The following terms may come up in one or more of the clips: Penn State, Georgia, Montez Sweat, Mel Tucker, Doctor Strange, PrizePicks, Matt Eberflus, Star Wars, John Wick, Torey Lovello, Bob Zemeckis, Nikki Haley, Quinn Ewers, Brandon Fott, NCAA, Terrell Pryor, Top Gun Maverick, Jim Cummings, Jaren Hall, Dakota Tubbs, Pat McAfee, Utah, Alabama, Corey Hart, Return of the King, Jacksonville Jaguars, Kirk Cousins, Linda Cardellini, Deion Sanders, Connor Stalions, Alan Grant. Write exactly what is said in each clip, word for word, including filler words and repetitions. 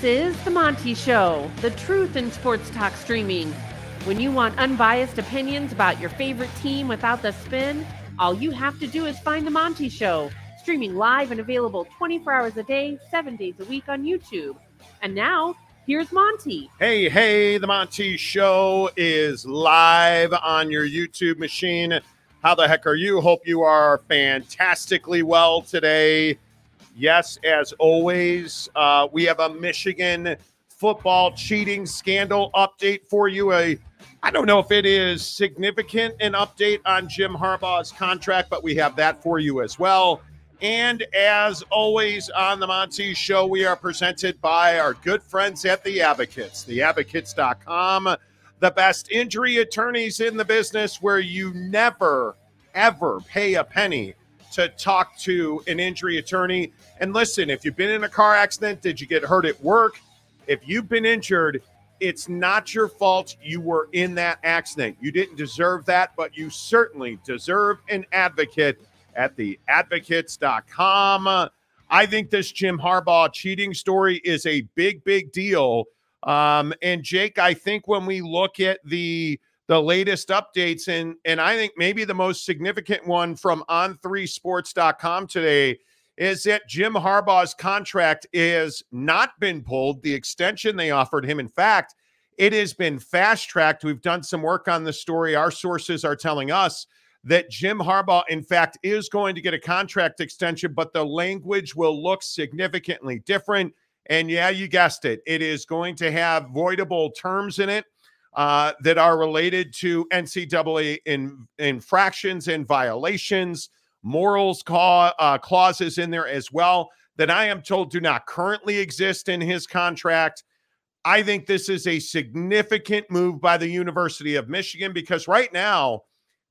This is The Monty Show, the truth in sports talk streaming. When you want unbiased opinions about your favorite team without the spin, all you have to do is find The Monty Show, streaming live and available twenty-four hours a day, seven days a week on YouTube. And now, here's Monty. Hey, hey, The Monty Show is live on your YouTube machine. How the heck are you? Hope you are fantastically well today. Yes, as always, uh, we have a Michigan football cheating scandal update for you. A, I don't know if it is significant, an update on Jim Harbaugh's contract, but we have that for you as well. And as always on The Monty Show, we are presented by our good friends at The Advocates, the advocates dot com, the best injury attorneys in the business, where you never, ever pay a penny to talk to an injury attorney. And listen, if you've been in a car accident, did you get hurt at work? If you've been injured, it's not your fault you were in that accident. You didn't deserve that, but you certainly deserve an advocate at the advocates dot com. I think this Jim Harbaugh cheating story is a big, big deal. Um, and Jake, I think when we look at the the latest updates, and, and I think maybe the most significant one from on three sports dot com today is that Jim Harbaugh's contract is not been pulled, the extension they offered him. In fact, it has been fast-tracked. We've done some work on the story. Our sources are telling us that Jim Harbaugh, in fact, is going to get a contract extension, but the language will look significantly different. And yeah, you guessed it. It is going to have voidable terms in it Uh, that are related to N C double A in, infractions and violations, morals ca- uh, clauses in there as well that I am told do not currently exist in his contract. I think this is a significant move by the University of Michigan because right now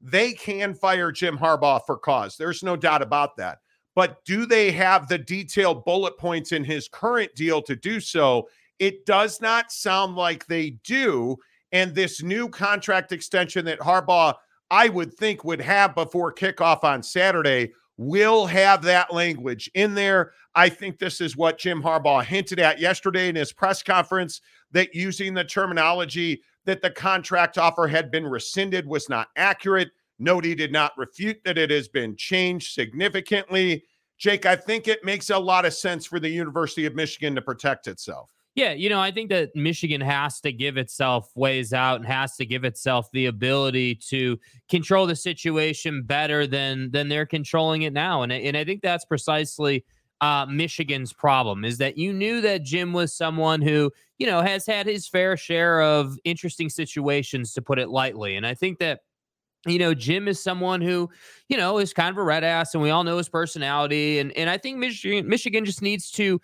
they can fire Jim Harbaugh for cause. There's no doubt about that. But do they have the detailed bullet points in his current deal to do so? It does not sound like they do. And this new contract extension that Harbaugh, I would think, would have before kickoff on Saturday will have that language in there. I think this is what Jim Harbaugh hinted at yesterday in his press conference, that using the terminology that the contract offer had been rescinded was not accurate. Note he did not refute that it has been changed significantly. Jake, I think it makes a lot of sense for the University of Michigan to protect itself. Yeah, you know, I think that Michigan has to give itself ways out and has to give itself the ability to control the situation better than than they're controlling it now. And, and I think that's precisely uh, Michigan's problem, is that you knew that Jim was someone who, you know, has had his fair share of interesting situations, to put it lightly. And I think that, you know, Jim is someone who, you know, is kind of a red ass, and we all know his personality. And, and I think Michigan, Michigan just needs to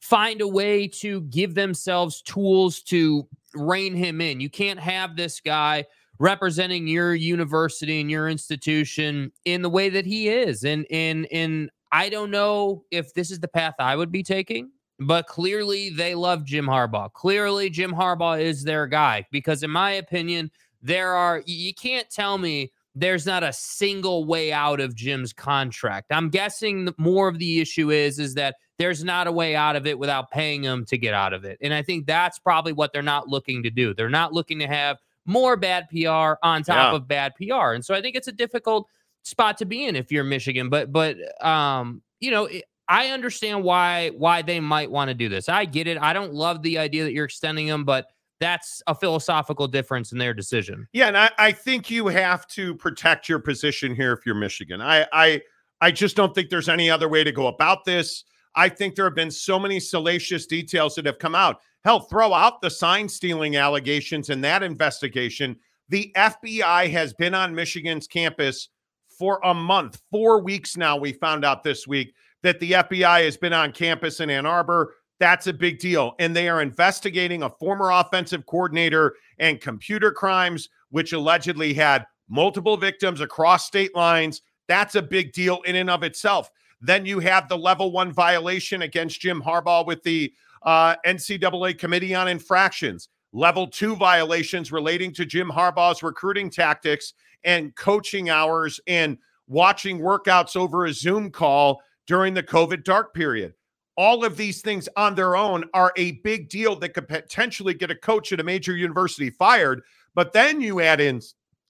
find a way to give themselves tools to rein him in. You can't have this guy representing your university and your institution in the way that he is. And, and, and I don't know if this is the path I would be taking, but clearly they love Jim Harbaugh. Clearly Jim Harbaugh is their guy, because in my opinion, there are, you can't tell me there's not a single way out of Jim's contract. I'm guessing more of the issue is, is that there's not a way out of it without paying them to get out of it. And I think that's probably what they're not looking to do. They're not looking to have more bad P R on top yeah. of bad P R. And so I think it's a difficult spot to be in if you're Michigan. But, but um, you know, I understand why why they might want to do this. I get it. I don't love the idea that you're extending them, but that's a philosophical difference in their decision. Yeah, and I, I think you have to protect your position here if you're Michigan. I I I just don't think there's any other way to go about this. I think there have been so many salacious details that have come out. Hell, throw out the sign-stealing allegations in that investigation. The F B I has been on Michigan's campus for a month, four weeks now. We found out this week that the F B I has been on campus in Ann Arbor. That's a big deal. And they are investigating a former offensive coordinator and computer crimes, which allegedly had multiple victims across state lines. That's a big deal in and of itself. Then you have the level one violation against Jim Harbaugh with the uh, N C double A Committee on Infractions. Level two violations relating to Jim Harbaugh's recruiting tactics and coaching hours and watching workouts over a Zoom call during the COVID dark period. all of these things on their own are a big deal that could potentially get a coach at a major university fired. But then you add in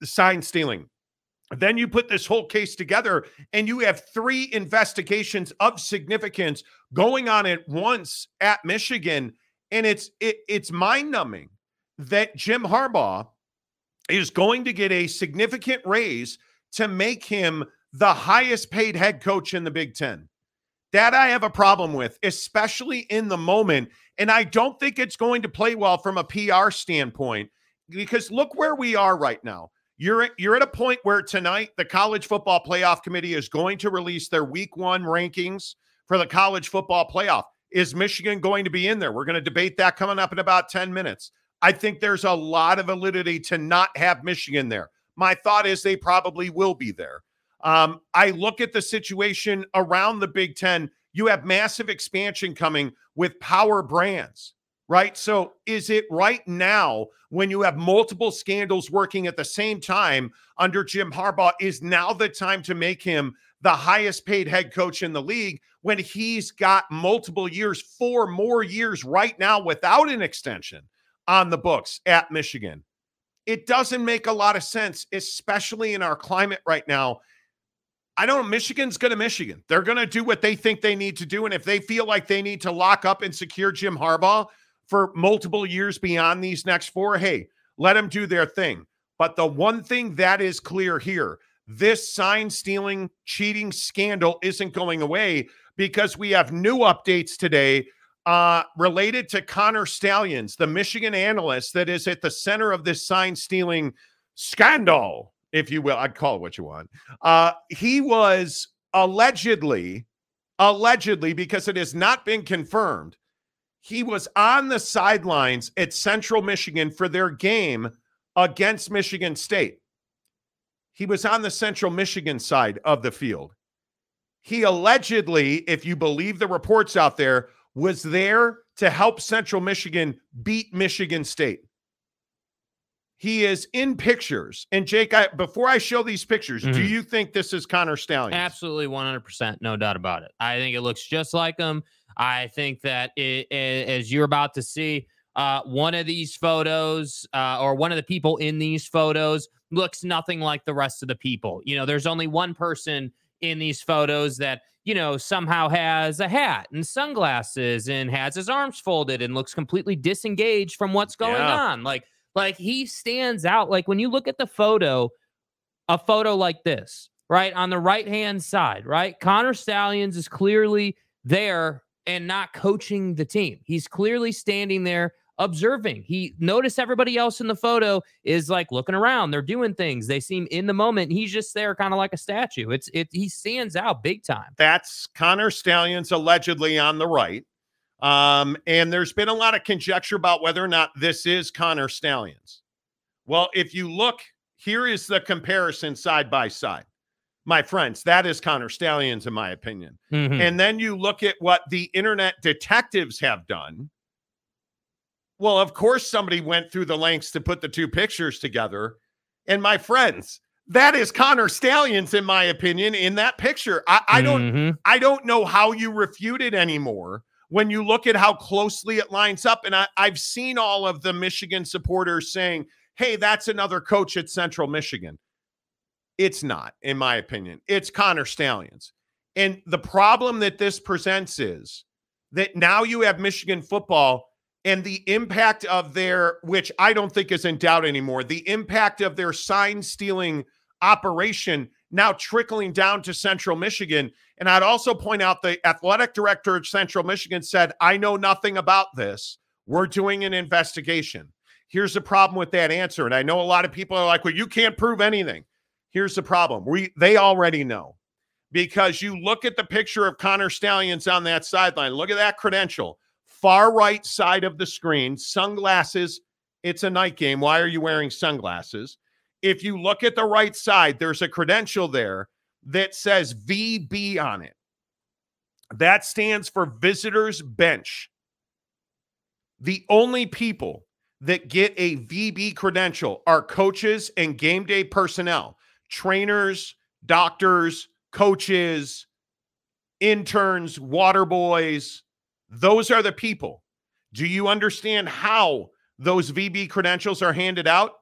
sign stealing. Then you put this whole case together and you have three investigations of significance going on at once at Michigan. And it's it, it's mind-numbing that Jim Harbaugh is going to get a significant raise to make him the highest paid head coach in the Big Ten. That I have a problem with, especially in the moment. And I don't think it's going to play well from a P R standpoint, because look where we are right now. You're at, you're at a point where tonight the College Football Playoff Committee is going to release their week one rankings for the College Football Playoff. Is Michigan going to be in there? We're going to debate that coming up in about ten minutes. I think there's a lot of validity to not have Michigan there. My thought is they probably will be there. Um, I look at the situation around the Big Ten. You have massive expansion coming with power brands, right? So is it right now, when you have multiple scandals working at the same time under Jim Harbaugh, is now the time to make him the highest paid head coach in the league when he's got multiple years, four more years right now without an extension on the books at Michigan? It doesn't make a lot of sense, especially in our climate right now. I don't know. Michigan's going to Michigan. They're going to do what they think they need to do. And if they feel like they need to lock up and secure Jim Harbaugh for multiple years beyond these next four, hey, let them do their thing. But the one thing that is clear here, this sign stealing, cheating scandal isn't going away, because we have new updates today uh, related to Connor Stalions, the Michigan analyst that is at the center of this sign stealing scandal, if you will. I'd call it what you want. Uh, he was allegedly, allegedly, because it has not been confirmed, he was on the sidelines at Central Michigan for their game against Michigan State. He was on the Central Michigan side of the field. He allegedly, if you believe the reports out there, was there to help Central Michigan beat Michigan State. He is in pictures. And Jake, I, before I show these pictures, mm-hmm. do you think this is Connor Stalions? Absolutely, one hundred percent. No doubt about it. I think it looks just like him. I think that it, it, as you're about to see, uh, one of these photos uh, or one of the people in these photos looks nothing like the rest of the people. You know, there's only one person in these photos that, you know, somehow has a hat and sunglasses and has his arms folded and looks completely disengaged from what's going yeah. on. Like, Like, he stands out. Like, when you look at the photo, a photo like this, right, on the right-hand side, right, Connor Stalions is clearly there and not coaching the team. He's clearly standing there observing. He notice everybody else in the photo is, like, looking around. They're doing things. They seem in the moment. He's just there kind of like a statue. It's it. He stands out big time. That's Connor Stalions allegedly on the right. Um, and there's been a lot of conjecture about whether or not this is Connor Stalions. Well, if you look, here is the comparison side by side. My friends, that is Connor Stalions, in my opinion. Mm-hmm. And then you look at what the internet detectives have done. Well, of course, somebody went through the lengths to put the two pictures together. And my friends, that is Connor Stalions, in my opinion, in that picture. I, I don't, mm-hmm. I don't know how you refute it anymore. When you look at how closely it lines up, and I, I've seen all of the Michigan supporters saying, hey, that's another coach at Central Michigan. It's not, in my opinion. It's Connor Stalions. And the problem that this presents is that now you have Michigan football and the impact of their, which I don't think is in doubt anymore, the impact of their sign-stealing operation now trickling down to Central Michigan. And I'd also point out the athletic director of Central Michigan said, I know nothing about this. We're doing an investigation. Here's the problem with that answer. And I know a lot of people are like, well, you can't prove anything. Here's the problem. We They already know. Because you look at the picture of Connor Stalions on that sideline. Look at that credential. Far right side of the screen, sunglasses. It's a night game. Why are you wearing sunglasses? If you look at the right side, there's a credential there that says V B on it. That stands for Visitors Bench. The only people that get a V B credential are coaches and game day personnel, trainers, doctors, coaches, interns, water boys, Those are the people. Do you understand how those V B credentials are handed out?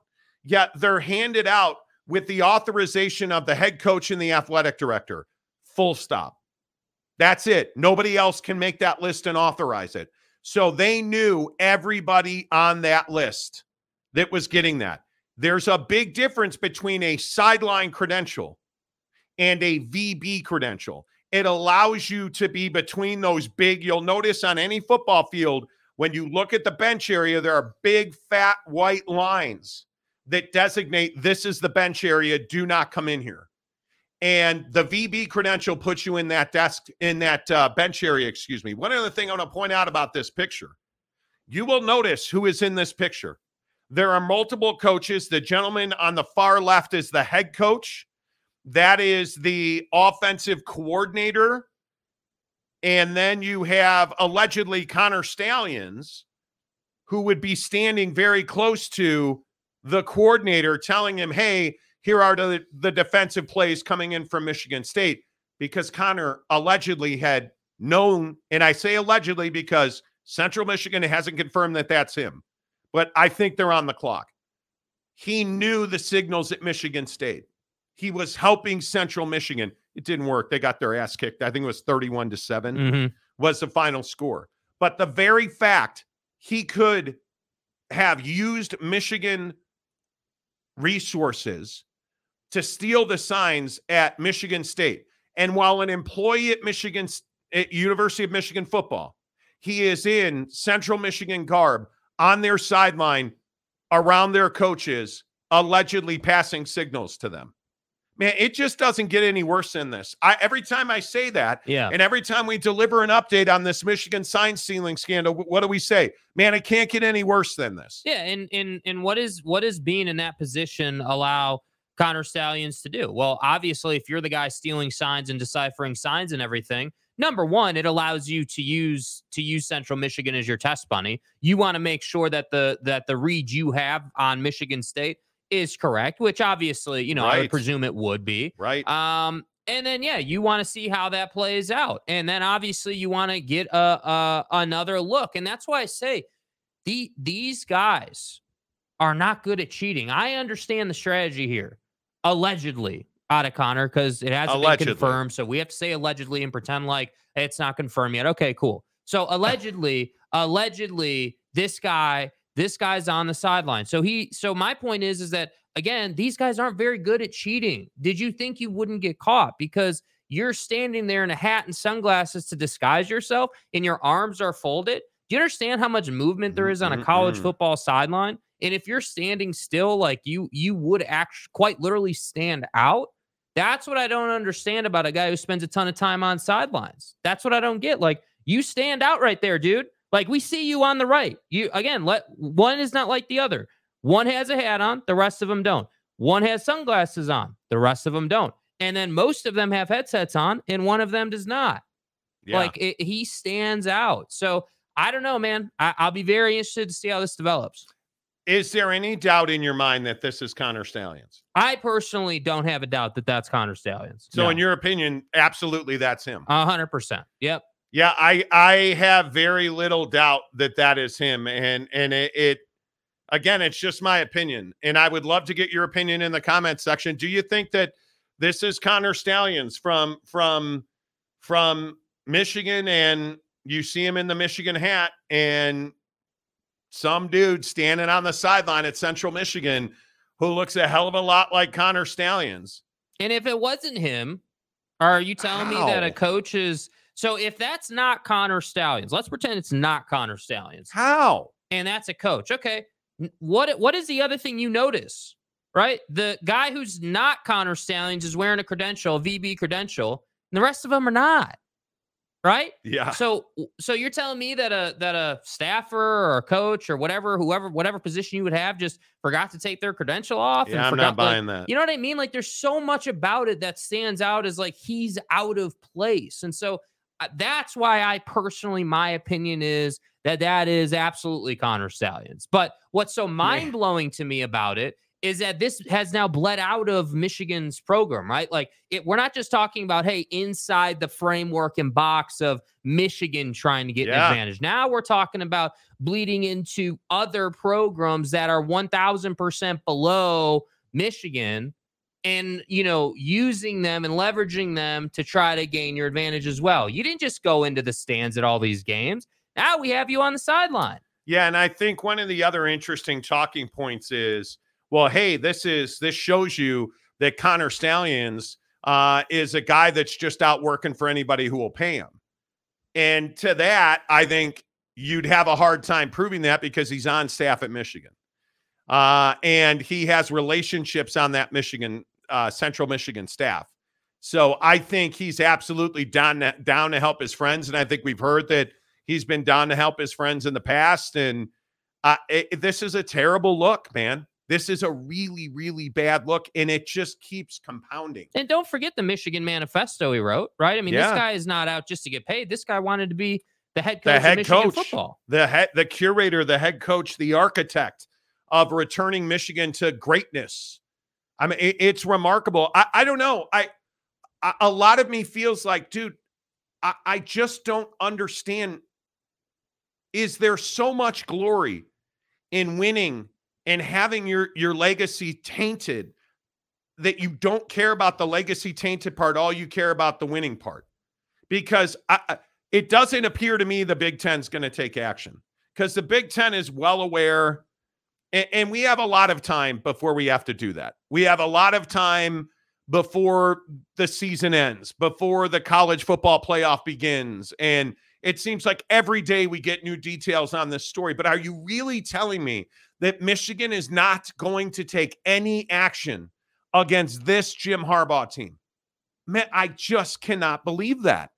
Yet they're handed out with the authorization of the head coach and the athletic director. Full stop. That's it. Nobody else can make that list and authorize it. So they knew everybody on that list that was getting that. There's a big difference between a sideline credential and a V B credential. It allows you to be between those big. You'll notice on any football field, when you look at the bench area, there are big, fat, white lines that designate this is the bench area, do not come in here. And the V B credential puts you in that desk, in that uh, bench area, excuse me. One other thing I want to point out about this picture. You will notice who is in this picture. There are multiple coaches. The gentleman on the far left is the head coach. That is the offensive coordinator. And then you have allegedly Connor Stalions, who would be standing very close to the coordinator, telling him, hey, here are the, the defensive plays coming in from Michigan State, because Connor allegedly had known, and I say allegedly because Central Michigan hasn't confirmed that that's him, but I think they're on the clock. He knew the signals at Michigan State. He was helping Central Michigan. It didn't work. They got their ass kicked. I think it was thirty-one to seven mm-hmm. was the final score. But the very fact he could have used Michigan resources to steal the signs at Michigan State. And while an employee at Michigan, at University of Michigan football, he is in Central Michigan garb on their sideline around their coaches, allegedly passing signals to them. Man, it just doesn't get any worse than this. I, every time I say that, yeah. and every time we deliver an update on this Michigan sign stealing scandal, what do we say? Man, it can't get any worse than this. Yeah, and and and what is what is being in that position allow Connor Stalions to do? Well, obviously, if you're the guy stealing signs and deciphering signs and everything, number one, it allows you to use to use Central Michigan as your test bunny. You want to make sure that the that the read you have on Michigan State is correct, which obviously, you know, right. I would presume it would be. Right. Um, and then, yeah, you want to see how that plays out. And then obviously you want to get a, a, another look. And that's why I say the these guys are not good at cheating. I understand the strategy here, allegedly, out of Connor, because it hasn't allegedly. been confirmed. So we have to say allegedly and pretend like it's not confirmed yet. Okay, cool. So allegedly, allegedly, this guy... This guy's on the sideline. So he, so my point is, is that, again, these guys aren't very good at cheating. Did you think you wouldn't get caught? Because you're standing there in a hat and sunglasses to disguise yourself, and your arms are folded. Do you understand how much movement there is on a college mm-hmm. football sideline? And if you're standing still, like you, you would actually quite literally stand out. That's what I don't understand about a guy who spends a ton of time on sidelines. That's what I don't get. Like, you stand out right there, dude. Like, we see you on the right. You again, let one is not like the other. One has a hat on, the rest of them don't. One has sunglasses on, the rest of them don't. And then most of them have headsets on, and one of them does not. Yeah. Like, it, he stands out. So, I don't know, man. I, I'll be very interested to see how this develops. Is there any doubt in your mind that this is Connor Stalions? I personally don't have a doubt that that's Connor Stalions. So, no. In your opinion, absolutely that's him. one hundred percent. Yep. Yeah, I I have very little doubt that that is him. And and it, it, again, it's just my opinion. And I would love to get your opinion in the comments section. Do you think that this is Connor Stalions from, from, from Michigan, and you see him in the Michigan hat, and some dude standing on the sideline at Central Michigan who looks a hell of a lot like Connor Stalions? And if it wasn't him, are you telling Ow. me that a coach is... So if that's not Connor Stalions, let's pretend it's not Connor Stalions. How? And that's a coach. Okay. What What is the other thing you notice, right? The guy who's not Connor Stalions is wearing a credential, a V B credential, and the rest of them are not, right? Yeah. So so you're telling me that a that a staffer or a coach or whatever, whoever, whatever position you would have, just forgot to take their credential off? Yeah, and I'm forgot, not buying like, that. You know what I mean? Like, there's so much about it that stands out as like he's out of place. And so... That's why I personally, my opinion is that that is absolutely Connor Stalions. But what's so mind-blowing yeah. to me about it is that this has now bled out of Michigan's program, right? Like, it, we're not just talking about, hey, inside the framework and box of Michigan trying to get yeah. an advantage. Now we're talking about bleeding into other programs that are one thousand percent below Michigan and, you know, using them and leveraging them to try to gain your advantage as well. You didn't just go into the stands at all these games. Now we have you on the sideline. Yeah, and I think one of the other interesting talking points is, well, hey, this is this shows you that Connor Stalions uh, is a guy that's just out working for anybody who will pay him. And to that, I think you'd have a hard time proving that because he's on staff at Michigan. Uh, and he has relationships on that Michigan, uh, Central Michigan staff. So I think he's absolutely down to, down to help his friends. And I think we've heard that he's been down to help his friends in the past. And uh, it, this is a terrible look, man. This is a really, really bad look, and it just keeps compounding. And don't forget the Michigan manifesto he wrote, right? I mean, yeah. this guy is not out just to get paid. This guy wanted to be the head coach the head of Michigan coach, football. The head, the curator, the head coach, the architect of returning Michigan to greatness. I mean, it, it's remarkable. I, I don't know. I, I a lot of me feels like, dude, I, I just don't understand. Is there so much glory in winning and having your, your legacy tainted that you don't care about the legacy tainted part? All you care about the winning part, because I, it doesn't appear to me the Big Ten is going to take action, because the Big Ten is well aware. And, and we have a lot of time before we have to do that. We have a lot of time before the season ends, before the college football playoff begins. And it seems like every day we get new details on this story, but are you really telling me that Michigan is not going to take any action against this Jim Harbaugh team? Man, I just cannot believe that.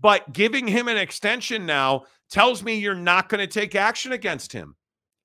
But giving him an extension now tells me you're not going to take action against him.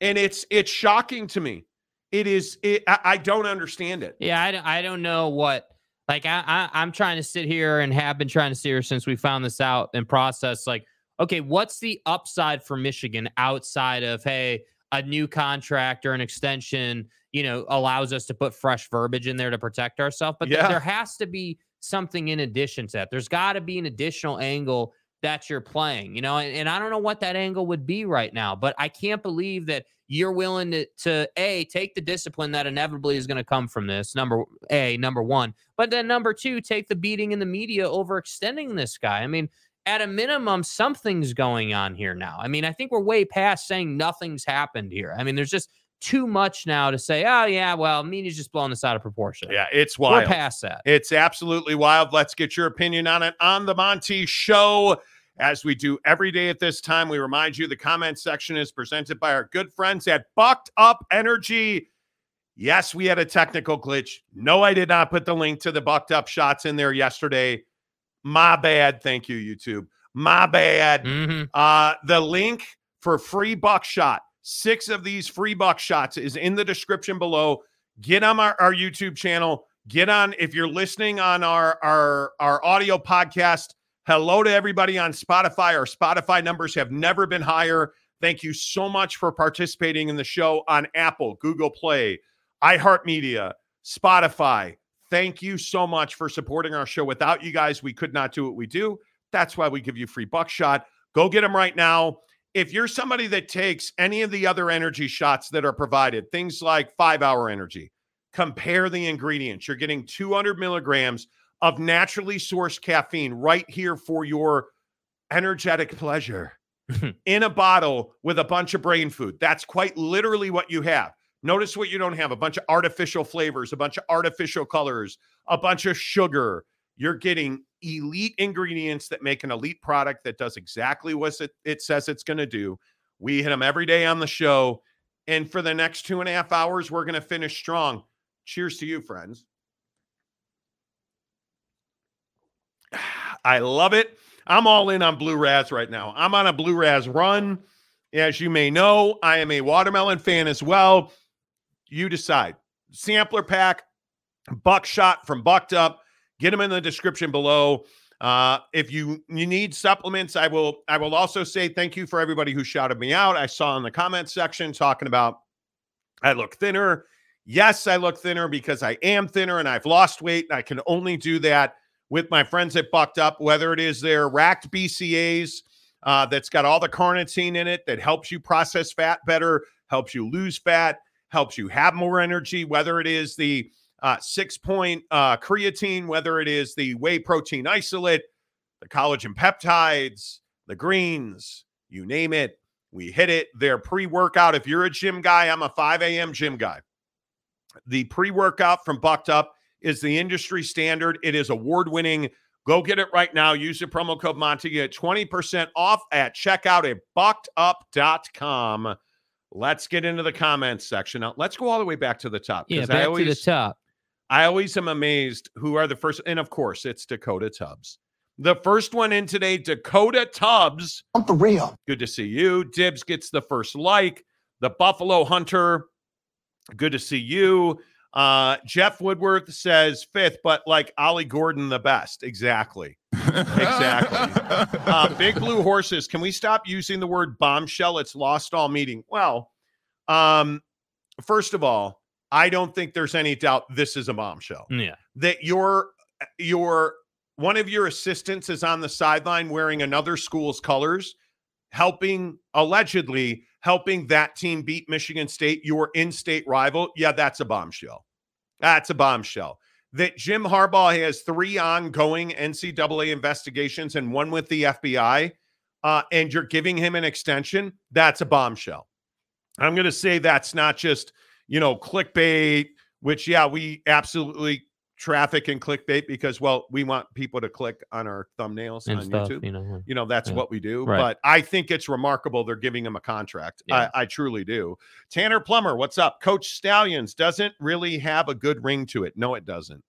And it's it's shocking to me. It is, it, I, I don't understand it. Yeah, I, I don't know what, like I, I, I'm trying to sit here and have been trying to sit here since we found this out and process like, okay, what's the upside for Michigan outside of, hey, a new contract or an extension, you know, allows us to put fresh verbiage in there to protect ourselves. But yeah. th- there has to be something in addition to that. There's got to be an additional angle that you're playing, you know, and, and I don't know what that angle would be right now, but I can't believe that you're willing to, to A, take the discipline that inevitably is going to come from this, number A, number one, but then number two, take the beating in the media over extending this guy. I mean, at a minimum, something's going on here now. I mean, I think we're way past saying nothing's happened here. I mean, there's just too much now to say, oh, yeah, well, media's just blowing this out of proportion. Yeah, it's wild. We're past that. It's absolutely wild. Let's get your opinion on it on The Monty Show. As we do every day at this time, we remind you the comment section is presented by our good friends at BuckedUp Energy. Yes, we had a technical glitch. No, I did not put the link to the BuckedUp shots in there yesterday. My bad. Thank you, YouTube. My bad. Mm-hmm. Uh, the link for free buckshot, six of these free buckshots, is in the description below. Get on our, our YouTube channel. Get on, if you're listening on our, our, our audio podcast, hello to everybody on Spotify. Our Spotify numbers have never been higher. Thank you so much for participating in the show on Apple, Google Play, iHeartMedia, Spotify. Thank you so much for supporting our show. Without you guys, we could not do what we do. That's why we give you free buckshot. Go get them right now. If you're somebody that takes any of the other energy shots that are provided, things like five-hour energy, compare the ingredients. You're getting two hundred milligrams of naturally sourced caffeine right here for your energetic pleasure in a bottle with a bunch of brain food. That's quite literally what you have. Notice what you don't have: a bunch of artificial flavors, a bunch of artificial colors, a bunch of sugar. You're getting elite ingredients that make an elite product that does exactly what it, it says it's going to do. We hit them every day on the show. And for the next two and a half hours, we're going to finish strong. Cheers to you, friends. I love it. I'm all in on Blue Raz right now. I'm on a Blue Raz run. As you may know, I am a watermelon fan as well. You decide. Sampler pack, buckshot from Bucked Up. Get them in the description below. Uh, if you, you need supplements, I will I will also say thank you for everybody who shouted me out. I saw in the comments section talking about I look thinner. Yes, I look thinner because I am thinner and I've lost weight, and I can only do that with my friends at Bucked Up, whether it is their racked B C As uh, that's got all the carnitine in it that helps you process fat better, helps you lose fat, helps you have more energy, whether it is the uh, six-point uh, creatine, whether it is the whey protein isolate, the collagen peptides, the greens, you name it, we hit it. Their pre-workout, if you're a gym guy, I'm a five a.m. gym guy. The pre-workout from Bucked Up is the industry standard. It is award-winning. Go get it right now. Use the promo code Monty. You get twenty percent off at checkout at bucked up dot com. Let's get into the comments section. Now, let's go all the way back to the top. Yeah, back I always, to the top. I always am amazed who are the first. And, of course, it's Dakota Tubbs. The first one in today, Dakota Tubbs. I'm for real. Good to see you. Dibs gets the first like. The Buffalo Hunter. Good to see you. Uh, Jeff Woodworth says fifth, but like Ollie Gordon, the best. Exactly. Exactly. uh, Big Blue Horses. Can we stop using the word bombshell? It's lost all meaning. Well, um, first of all, I don't think there's any doubt this is a bombshell. Yeah. That your, your, one of your assistants is on the sideline wearing another school's colors, helping, allegedly helping that team beat Michigan State, your in-state rival. Yeah, that's a bombshell. That's a bombshell. That Jim Harbaugh has three ongoing N C double A investigations and one with the F B I, uh, and you're giving him an extension, that's a bombshell. I'm going to say that's not just, you know, clickbait, which, yeah, we absolutely traffic and clickbait because, well, we want people to click on our thumbnails and on stuff, YouTube. You know, you know that's yeah. what we do. Right. But I think it's remarkable they're giving him a contract. Yeah. I, I truly do. Tanner Plummer, what's up? Coach Stalions doesn't really have a good ring to it. No, it doesn't.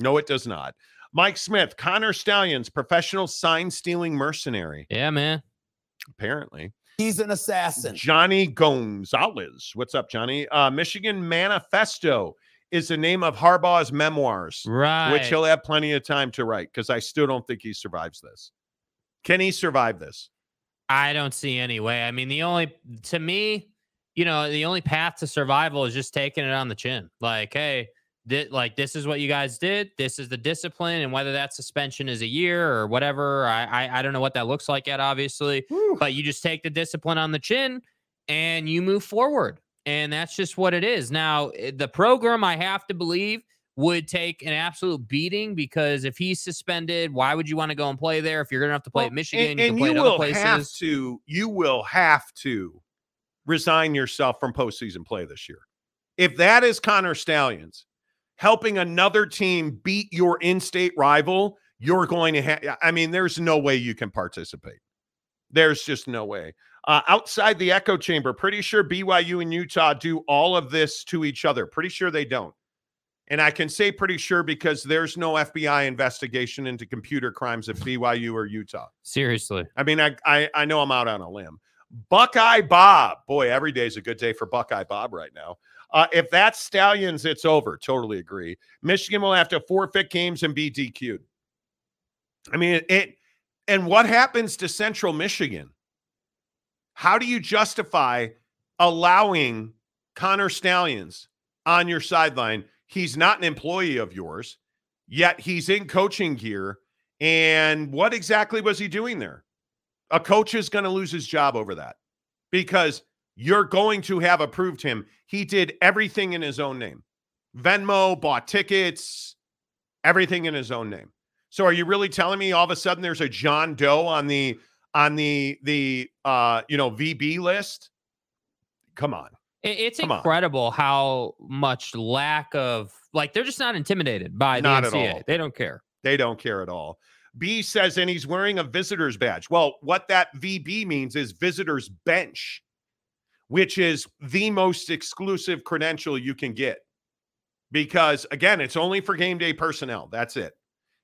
No, it does not. Mike Smith, Connor Stalions, professional sign-stealing mercenary. Yeah, man. Apparently. He's an assassin. Johnny Gonzalez. What's up, Johnny? Uh, Michigan Manifesto is the name of Harbaugh's memoirs, right? Which he'll have plenty of time to write, because I still don't think he survives this. Can he survive this? I don't see any way. I mean, the only, to me, you know, the only path to survival is just taking it on the chin. Like, hey, th- like this is what you guys did. This is the discipline, and whether that suspension is a year or whatever, I I, I don't know what that looks like yet, obviously. Whew. But you just take the discipline on the chin, and you move forward. And that's just what it is. Now, the program, I have to believe, would take an absolute beating, because if he's suspended, why would you want to go and play there? If you're going to have to play well, at Michigan, and, you can play at other places. Have to, you will have to resign yourself from postseason play this year. If that is Connor Stalions helping another team beat your in-state rival, you're going to have, I mean, there's no way you can participate. There's just no way. Uh, outside the echo chamber, pretty sure B Y U and Utah do all of this to each other. Pretty sure they don't. And I can say pretty sure because there's no F B I investigation into computer crimes at B Y U or Utah. Seriously. I mean, I, I, I know I'm out on a limb. Buckeye Bob. Boy, every day is a good day for Buckeye Bob right now. Uh, if that's Stalions, it's over. Totally agree. Michigan will have to forfeit games and be D Q'd. I mean, it, it and what happens to Central Michigan? How do you justify allowing Connor Stalions on your sideline? He's not an employee of yours, yet he's in coaching gear. And what exactly was he doing there? A coach is going to lose his job over that, because you're going to have approved him. He did everything in his own name. Venmo, bought tickets, everything in his own name. So are you really telling me all of a sudden there's a John Doe on the on the, the uh, you know, V B list? Come on. It's Come incredible on. How much lack of, like, they're just not intimidated by the N C double A. They don't care. They don't care at all. B says, and he's wearing a visitor's badge. Well, what that V B means is visitor's bench, which is the most exclusive credential you can get. Because, again, it's only for game day personnel. That's it.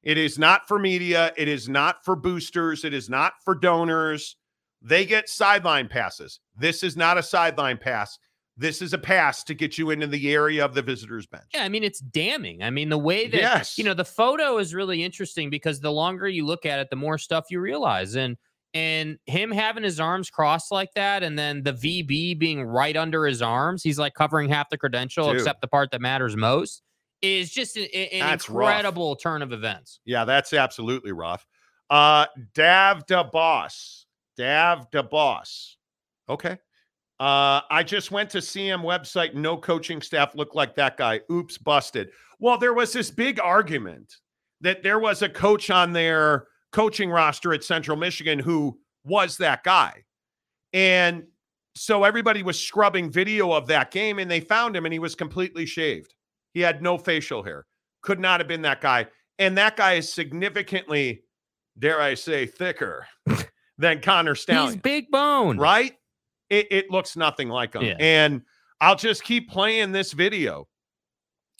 It is not for media. It is not for boosters. It is not for donors. They get sideline passes. This is not a sideline pass. This is a pass to get you into the area of the visitor's bench. Yeah, I mean, it's damning. I mean, the way that, yes. you know, the photo is really interesting, because the longer you look at it, the more stuff you realize. And And him having his arms crossed like that, and then the V B being right under his arms, he's like covering half the credential, Dude. except the part that matters most, is just an, an incredible rough. turn of events. Yeah, that's absolutely rough. Uh, Dav Da Boss. Dav Da Boss. Okay. Uh, I just went to C M website. No coaching staff looked like that guy. Oops, busted. Well, there was this big argument that there was a coach on there coaching roster at Central Michigan who was that guy. And so everybody was scrubbing video of that game, and they found him, and he was completely shaved. He had no facial hair. Could not have been that guy. And that guy is significantly, dare I say, thicker than Connor Stalions. He's big bone. Right? It, it looks nothing like him. Yeah. And I'll just keep playing this video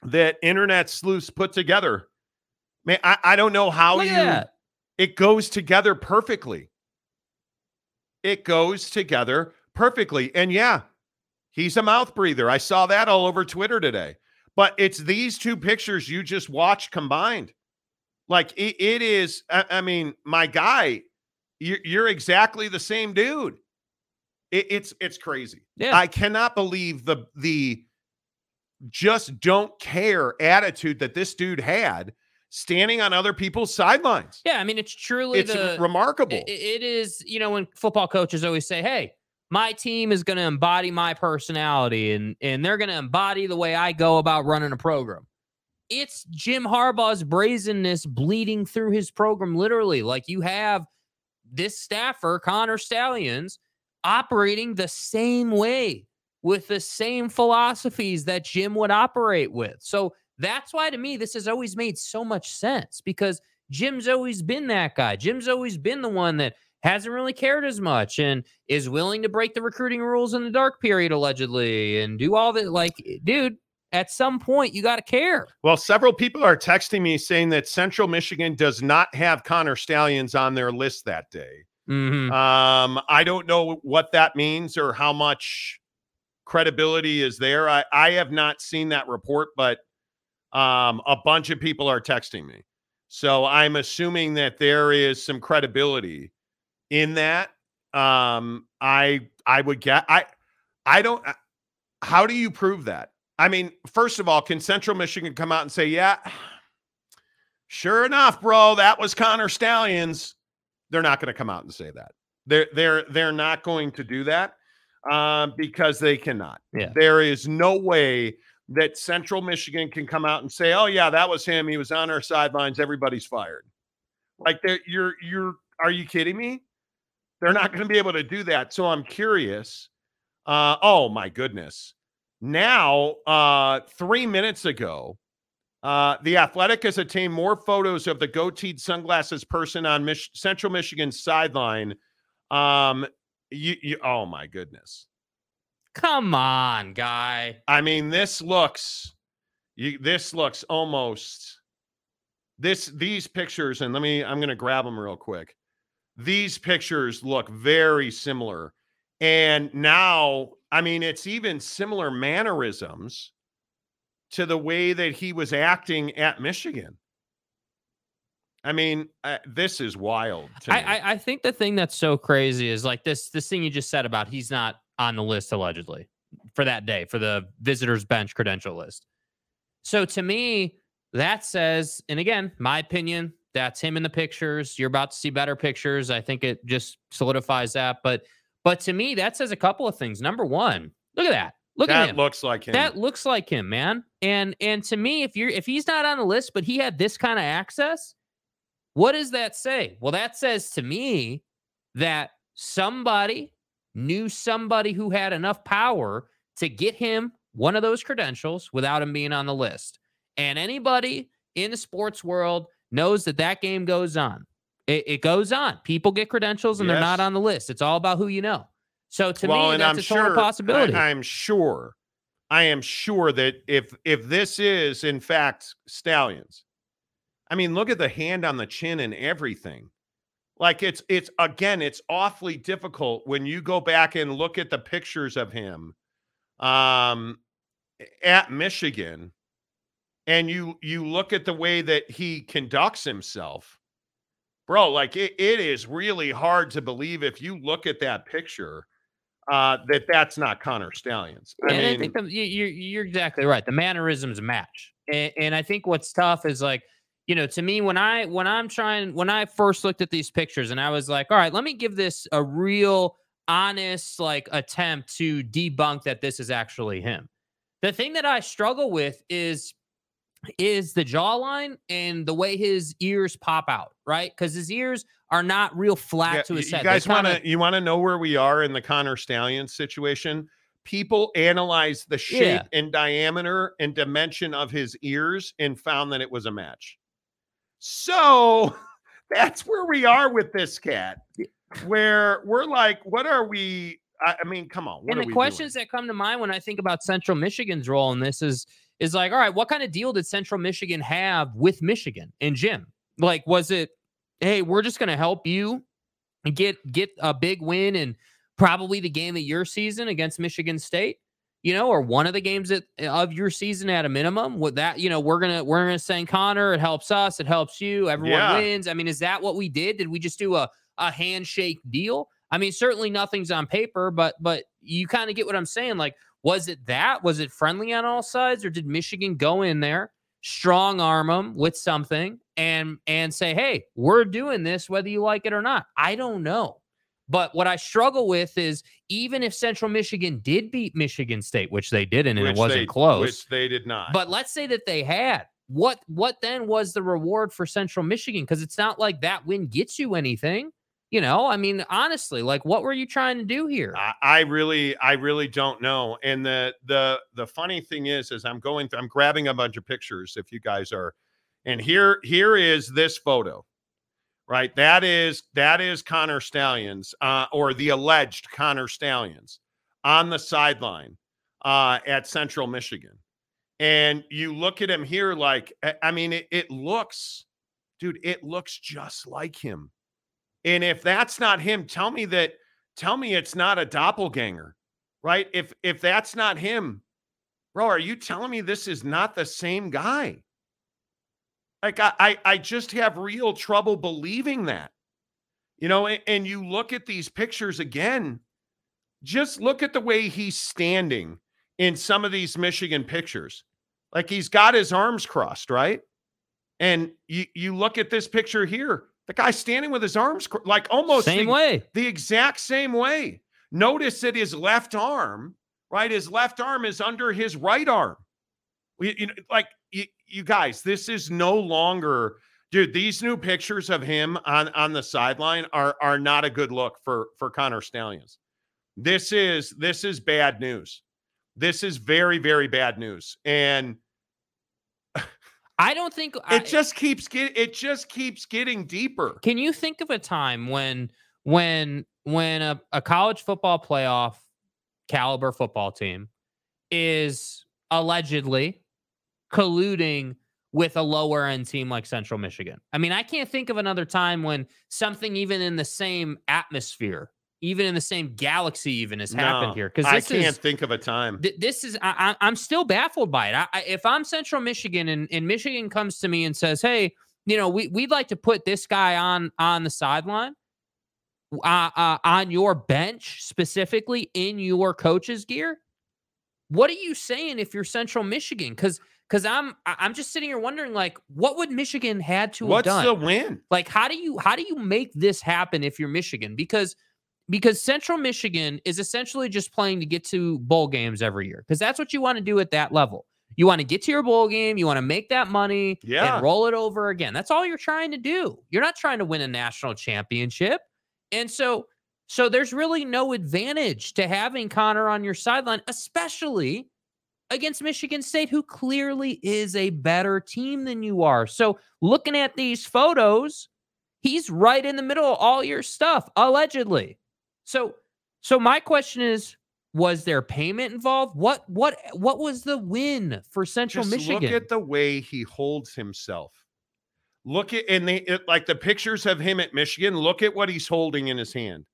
that internet sleuths put together. Man, I, I don't know how Look you... That. It goes together perfectly. It goes together perfectly. And yeah, he's a mouth breather. I saw that all over Twitter today. But it's these two pictures you just watched combined. Like, it, it is, I, I mean, my guy, you're, you're exactly the same dude. It, it's it's crazy. Yeah. I cannot believe the the just don't care attitude that this dude had standing on other people's sidelines. Yeah, I mean, it's truly it's the, remarkable. It, it is, you know, when football coaches always say, hey, my team is going to embody my personality, and, and they're going to embody the way I go about running a program. It's Jim Harbaugh's brazenness bleeding through his program, literally. Like, you have this staffer, Connor Stalions, operating the same way with the same philosophies that Jim would operate with. So that's why, to me, this has always made so much sense, because Jim's always been that guy. Jim's always been the one that hasn't really cared as much and is willing to break the recruiting rules in the dark period, allegedly, and do all that. Like, dude, at some point, you got to care. Well, several people are texting me saying that Central Michigan does not have Connor Stalions on their list that day. Mm-hmm. Um, I don't know what that means or how much credibility is there. I, I have not seen that report, but Um, a bunch of people are texting me. So I'm assuming that there is some credibility in that. Um, I, I would get, I, I don't, how do you prove that? I mean, first of all, can Central Michigan come out and say, yeah, sure enough, bro, that was Connor Stalions? They're not going to come out and say that. They're, they're, they're not going to do that, um, because they cannot. Yeah. There is no way that Central Michigan can come out and say, oh yeah, that was him. He was on our sidelines. Everybody's fired. Like, you're, you're, are you kidding me? They're not going to be able to do that. So I'm curious. Uh, oh my goodness. Now, uh, three minutes ago, uh, The Athletic has attained more photos of the goateed sunglasses person on Mich- Central Michigan's sideline. Um, you, you, oh my goodness. Come on, guy. I mean, this looks, you, this looks almost, this, these pictures, and let me, I'm going to grab them real quick. These pictures look very similar. And now, I mean, it's even similar mannerisms to the way that he was acting at Michigan. I mean, uh, this is wild to I, me. I, I think the thing that's so crazy is like this, this thing you just said about he's not on the list, allegedly, for that day, for the visitors bench credential list. So to me, that says, and again, my opinion, that's him in the pictures. You're about to see better pictures. I think it just solidifies that. But, but to me, that says a couple of things. Number one, look at that. Look at him. That looks like him. That looks like him, man. And, and to me, if you're, if he's not on the list, but he had this kind of access, what does that say? Well, that says to me that somebody knew somebody who had enough power to get him one of those credentials without him being on the list. And anybody in the sports world knows that that game goes on. It, it goes on. People get credentials and yes. they're not on the list. It's all about who you know. So to well, me, and that's I'm a total sure, possibility. I, I'm sure. I am sure that if if this is, in fact, Stalions, I mean, look at the hand on the chin and everything. Like, it's, it's again, it's awfully difficult when you go back and look at the pictures of him um, at Michigan, and you, you look at the way that he conducts himself, bro, like it, it is really hard to believe if you look at that picture uh, that that's not Connor Stalions. I and mean, I think the, you're, you're exactly right. The mannerisms match. And, and I think what's tough is like, you know, to me, when I, when I'm trying, when I first looked at these pictures and I was like, all right, let me give this a real honest, like attempt to debunk that this is actually him. The thing that I struggle with is, is the jawline and the way his ears pop out, right? Because his ears are not real flat yeah, to his you head. Guys wanna, kinda... You want to know where we are in the Connor Stalions situation? People analyzed the shape yeah. and diameter and dimension of his ears and found that it was a match. So that's where we are with this cat, where we're like, what are we? I, I mean, come on. What and are the we questions doing? That come to mind when I think about Central Michigan's role in this is, is like, all right, what kind of deal did Central Michigan have with Michigan and Jim? Like, was it, hey, we're just going to help you get, get a big win and probably the game of your season against Michigan State, you know, or one of the games that, of your season at a minimum with that, you know, we're going to, we're going to send Connor. It helps us. It helps you. Everyone yeah. wins. I mean, is that what we did? Did we just do a, a handshake deal? I mean, certainly nothing's on paper, but, but you kind of get what I'm saying. Like, was it that? Was it friendly on all sides, or did Michigan go in there, strong arm them with something and and say, hey, we're doing this whether you like it or not? I don't know. But what I struggle with is even if Central Michigan did beat Michigan State, which they didn't, and which it wasn't they, close. Which they did not. But let's say that they had. What, what then was the reward for Central Michigan? Because it's not like that win gets you anything. You know, I mean, honestly, like, what were you trying to do here? I, I really, I really don't know. And the the the funny thing is, is I'm going, th- I'm grabbing a bunch of pictures. If you guys are, and here, here is this photo, right? That is that is Connor Stalions, uh, or the alleged Connor Stalions, on the sideline uh, at Central Michigan, and you look at him here, like, I mean, it, it looks, dude, it looks just like him. And if that's not him, tell me that, tell me it's not a doppelganger, right? If, if that's not him, bro, are you telling me this is not the same guy? Like, I, I, I just have real trouble believing that, you know, and, and you look at these pictures again, just look at the way he's standing in some of these Michigan pictures. Like, he's got his arms crossed, right? And you, you look at this picture here. The guy standing with his arms, like almost same the, way. the exact same way. Notice that his left arm, right? His left arm is under his right arm. You, you know, like you, you guys, this is no longer, dude. These new pictures of him on, on the sideline are are not a good look for for Connor Stalions. This is this is bad news. This is very very bad news. And I don't think it I, just keeps get it just keeps getting deeper. Can you think of a time when when when a, a college football playoff caliber football team is allegedly colluding with a lower end team like Central Michigan? I mean, I can't think of another time when something even in the same atmosphere, even in the same galaxy, even has happened no, here. Because I can't is, think of a time. Th- this is I, I, I'm still baffled by it. I, I, if I'm Central Michigan and, and Michigan comes to me and says, "Hey, you know, we we'd like to put this guy on on the sideline, uh, uh, on your bench specifically in your coach's gear," what are you saying if you're Central Michigan? Because because I'm I'm just sitting here wondering, like, what would Michigan had to What's have done? What's the win? Like, how do you how do you make this happen if you're Michigan? Because Because Central Michigan is essentially just playing to get to bowl games every year. Because that's what you want to do at that level. You want to get to your bowl game. You want to make that money yeah. and roll it over again. That's all you're trying to do. You're not trying to win a national championship. And so, so there's really no advantage to having Connor on your sideline, especially against Michigan State, who clearly is a better team than you are. So looking at these photos, he's right in the middle of all your stuff, allegedly. So, so my question is, was there payment involved? What, what, what was the win for Central Just Michigan? Look at the way he holds himself. Look at, and they, it, like the pictures of him at Michigan, look at what he's holding in his hand.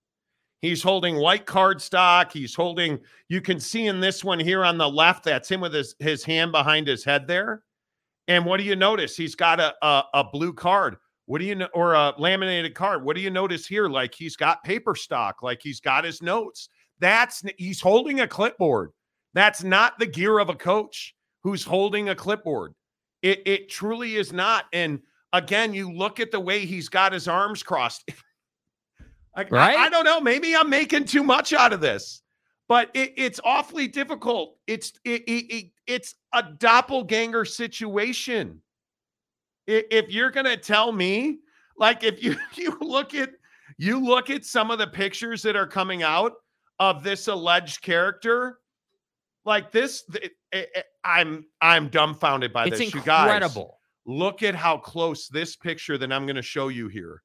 He's holding white cardstock. He's holding, you can see in this one here on the left, that's him with his, his hand behind his head there. And what do you notice? He's got a, a, a blue card. What do you know? Or a laminated card. What do you notice here? Like he's got paper stock, like he's got his notes. That's he's holding a clipboard. That's not the gear of a coach who's holding a clipboard. It it truly is not. And again, you look at the way he's got his arms crossed. Like, right? I, I don't know. Maybe I'm making too much out of this, but it, it's awfully difficult. It's it, it, it, it's a doppelganger situation. If you're gonna tell me, like, if you you look at you look at some of the pictures that are coming out of this alleged character, like this, it, it, I'm I'm dumbfounded by this. It's incredible. You guys, look at how close this picture that I'm gonna show you here.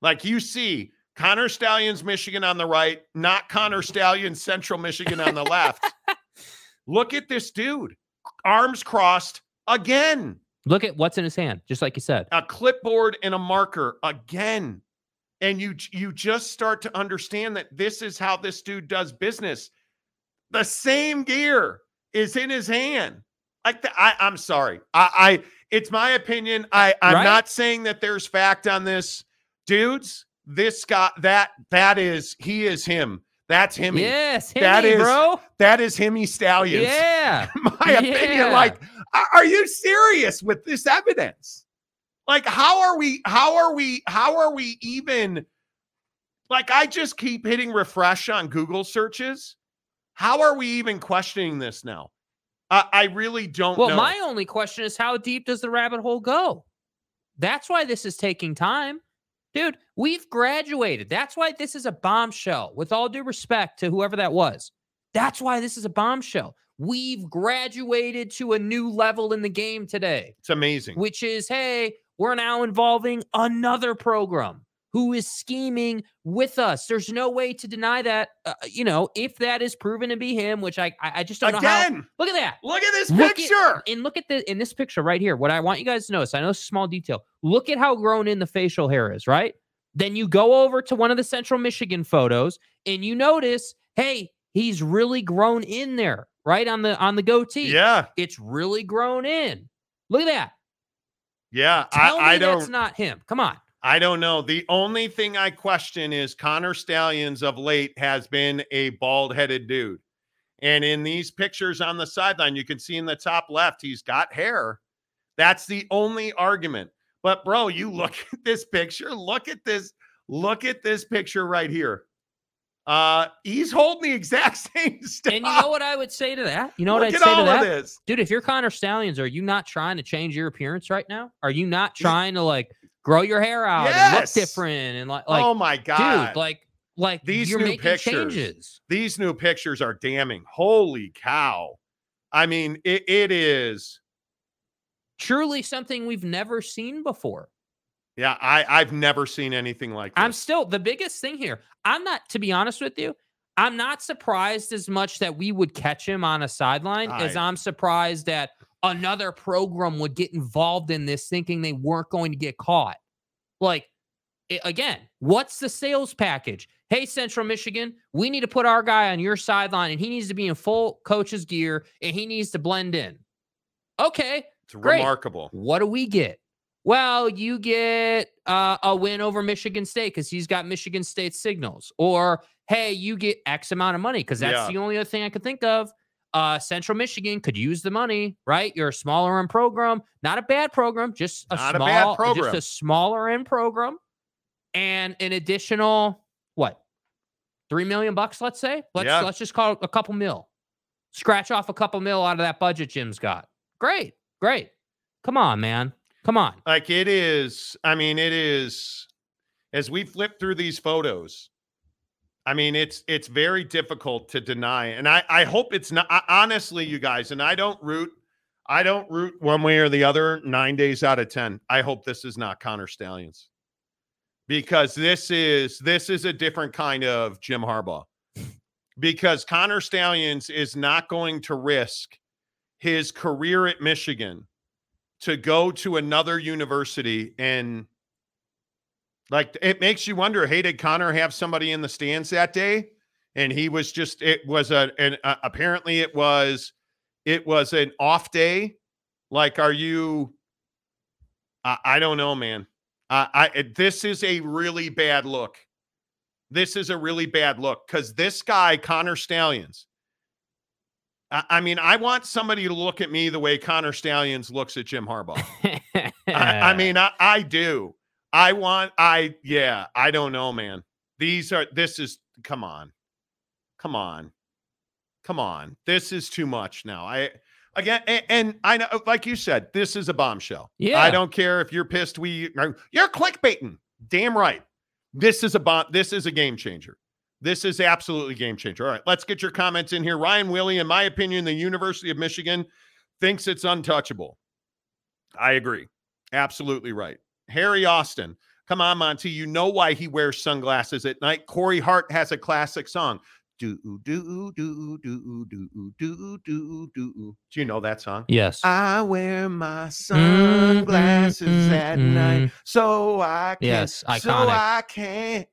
Like you see. Connor Stalions, Michigan on the right, not Connor Stalions, Central Michigan on the left. Look at this dude. Arms crossed again. Look at what's in his hand, just like you said. A clipboard and a marker again. And you, you just start to understand that this is how this dude does business. The same gear is in his hand. Like the, I, I'm sorry. I, I it's my opinion. I, I'm right? not saying that there's fact on this. Dudes. This guy, that, that is, he is him. That's him. Yes, him-y, that is, bro. That is him-y Stalions. Yeah. My opinion, yeah. Like, are you serious with this evidence? Like, how are we, how are we, how are we even, like, I just keep hitting refresh on Google searches. How are we even questioning this now? I, I really don't well, know. Well, my only question is how deep does the rabbit hole go? That's why this is taking time. Dude, we've graduated. That's why this is a bombshell. With all due respect to whoever that was. That's why this is a bombshell. We've graduated to a new level in the game today. It's amazing. Which is, hey, we're now involving another program who is scheming with us. There's no way to deny that, uh, you know, if that is proven to be him, which I I just don't Again, know how. Look at that. Look at this look picture. At, and look at the in this picture right here. What I want you guys to notice, I know it's a small detail. Look at how grown in the facial hair is, right? Then you go over to one of the Central Michigan photos and you notice, hey, he's really grown in there, right? On the on the goatee. Yeah. It's really grown in. Look at that. Yeah. Tell I, me I don't. That's not him. Come on. I don't know. The only thing I question is Connor Stalions of late has been a bald-headed dude. And in these pictures on the sideline, you can see in the top left, he's got hair. That's the only argument. But, bro, you look at this picture. Look at this. Look at this picture right here. Uh, he's holding the exact same stuff. And you know what I would say to that? You know what I'd say to that? Dude, if you're Connor Stalions, are you not trying to change your appearance right now? Are you not trying to, like, grow your hair out yes. and look different and like, like oh my god, dude, like like these you're new making pictures, changes. These new pictures are damning. Holy cow! I mean, it, it is truly something we've never seen before. Yeah, I I've never seen anything like this. I'm still the biggest thing here. I'm not, to be honest with you, I'm not surprised as much that we would catch him on a sideline I, as I'm surprised that another program would get involved in this thinking they weren't going to get caught. Like, it, again, what's the sales package? Hey, Central Michigan, we need to put our guy on your sideline, and he needs to be in full coach's gear, and he needs to blend in. Okay, it's great. Remarkable. What do we get? Well, you get uh, a win over Michigan State because he's got Michigan State signals. Or, hey, you get X amount of money because that's yeah. the only other thing I could think of. Uh, Central Michigan could use the money, right? You're a smaller end program, not a bad program, just a not small, a bad program. just a smaller end program, and an additional what, three million bucks? Let's say, let's yeah. let's just call it a couple mil. Scratch off a couple mil out of that budget Jim's got. Great, great. Come on, man. Come on. Like it is. I mean, it is. As we flip through these photos. I mean, it's it's very difficult to deny. And I, I hope it's not, I, honestly, you guys, and I don't root, I don't root one way or the other nine days out of ten. I hope this is not Connor Stalions. Because this is, this is a different kind of Jim Harbaugh. Because Connor Stalions is not going to risk his career at Michigan to go to another university and like, it makes you wonder, hey, did Connor have somebody in the stands that day? And he was just, it was a, an, uh, apparently it was, it was an off day. Like, are you, I, I don't know, man. Uh, I this is a really bad look. This is a really bad look because this guy, Connor Stalions, I, I mean, I want somebody to look at me the way Connor Stalions looks at Jim Harbaugh. I, I mean, I, I do. I want, I, yeah, I don't know, man. These are, this is, come on. Come on. Come on. This is too much now. I, again, and, and I know, like you said, this is a bombshell. Yeah. I don't care if you're pissed. We, you're clickbaiting. Damn right. This is a bomb. This is a game changer. This is absolutely game changer. All right, let's get your comments in here. Ryan Willie, in my opinion, the University of Michigan thinks it's untouchable. I agree. Absolutely right. Harry Austin, come on, Monty. You know why he wears sunglasses at night. Corey Hart has a classic song. Do, do, do, do, do, do, do, do. Do you know that song? Yes. I wear my sunglasses mm-hmm, at mm-hmm. night so I can. Yes, iconic. So I can.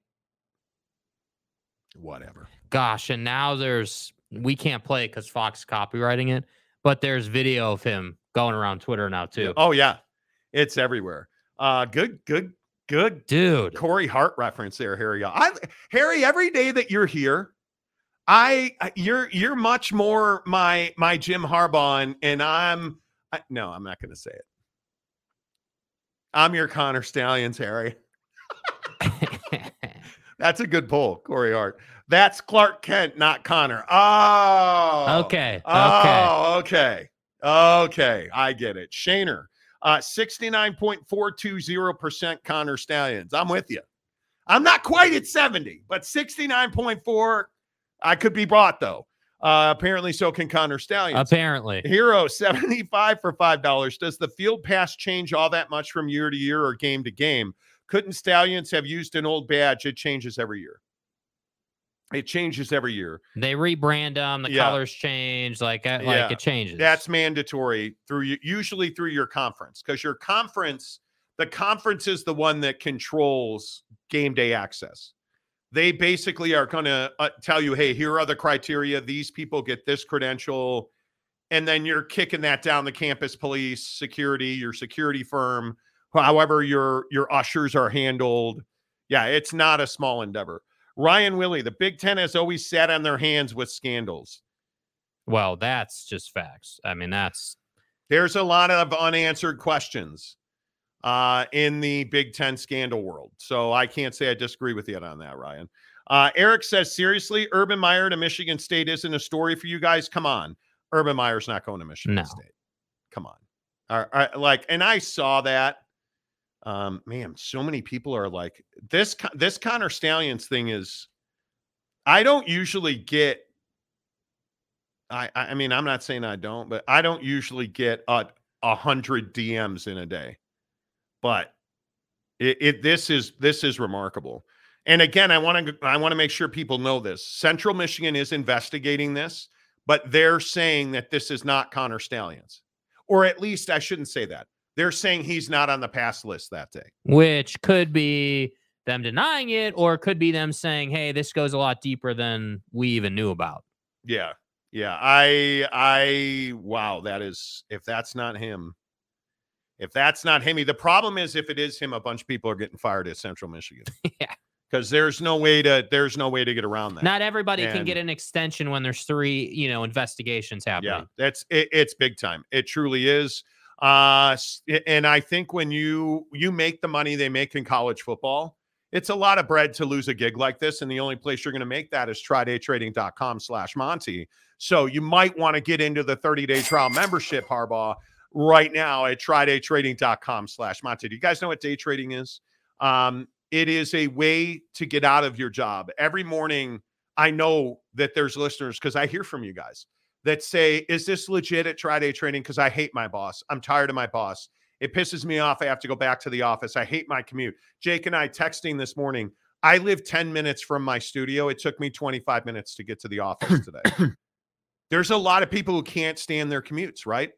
Whatever. Gosh, and now there's, we can't play it because Fox is copywriting it, but there's video of him going around Twitter now too. Oh, yeah. It's everywhere. Uh, good, good, good. Dude. Corey Hart reference there, Harry. I, Harry, every day that you're here, I, you're, you're much more my, my Jim Harbaugh, and, and I'm, I, no, I'm not going to say it. I'm your Connor Stalions, Harry. That's a good pull, Corey Hart. That's Clark Kent, not Connor. Oh, okay. Oh, okay. Okay. I get it. Shaner, uh, sixty-nine point four two zero percent Connor Stalions. I'm with you. I'm not quite at seventy, but sixty-nine point four. I could be bought, though. Uh, apparently, so can Connor Stalions. Apparently. Hero, seventy-five for five dollars. Does the field pass change all that much from year to year or game to game? Couldn't Stalions have used an old badge? It changes every year. It changes every year. They rebrand them. The yeah. colors change. Like, like yeah. it changes. That's mandatory, through usually through your conference. Because your conference, the conference is the one that controls game day access. They basically are going to uh, tell you, hey, here are the criteria. These people get this credential. And then you're kicking that down the campus police, security, your security firm, however your, your ushers are handled. Yeah, it's not a small endeavor. Ryan Willie, the Big Ten has always sat on their hands with scandals. Well, that's just facts. I mean, that's. There's a lot of unanswered questions uh in the Big Ten scandal world. So I can't say I disagree with you on that, Ryan. Uh, Eric says, seriously, Urban Meyer to Michigan State isn't a story for you guys? Come on. Urban Meyer's not going to Michigan no. State. Come on. All right, all right, like, and I saw that. Um, man, so many people are like, this, this Connor Stalions thing is, I don't usually get, I, I mean, I'm not saying I don't, but I don't usually get a, a hundred D Ms in a day. But it, it this is this is remarkable. And again, I want to I want to make sure people know this. Central Michigan is investigating this, but they're saying that this is not Connor Stalions. Or at least I shouldn't say that. They're saying he's not on the pass list that day. Which could be them denying it, or it could be them saying, hey, this goes a lot deeper than we even knew about. Yeah. Yeah. I I wow, that is, if that's not him. If that's not him, the problem is if it is him, a bunch of people are getting fired at Central Michigan. Yeah, because there's no way to there's no way to get around that. Not everybody and, can get an extension when there's three, you know, investigations happening. Yeah, that's it, it's big time. It truly is. Uh, and I think when you you make the money they make in college football, it's a lot of bread to lose a gig like this. And the only place you're going to make that is try day trading dot com slash Monty. So you might want to get into the thirty day trial membership, Harbaugh, right now at try day trading dot com slash Monty. Do you guys know what day trading is? Um, it is a way to get out of your job. Every morning, I know that there's listeners, because I hear from you guys, that say, is this legit at Try Day Trading? Because I hate my boss. I'm tired of my boss. It pisses me off. I have to go back to the office. I hate my commute. Jake and I texting this morning. I live ten minutes from my studio. It took me twenty-five minutes to get to the office today. There's a lot of people who can't stand their commutes, right?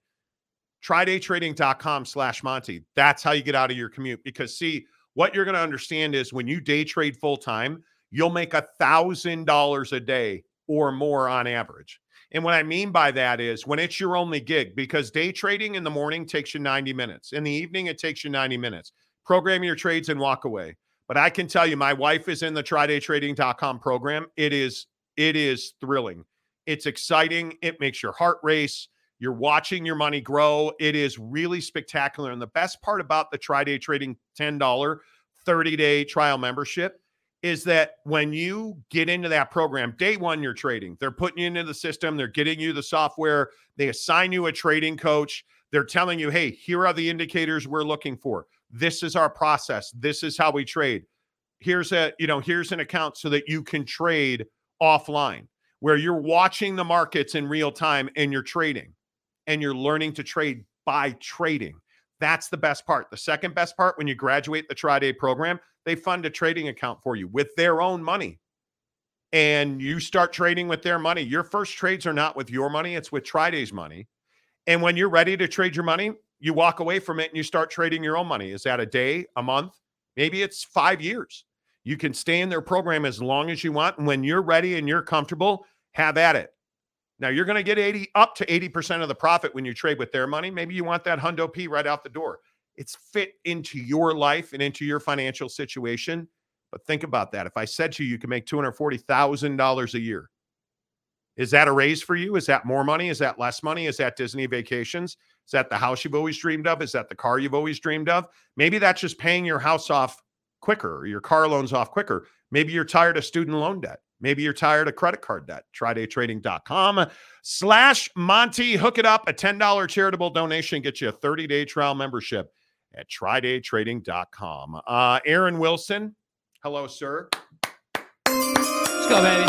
try day trading dot com slash Monty. That's how you get out of your commute. Because see, what you're going to understand is when you day trade full time, you'll make a thousand dollars a day or more on average. And what I mean by that is when it's your only gig, because day trading in the morning takes you ninety minutes. In the evening, it takes you ninety minutes. program your trades and walk away. But I can tell you, my wife is in the try day trading dot com program. It is, it is thrilling. It's exciting. It makes your heart race. You're watching your money grow. It is really spectacular. And the best part about the Tri-Day Trading ten dollar, thirty day trial membership is that when you get into that program, day one, you're trading. They're putting you into the system. They're getting you the software. They assign you a trading coach. They're telling you, hey, here are the indicators we're looking for. This is our process. This is how we trade. Here's a, you know, here's an account so that you can trade offline, where you're watching the markets in real time and you're trading and you're learning to trade by trading. That's the best part. The second best part, when you graduate the Tri-Day program, they fund a trading account for you with their own money. And you start trading with their money. Your first trades are not with your money. It's with Tri-Day's money. And when you're ready to trade your money, you walk away from it and you start trading your own money. Is that a day, a month? Maybe it's five years. You can stay in their program as long as you want. And when you're ready and you're comfortable, have at it. Now, you're going to get eighty up to eighty percent of the profit when you trade with their money. Maybe you want that hundo P right out the door. It's fit into your life and into your financial situation. But think about that. If I said to you, you can make two hundred forty thousand dollars a year, is that a raise for you? Is that more money? Is that less money? Is that Disney vacations? Is that the house you've always dreamed of? Is that the car you've always dreamed of? Maybe that's just paying your house off quicker, or your car loans off quicker. Maybe you're tired of student loan debt. Maybe you're tired of credit card debt. Tri Day Trading dot com slash Monty. Hook it up. A ten dollar charitable donation gets you a thirty day trial membership at Tri Day Trading dot com. Uh, Aaron Wilson. Hello, sir. Let's go, baby.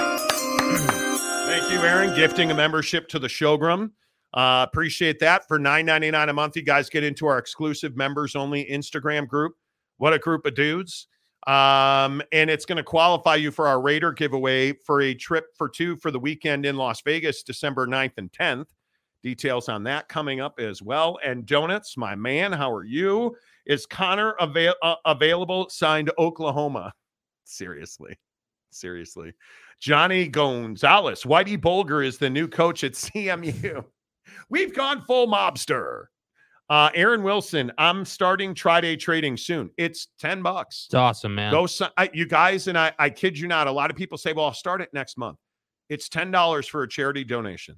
Thank you, Aaron. Gifting a membership to the showroom. Uh, appreciate that. For nine ninety-nine a month, you guys get into our exclusive members-only Instagram group. What a group of dudes. Um, and it's going to qualify you for our Raider giveaway for a trip for two for the weekend in Las Vegas, December ninth and tenth. Details on that coming up as well. And donuts, my man, how are you? Is Connor avail- uh, available? Signed, Oklahoma. Seriously. Seriously. Johnny Gonzalez. Whitey Bulger is the new coach at C M U. We've gone full mobster. Uh, Aaron Wilson, I'm starting Tri-Day Trading soon. It's ten bucks. It's awesome, man. Go, I, you guys, and I, I kid you not, a lot of people say, well, I'll start it next month. It's ten dollars for a charity donation.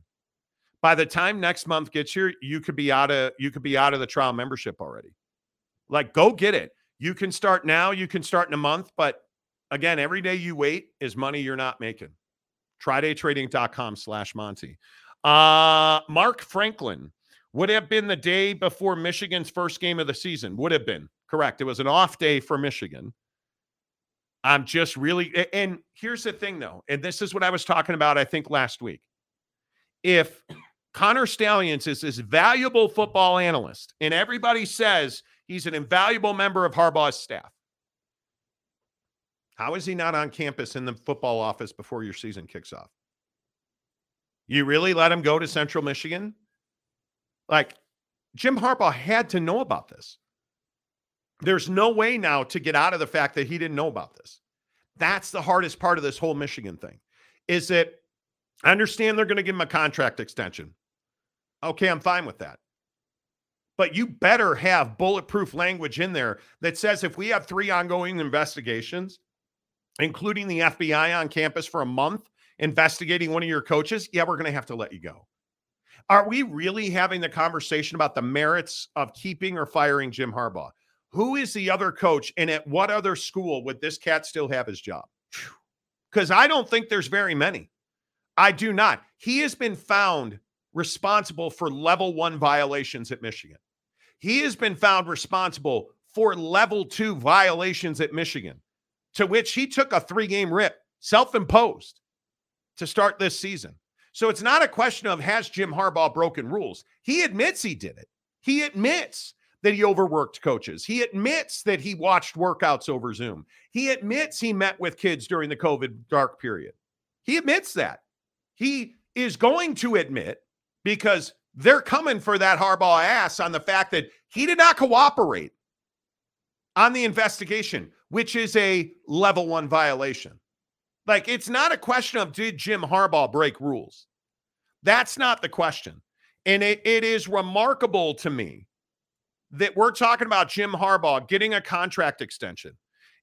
By the time next month gets here, you could be out of you could be out of the trial membership already. Like, go get it. You can start now. You can start in a month. But again, every day you wait is money you're not making. Tri Day Trading dot com slash Monty. Uh, Mark Franklin. Would have been the day before Michigan's first game of the season. Would have been. Correct. It was an off day for Michigan. I'm just really, and here's the thing, though, and this is what I was talking about, I think, last week. If Connor Stalions is this valuable football analyst, and everybody says he's an invaluable member of Harbaugh's staff, how is he not on campus in the football office before your season kicks off? You really let him go to Central Michigan? Like, Jim Harbaugh had to know about this. There's no way now to get out of the fact that he didn't know about this. That's the hardest part of this whole Michigan thing, is that I understand they're going to give him a contract extension. Okay, I'm fine with that. But you better have bulletproof language in there that says if we have three ongoing investigations, including the F B I on campus for a month, investigating one of your coaches, yeah, we're going to have to let you go. Are we really having the conversation about the merits of keeping or firing Jim Harbaugh? Who is the other coach, and at what other school would this cat still have his job? Because I don't think there's very many. I do not. He has been found responsible for level one violations at Michigan. He has been found responsible for level two violations at Michigan, to which he took a three-game rip, self-imposed, to start this season. So it's not a question of has Jim Harbaugh broken rules. He admits he did it. He admits that he overworked coaches. He admits that he watched workouts over Zoom. He admits he met with kids during the COVID dark period. He admits that. He is going to admit, because they're coming for that Harbaugh ass on the fact that he did not cooperate on the investigation, which is a level one violation. Like, it's not a question of did Jim Harbaugh break rules. That's not the question. And it, it is remarkable to me that we're talking about Jim Harbaugh getting a contract extension.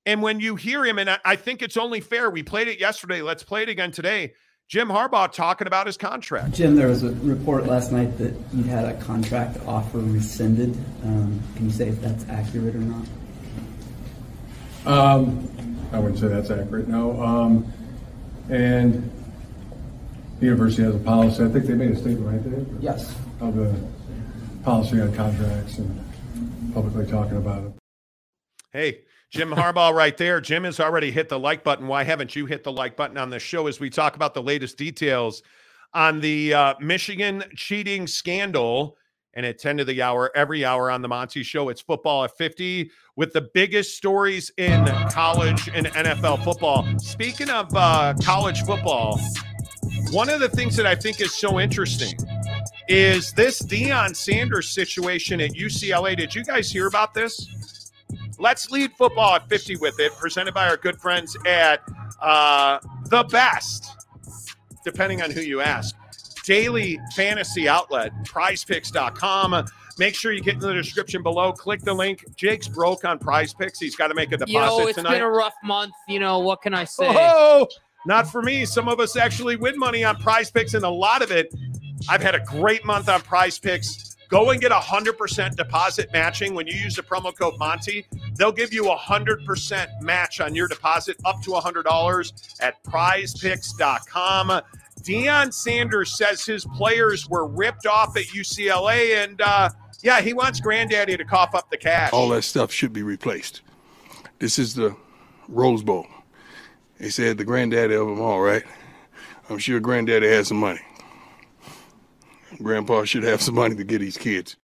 And when you hear him, and I think it's only fair, we played it yesterday, let's play it again today, Jim Harbaugh talking about his contract. Jim, there was a report last night that you had a contract offer rescinded. Um, can you say if that's accurate or not? Um, I wouldn't say that's accurate, no. Um, and the university has a policy. I think they made a statement, right, Dave? Yes. Of the policy on contracts and publicly talking about it. Hey. Jim Harbaugh right there. Jim has already hit the like button. Why haven't you hit the like button on this show as we talk about the latest details on the uh, Michigan cheating scandal? And at ten to the hour, every hour on The Monty Show, it's Football at fifty with the biggest stories in college and N F L football. Speaking of uh, college football, one of the things that I think is so interesting is this Deion Sanders situation at U C L A. Did you guys hear about this? Let's lead Football at fifty with it, presented by our good friends at uh, the best, depending on who you ask, daily fantasy outlet, prize picks dot com. Make sure you get in the description below. Click the link. Jake's broke on PrizePicks. He's got to make a deposit Yo, it's tonight. It's been a rough month. You know, what can I say? Oh, not for me. Some of us actually win money on PrizePicks, and a lot of it. I've had a great month on PrizePicks. Go and get one hundred percent deposit matching. When you use the promo code Monty, they'll give you one hundred percent match on your deposit up to one hundred dollars at prize picks dot com. Deion Sanders says his players were ripped off at U C L A, and, uh, yeah, he wants Granddaddy to cough up the cash. All that stuff should be replaced. This is the Rose Bowl. They said the granddaddy of them all, right? I'm sure Granddaddy has some money. Grandpa should have some money to get these kids.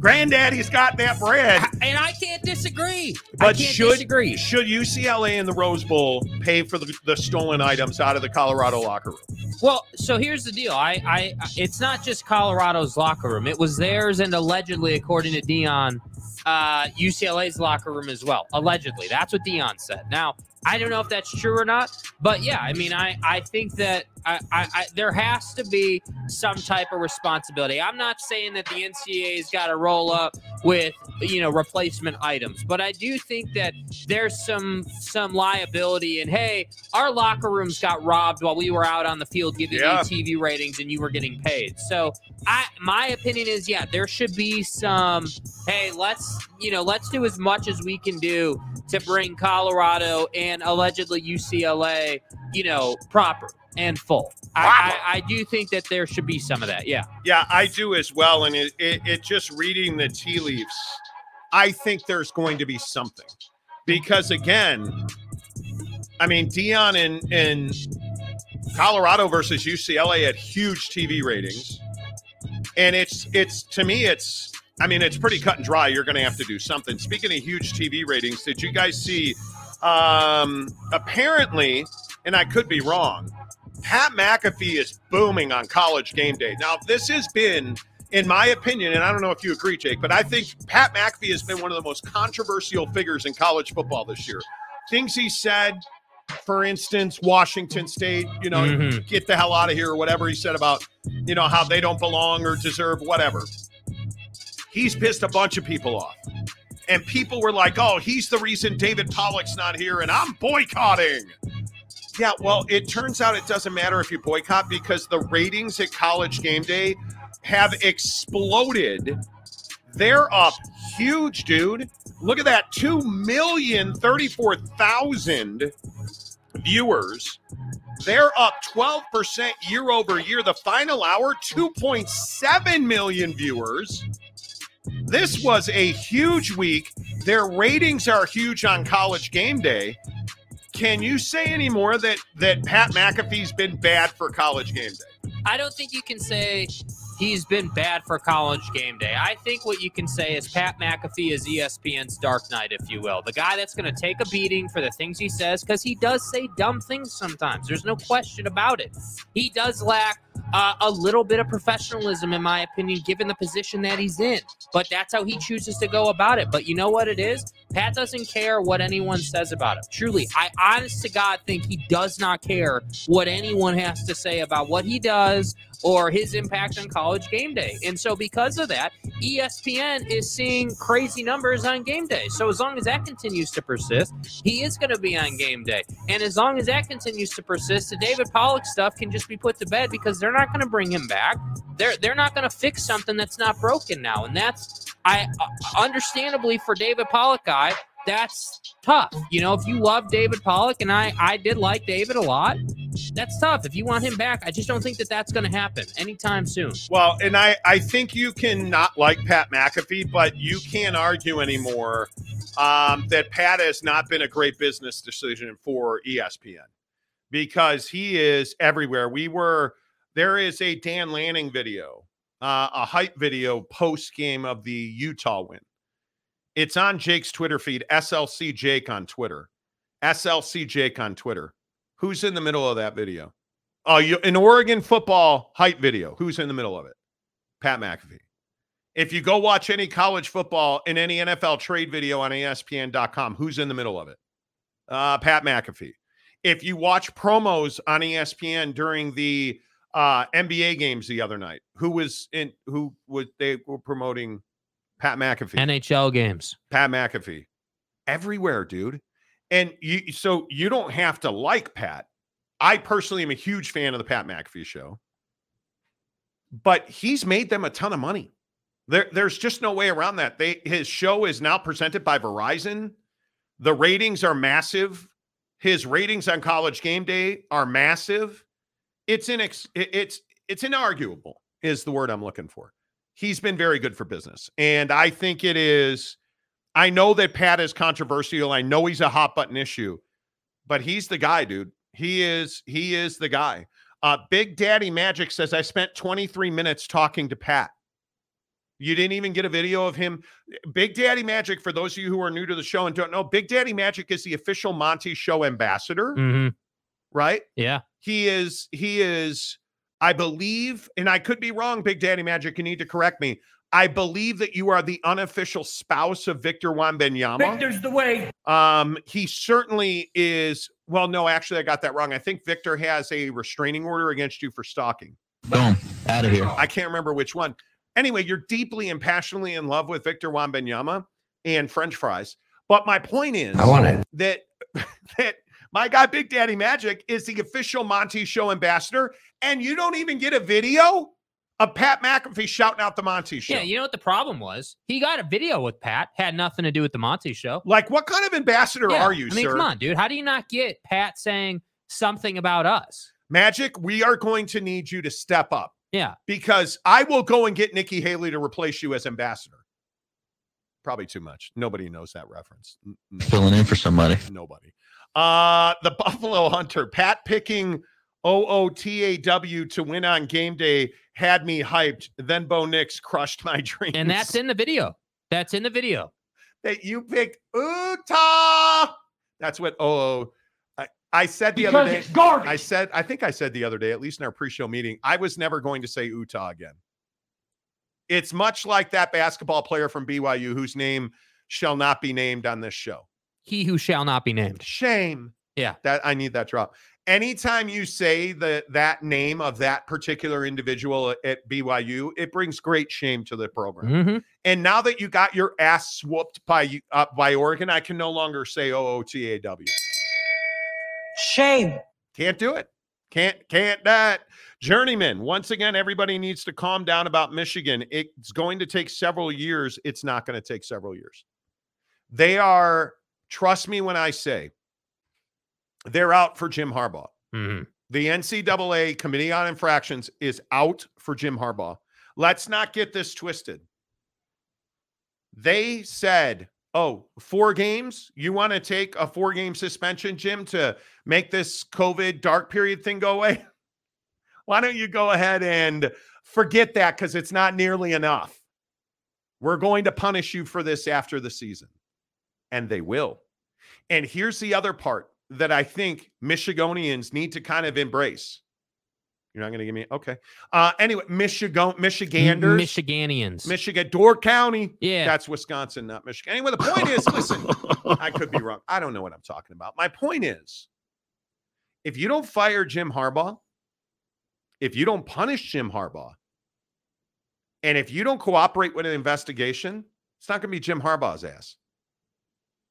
Granddaddy's got that bread. I, and I can't disagree. But I can't should, disagree. Should U C L A and the Rose Bowl pay for the, the stolen items out of the Colorado locker room? Well, so here's the deal. I, I, It's not just Colorado's locker room. It was theirs and allegedly, according to Deion, uh, U C L A's locker room as well. Allegedly. That's what Deion said. Now, I don't know if that's true or not, but yeah, I mean, I, I think that I, I, I there has to be some type of responsibility. I'm not saying that the N C double A's got to roll up with, you know, replacement items, but I do think that there's some some liability. And hey, our locker rooms got robbed while we were out on the field giving you yeah. T V ratings, and you were getting paid. So, I my opinion is, yeah, there should be some. Hey, let's you know, let's do as much as we can do to bring Colorado and. And allegedly U C L A, you know, proper and full. I, I, I do think that there should be some of that. Yeah. Yeah, I do as well. And it, it, it just reading the tea leaves, I think there's going to be something. Because, again, I mean, Deion in, in Colorado versus U C L A had huge T V ratings. And it's, it's to me, it's, I mean, it's pretty cut and dry. You're going to have to do something. Speaking of huge T V ratings, did you guys see – Um, apparently, and I could be wrong, Pat McAfee is booming on College Game Day. Now, this has been, in my opinion, and I don't know if you agree, Jake, but I think Pat McAfee has been one of the most controversial figures in college football this year. Things he said, for instance, Washington State, you know, mm-hmm. get the hell out of here, or whatever he said about, you know, how they don't belong or deserve whatever. He's pissed a bunch of people off. And people were like, oh, he's the reason David Pollock's not here, and I'm boycotting. Yeah, well, it turns out it doesn't matter if you boycott, because the ratings at College Game Day have exploded. They're up huge, dude. Look at that, two million thirty-four thousand viewers. They're up twelve percent year over year. The final hour, two point seven million viewers. This was a huge week. Their ratings are huge on College Game Day. Can you say any more that, that Pat McAfee's been bad for College Game Day? I don't think you can say he's been bad for College Game Day. I think what you can say is Pat McAfee is E S P N's Dark Knight, if you will. The guy that's going to take a beating for the things he says, because he does say dumb things sometimes. There's no question about it. He does lack Uh, a little bit of professionalism, in my opinion, given the position that he's in. But that's how he chooses to go about it. But you know what it is? Pat doesn't care what anyone says about him. Truly, I honest to God think he does not care what anyone has to say about what he does or his impact on College Game Day. And so because of that, E S P N is seeing crazy numbers on game day. So as long as that continues to persist, he is going to be on game day. And as long as that continues to persist, the David Pollock stuff can just be put to bed because they're not going to bring him back. They're they're not going to fix something that's not broken now. And that's, I uh, understandably for David Pollock guy, that's tough. You know, if you love David Pollock, and I, I did like David a lot, that's tough. If you want him back, I just don't think that that's going to happen anytime soon. Well, and I, I think you can not like Pat McAfee, but you can't argue anymore um, that Pat has not been a great business decision for E S P N because he is everywhere. We were there is a Dan Lanning video, uh, a hype video post game of the Utah win. It's on Jake's Twitter feed, S L C Jake on Twitter. S L C Jake on Twitter. Who's in the middle of that video? Oh, you, an Oregon football hype video. Who's in the middle of it? Pat McAfee. If you go watch any college football and any N F L trade video on E S P N dot com, who's in the middle of it? Uh, Pat McAfee. If you watch promos on E S P N during the uh, N B A games the other night, who was in? Who was they were promoting? Pat McAfee. N H L games. Pat McAfee. Everywhere, dude. And you, so you don't have to like Pat. I personally am a huge fan of the Pat McAfee show. But he's made them a ton of money. There, there's just no way around that. They, his show is now presented by Verizon. The ratings are massive. His ratings on College Game Day are massive. It's inex, it's it's inarguable is the word I'm looking for. He's been very good for business. And I think it is, I know that Pat is controversial. I know he's a hot button issue, but he's the guy, dude. He is, he is the guy. Uh, Big Daddy Magic says, I spent twenty-three minutes talking to Pat. You didn't even get a video of him. Big Daddy Magic, for those of you who are new to the show and don't know, Big Daddy Magic is the official Monty Show ambassador, mm-hmm. right? Yeah. He is, he is. I believe, and I could be wrong, Big Daddy Magic, you need to correct me. I believe that you are the unofficial spouse of Victor Wembanyama. Victor's the way. Um, he certainly is. Well, no, actually, I got that wrong. I think Victor has a restraining order against you for stalking. Boom. Out of here. I can't remember which one. Anyway, you're deeply and passionately in love with Victor Wembanyama and French fries. But my point is I want it. that that my guy, Big Daddy Magic, is the official Monty Show ambassador, and you don't even get a video of Pat McAfee shouting out the Monty Show. Yeah, you know what the problem was? He got a video with Pat, had nothing to do with the Monty Show. Like, what kind of ambassador yeah, are you, sir? I mean, sir? Come on, dude. How do you not get Pat saying something about us? Magic, we are going to need you to step up. Yeah. Because I will go and get Nikki Haley to replace you as ambassador. Probably too much. Nobody knows that reference. Nobody. Filling in for somebody. Nobody. Uh, the Buffalo Hunter, Pat picking O O T A W to win on game day had me hyped. Then Bo Nix crushed my dreams. And that's in the video. That's in the video. That you picked Utah. That's what O O. I, I said the because other day. It's garbage. I said, I think I said the other day, at least in our pre-show meeting, I was never going to say Utah again. It's much like that basketball player from B Y U whose name shall not be named on this show. He who shall not be named. Shame. Yeah. That I need that drop. Anytime you say the that name of that particular individual at B Y U, it brings great shame to the program. Mm-hmm. And now that you got your ass swooped by uh, by Oregon, I can no longer say O O T A W. Shame. Can't do it. Can't can't that. Journeyman, once again, everybody needs to calm down about Michigan. It's going to take several years. It's not going to take several years. They are... Trust me when I say they're out for Jim Harbaugh. Mm-hmm. The N C double A Committee on Infractions is out for Jim Harbaugh. Let's not get this twisted. They said, oh, four games? You want to take a four-game suspension, Jim, to make this COVID dark period thing go away? Why don't you go ahead and forget that because it's not nearly enough. We're going to punish you for this after the season. And they will. And here's the other part that I think Michigonians need to kind of embrace. You're not going to give me... Okay. Uh, anyway, Michigan, Michiganders. Michiganians. Michigan, Door County. Yeah. That's Wisconsin, not Michigan. Anyway, the point is, listen, I could be wrong. I don't know what I'm talking about. My point is, if you don't fire Jim Harbaugh, if you don't punish Jim Harbaugh and if you don't cooperate with an investigation, it's not going to be Jim Harbaugh's ass.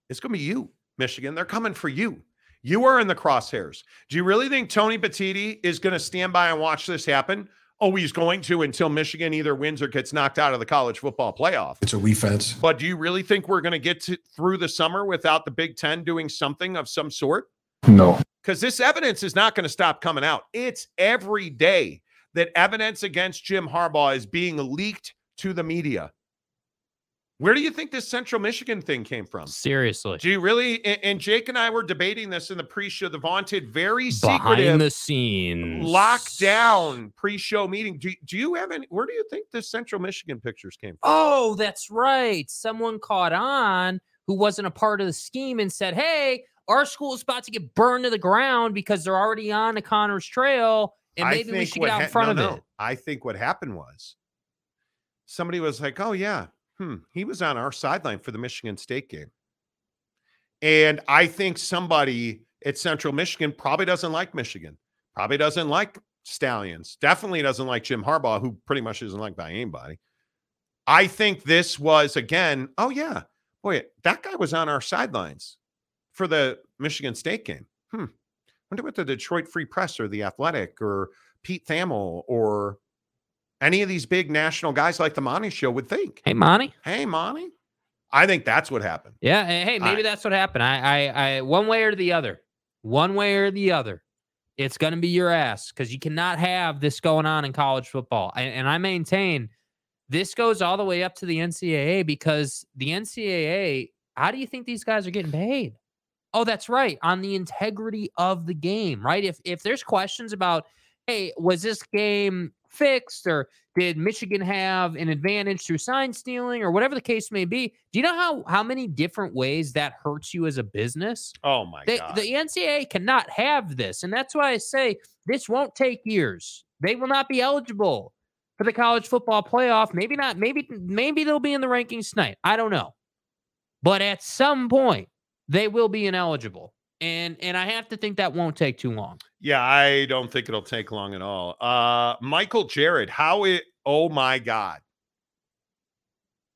It's going to be you, Michigan. They're coming for you. You are in the crosshairs. Do you really think Tony Petitti is going to stand by and watch this happen? Oh, he's going to until Michigan either wins or gets knocked out of the college football playoff. It's a refence. But do you really think we're going to get to, through the summer without the Big Ten doing something of some sort? No. Because this evidence is not going to stop coming out. It's every day that evidence against Jim Harbaugh is being leaked to the media. Where do you think this Central Michigan thing came from? Seriously. Do you really? And, and Jake and I were debating this in the pre-show, the vaunted, very secretive, behind the scenes, lockdown pre-show meeting. Do, do you have any, where do you think the Central Michigan pictures came from? Oh, that's right. Someone caught on who wasn't a part of the scheme and said, hey, our school is about to get burned to the ground because they're already on the Connor's trail. And maybe we should get out in front of it. I think what happened was somebody was like, oh yeah. Hmm, he was on our sideline for the Michigan State game. And I think somebody at Central Michigan probably doesn't like Michigan, probably doesn't like Stalions, definitely doesn't like Jim Harbaugh, who pretty much isn't liked by anybody. I think this was, again, oh, yeah, boy, that guy was on our sidelines for the Michigan State game. Hmm, wonder what the Detroit Free Press or The Athletic or Pete Thamel or any of these big national guys like the Monty Show would think. Hey, Monty. Hey, Monty. I think that's what happened. Yeah. Hey, maybe I, that's what happened. I, I, I, one way or the other, one way or the other, it's going to be your ass because you cannot have this going on in college football. And, and I maintain this goes all the way up to the N C double A because the N C double A, how do you think these guys are getting paid? Oh, that's right. On the integrity of the game, right? If, if there's questions about, hey, was this game fixed, or did Michigan have an advantage through sign stealing, or whatever the case may be? Do you know how how many different ways that hurts you as a business? Oh my they, God. The N C double A cannot have this, and that's why I say this won't take years. They will not be eligible for the college football playoff. Maybe not. Maybe maybe they'll be in the rankings tonight. I don't know, but at some point they will be ineligible. And and I have to think that won't take too long. Yeah, I don't think it'll take long at all. Uh, Michael Jarrett, how it? Oh my God!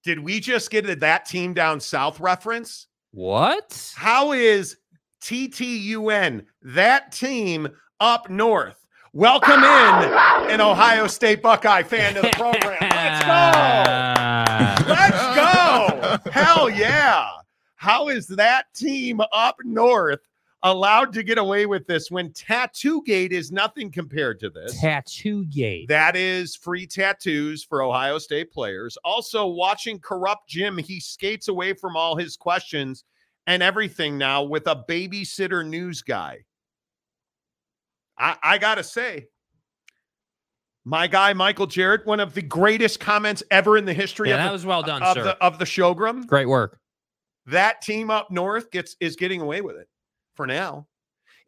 Did we just get to that team down south reference? What? How is T T U N that team up north? Welcome in an Ohio State Buckeye fan to the program. Let's go! Let's go! Hell yeah! How is that team up north allowed to get away with this when Tattoo Gate is nothing compared to this? Tattoo Gate. That is free tattoos for Ohio State players. Also, watching corrupt Jim, he skates away from all his questions and everything now with a babysitter news guy. I, I got to say, my guy, Michael Jarrett, one of the greatest comments ever in the history yeah, of, that was well done, of, sir. The, of the Showgram. Great work. That team up north gets is getting away with it. For now.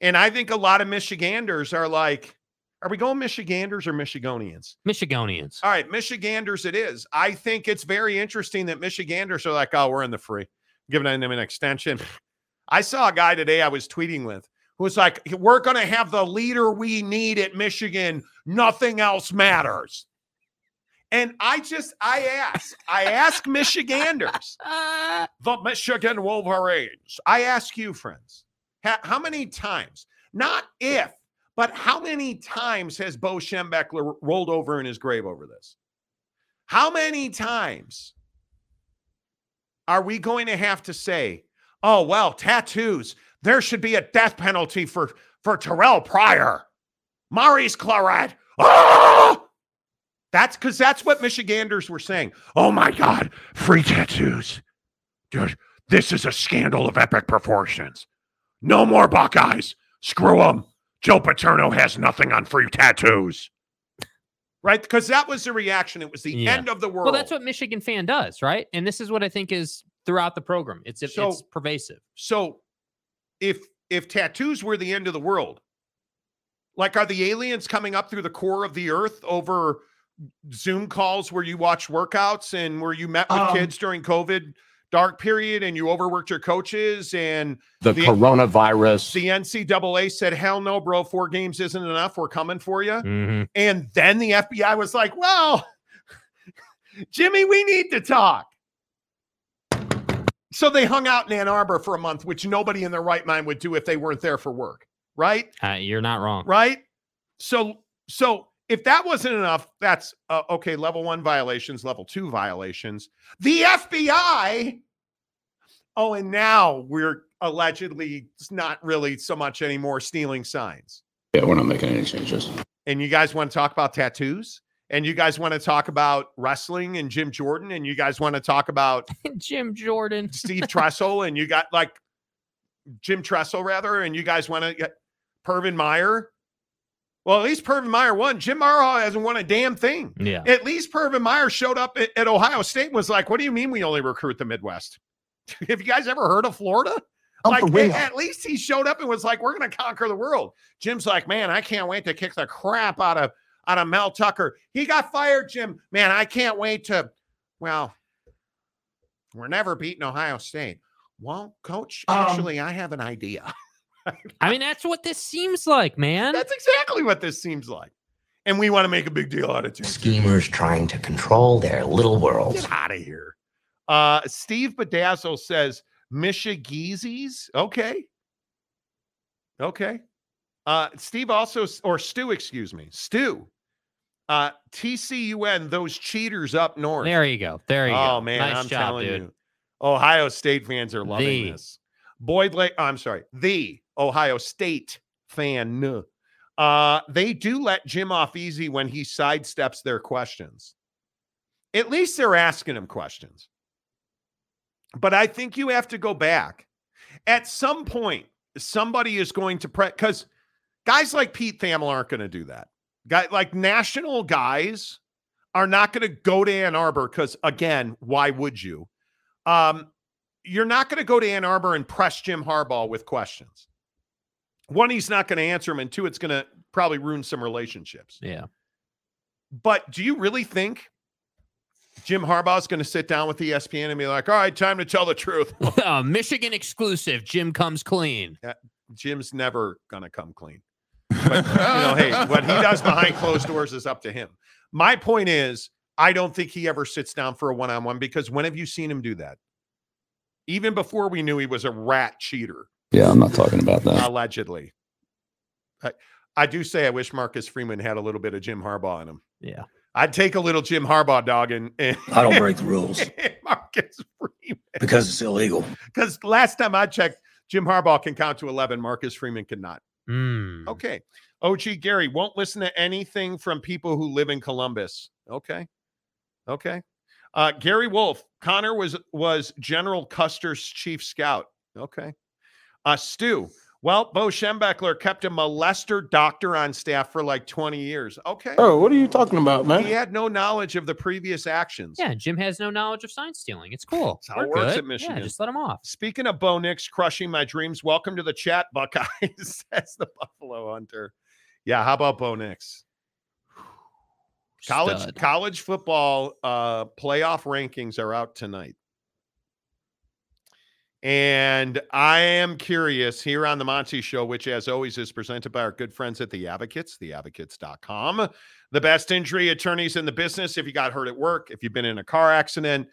And I think a lot of Michiganders are like, are we going Michiganders or Michigonians? Michigonians. All right, Michiganders it is. I think it's very interesting that Michiganders are like, oh, we're in the free. Giving them an extension. I saw a guy today I was tweeting with who was like, we're going to have the leader we need at Michigan. Nothing else matters. And I just, I ask, I ask Michiganders, the Michigan Wolverines. I ask you, friends. How many times, not if, but how many times has Bo Schembechler rolled over in his grave over this? How many times are we going to have to say, oh, well, tattoos, there should be a death penalty for, for Terrell Pryor, Maurice Claret. Oh! That's because that's what Michiganders were saying. Oh, my God, free tattoos. Dude, this is a scandal of epic proportions. No more Buckeyes. Screw them. Joe Paterno has nothing on free tattoos. Right? Because that was the reaction. It was the yeah. end of the world. Well, that's what Michigan fan does, right? And this is what I think is throughout the program. It's, it's, so, it's pervasive. So if if tattoos were the end of the world, like are the aliens coming up through the core of the earth over Zoom calls where you watch workouts and where you met with um, kids during COVID dark period and you overworked your coaches and the, the coronavirus. The N C double A said, hell no, bro, four games isn't enough. We're coming for you. Mm-hmm. And then the F B I was like, well, Jimmy, we need to talk. So they hung out in Ann Arbor for a month, which nobody in their right mind would do if they weren't there for work. Right? Uh, you're not wrong. Right? So, so if that wasn't enough, that's uh, okay. Level one violations, level two violations, the F B I. Oh, and now we're allegedly, it's not really so much anymore, stealing signs. Yeah, we're not making any changes. And you guys want to talk about tattoos? And you guys want to talk about wrestling and Jim Jordan? And you guys want to talk about Jim Jordan, Steve Tressel, and you got like Jim Tressel rather. And you guys want to get Pervin Meyer. Well, at least Pervin Meyer won. Jim Harbaugh hasn't won a damn thing. Yeah. At least Pervin Meyer showed up at, at Ohio State and was like, what do you mean we only recruit the Midwest? Have you guys ever heard of Florida? Oh, like, it, at least he showed up and was like, we're going to conquer the world. Jim's like, man, I can't wait to kick the crap out of, out of Mel Tucker. He got fired, Jim. Man, I can't wait to, well, we're never beating Ohio State. Well, coach, actually, um, I have an idea. I mean, that's what this seems like, man. That's exactly what this seems like. And we want to make a big deal out of it. Schemers trying to control their little world. Get out of here. Uh, Steve Bedazzle says, Michigeezes. Okay. Okay. Uh, Steve also, or Stu, excuse me. Stu. Uh, T C U N, those cheaters up north. There you go. There you oh, go. Oh, man, nice I'm job, telling dude. you. Ohio State fans are loving the. this. Boyd Lake, oh, I'm sorry. The. Ohio State fan. Uh, they do let Jim off easy when he sidesteps their questions. At least they're asking him questions. But I think you have to go back. At some point, somebody is going to pre because guys like Pete Thamel aren't going to do that. Guy like national guys are not going to go to Ann Arbor because, again, why would you? Um, you're not going to go to Ann Arbor and press Jim Harbaugh with questions. One, he's not going to answer them, and two, it's going to probably ruin some relationships. Yeah. But do you really think Jim Harbaugh is going to sit down with E S P N and be like, all right, time to tell the truth? uh, Michigan exclusive, Jim comes clean. Uh, Jim's never going to come clean. But, you know, hey, what he does behind closed doors is up to him. My point is, I don't think he ever sits down for a one-on-one because when have you seen him do that? Even before we knew he was a rat cheater. Yeah, I'm not talking about that. Allegedly. I, I do say I wish Marcus Freeman had a little bit of Jim Harbaugh in him. Yeah. I'd take a little Jim Harbaugh dog and... and I don't break the rules. Marcus Freeman. Because it's illegal. Because last time I checked, Jim Harbaugh can count to eleven. Marcus Freeman cannot. Mm. Okay. O G Gary won't listen to anything from people who live in Columbus. Okay. Okay. Uh, Gary Wolf. Connor was, was General Custer's chief scout. Okay. Uh, Stu, well, Bo Schembechler kept a molester doctor on staff for like twenty years. Okay. Oh, what are you talking about, man? He had no knowledge of the previous actions. Yeah, Jim has no knowledge of sign stealing. It's cool. That's how We're it works good. at Michigan. Yeah, just let him off. Speaking of Bo Nix crushing my dreams, welcome to the chat, Buckeyes, says the Buffalo Hunter. Yeah, how about Bo Nix? College Stud. college football uh, playoff rankings are out tonight. And I am curious here on The Monty Show, which as always is presented by our good friends at The Advocates, the advocates dot com. The best injury attorneys in the business. If you got hurt at work, if you've been in a car accident,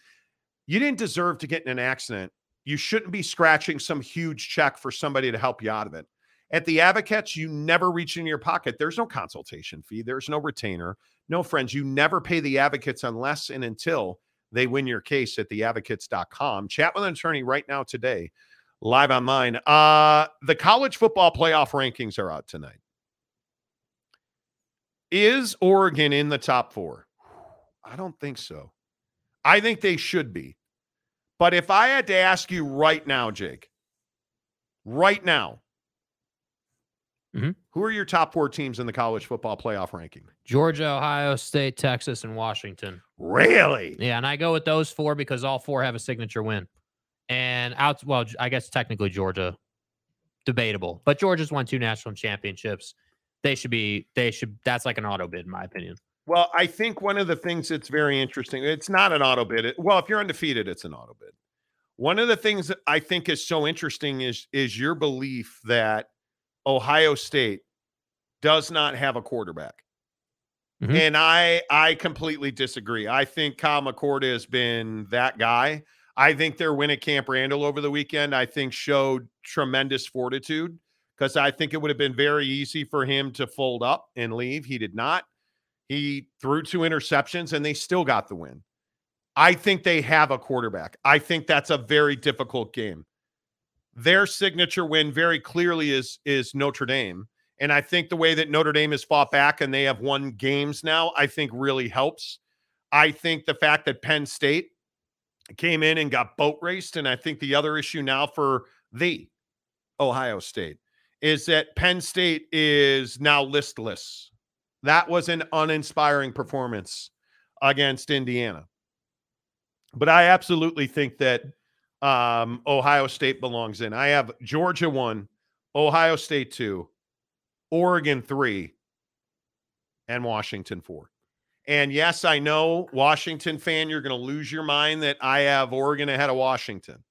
you didn't deserve to get in an accident. You shouldn't be scratching some huge check for somebody to help you out of it. At The Advocates, you never reach in your pocket. There's no consultation fee. There's no retainer. No, friends, you never pay The Advocates unless and until they win your case at the advocates dot com. Chat with an attorney right now today, live online. Uh, the college football playoff rankings are out tonight. Is Oregon in the top four? I don't think so. I think they should be. But if I had to ask you right now, Jake, right now, mm-hmm. who are your top four teams in the college football playoff ranking? Georgia, Ohio State, Texas, and Washington. Really? Yeah, and I go with those four because all four have a signature win. And out, well, I guess technically Georgia, debatable, but Georgia's won two national championships. They should be. They should. That's like an auto bid, in my opinion. Well, I think one of the things that's very interesting. It's not an auto bid. It, well, if you're undefeated, it's an auto bid. One of the things that I think is so interesting is, is your belief that Ohio State does not have a quarterback. Mm-hmm. And I, I completely disagree. I think Kyle McCord has been that guy. I think their win at Camp Randall over the weekend, I think, showed tremendous fortitude, because I think it would have been very easy for him to fold up and leave. He did not. He threw two interceptions and they still got the win. I think they have a quarterback. I think that's a very difficult game. Their signature win very clearly is, is Notre Dame. And I think the way that Notre Dame has fought back and they have won games now, I think really helps. I think the fact that Penn State came in and got boat raced, and I think the other issue now for the Ohio State is that Penn State is now listless. That was an uninspiring performance against Indiana. But I absolutely think that um, Ohio State belongs in. I have Georgia one, Ohio State two, Oregon three, and Washington four. And yes, I know, Washington fan, you're going to lose your mind that I have Oregon ahead of Washington.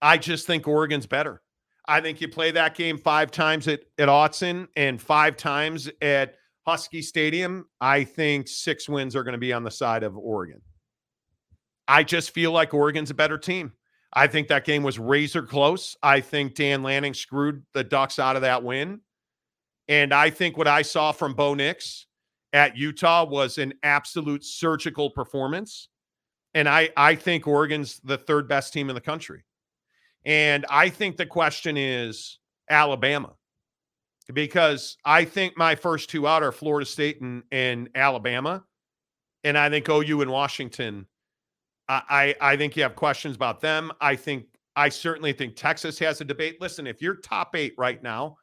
I just think Oregon's better. I think you play that game five times at, at Autzen and five times at Husky Stadium. I think six wins are going to be on the side of Oregon. I just feel like Oregon's a better team. I think that game was razor close. I think Dan Lanning screwed the Ducks out of that win. And I think what I saw from Bo Nix at Utah was an absolute surgical performance. And I, I think Oregon's the third best team in the country. And I think the question is Alabama, because I think my first two out are Florida State and, and Alabama. And I think O U and Washington, I, I think you have questions about them. I think, I certainly think Texas has a debate. Listen, if you're top eight right now,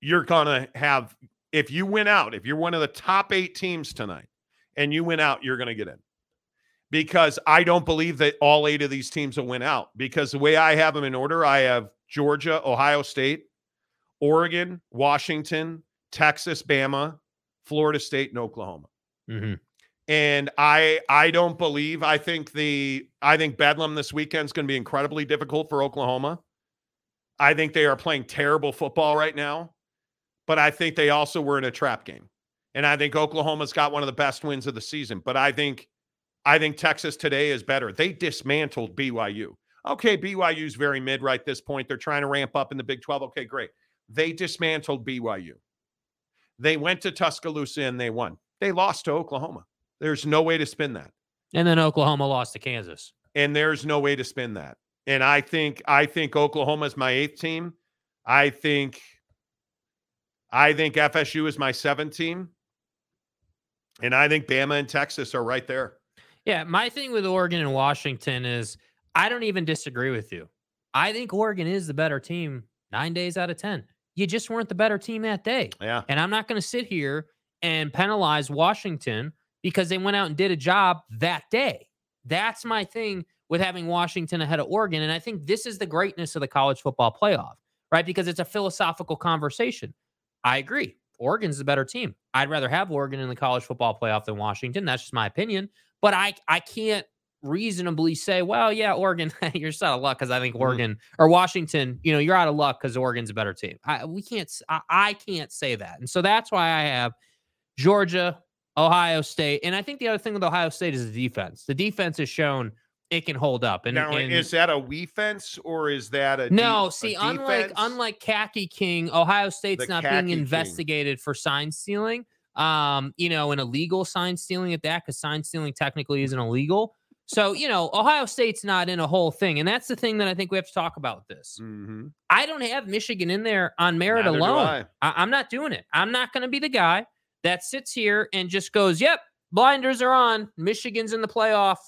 you're going to have, if you win out, if you're one of the top eight teams tonight and you win out, you're going to get in. Because I don't believe that all eight of these teams will win out. Because the way I have them in order, I have Georgia, Ohio State, Oregon, Washington, Texas, Bama, Florida State, and Oklahoma. Mm-hmm. And I I don't believe, I think the I think Bedlam this weekend is going to be incredibly difficult for Oklahoma. I think they are playing terrible football right now. But I think they also were in a trap game. And I think Oklahoma's got one of the best wins of the season. But I think I think Texas today is better. They dismantled B Y U. Okay, B Y U's very mid right this point. They're trying to ramp up in the Big twelve. Okay, great. They dismantled B Y U. They went to Tuscaloosa and they won. They lost to Oklahoma. There's no way to spin that. And then Oklahoma lost to Kansas. And there's no way to spin that. And I think I think Oklahoma is my eighth team. I think I think F S U is my seventh team. And I think Bama and Texas are right there. Yeah, my thing with Oregon and Washington is I don't even disagree with you. I think Oregon is the better team nine days out of ten. You just weren't the better team that day. Yeah. And I'm not going to sit here and penalize Washington because they went out and did a job that day. That's my thing with having Washington ahead of Oregon. And I think this is the greatness of the college football playoff, right? Because it's a philosophical conversation. I agree. Oregon's the better team. I'd rather have Oregon in the college football playoff than Washington. That's just my opinion. But I, I can't reasonably say, well, yeah, Oregon, you're just out of luck because I think Oregon or Washington, you know, you're out of luck because Oregon's a better team. I, we can't, I, I can't say that. And so that's why I have Georgia, Ohio State. And I think the other thing with Ohio State is the defense. The defense has shown it can hold up. And, now, and is that a we fence or is that a no? De- see, a unlike defense? unlike Khaki King, Ohio State's the not Khaki being investigated King. for sign stealing. Um, you know, an illegal sign stealing at that, because sign stealing technically isn't illegal. So, you know, Ohio State's not in a whole thing. And that's the thing that I think we have to talk about this. Mm-hmm. I don't have Michigan in there on merit Neither alone. I. I, I'm not doing it. I'm not going to be the guy that sits here and just goes, yep, blinders are on. Michigan's in the playoff.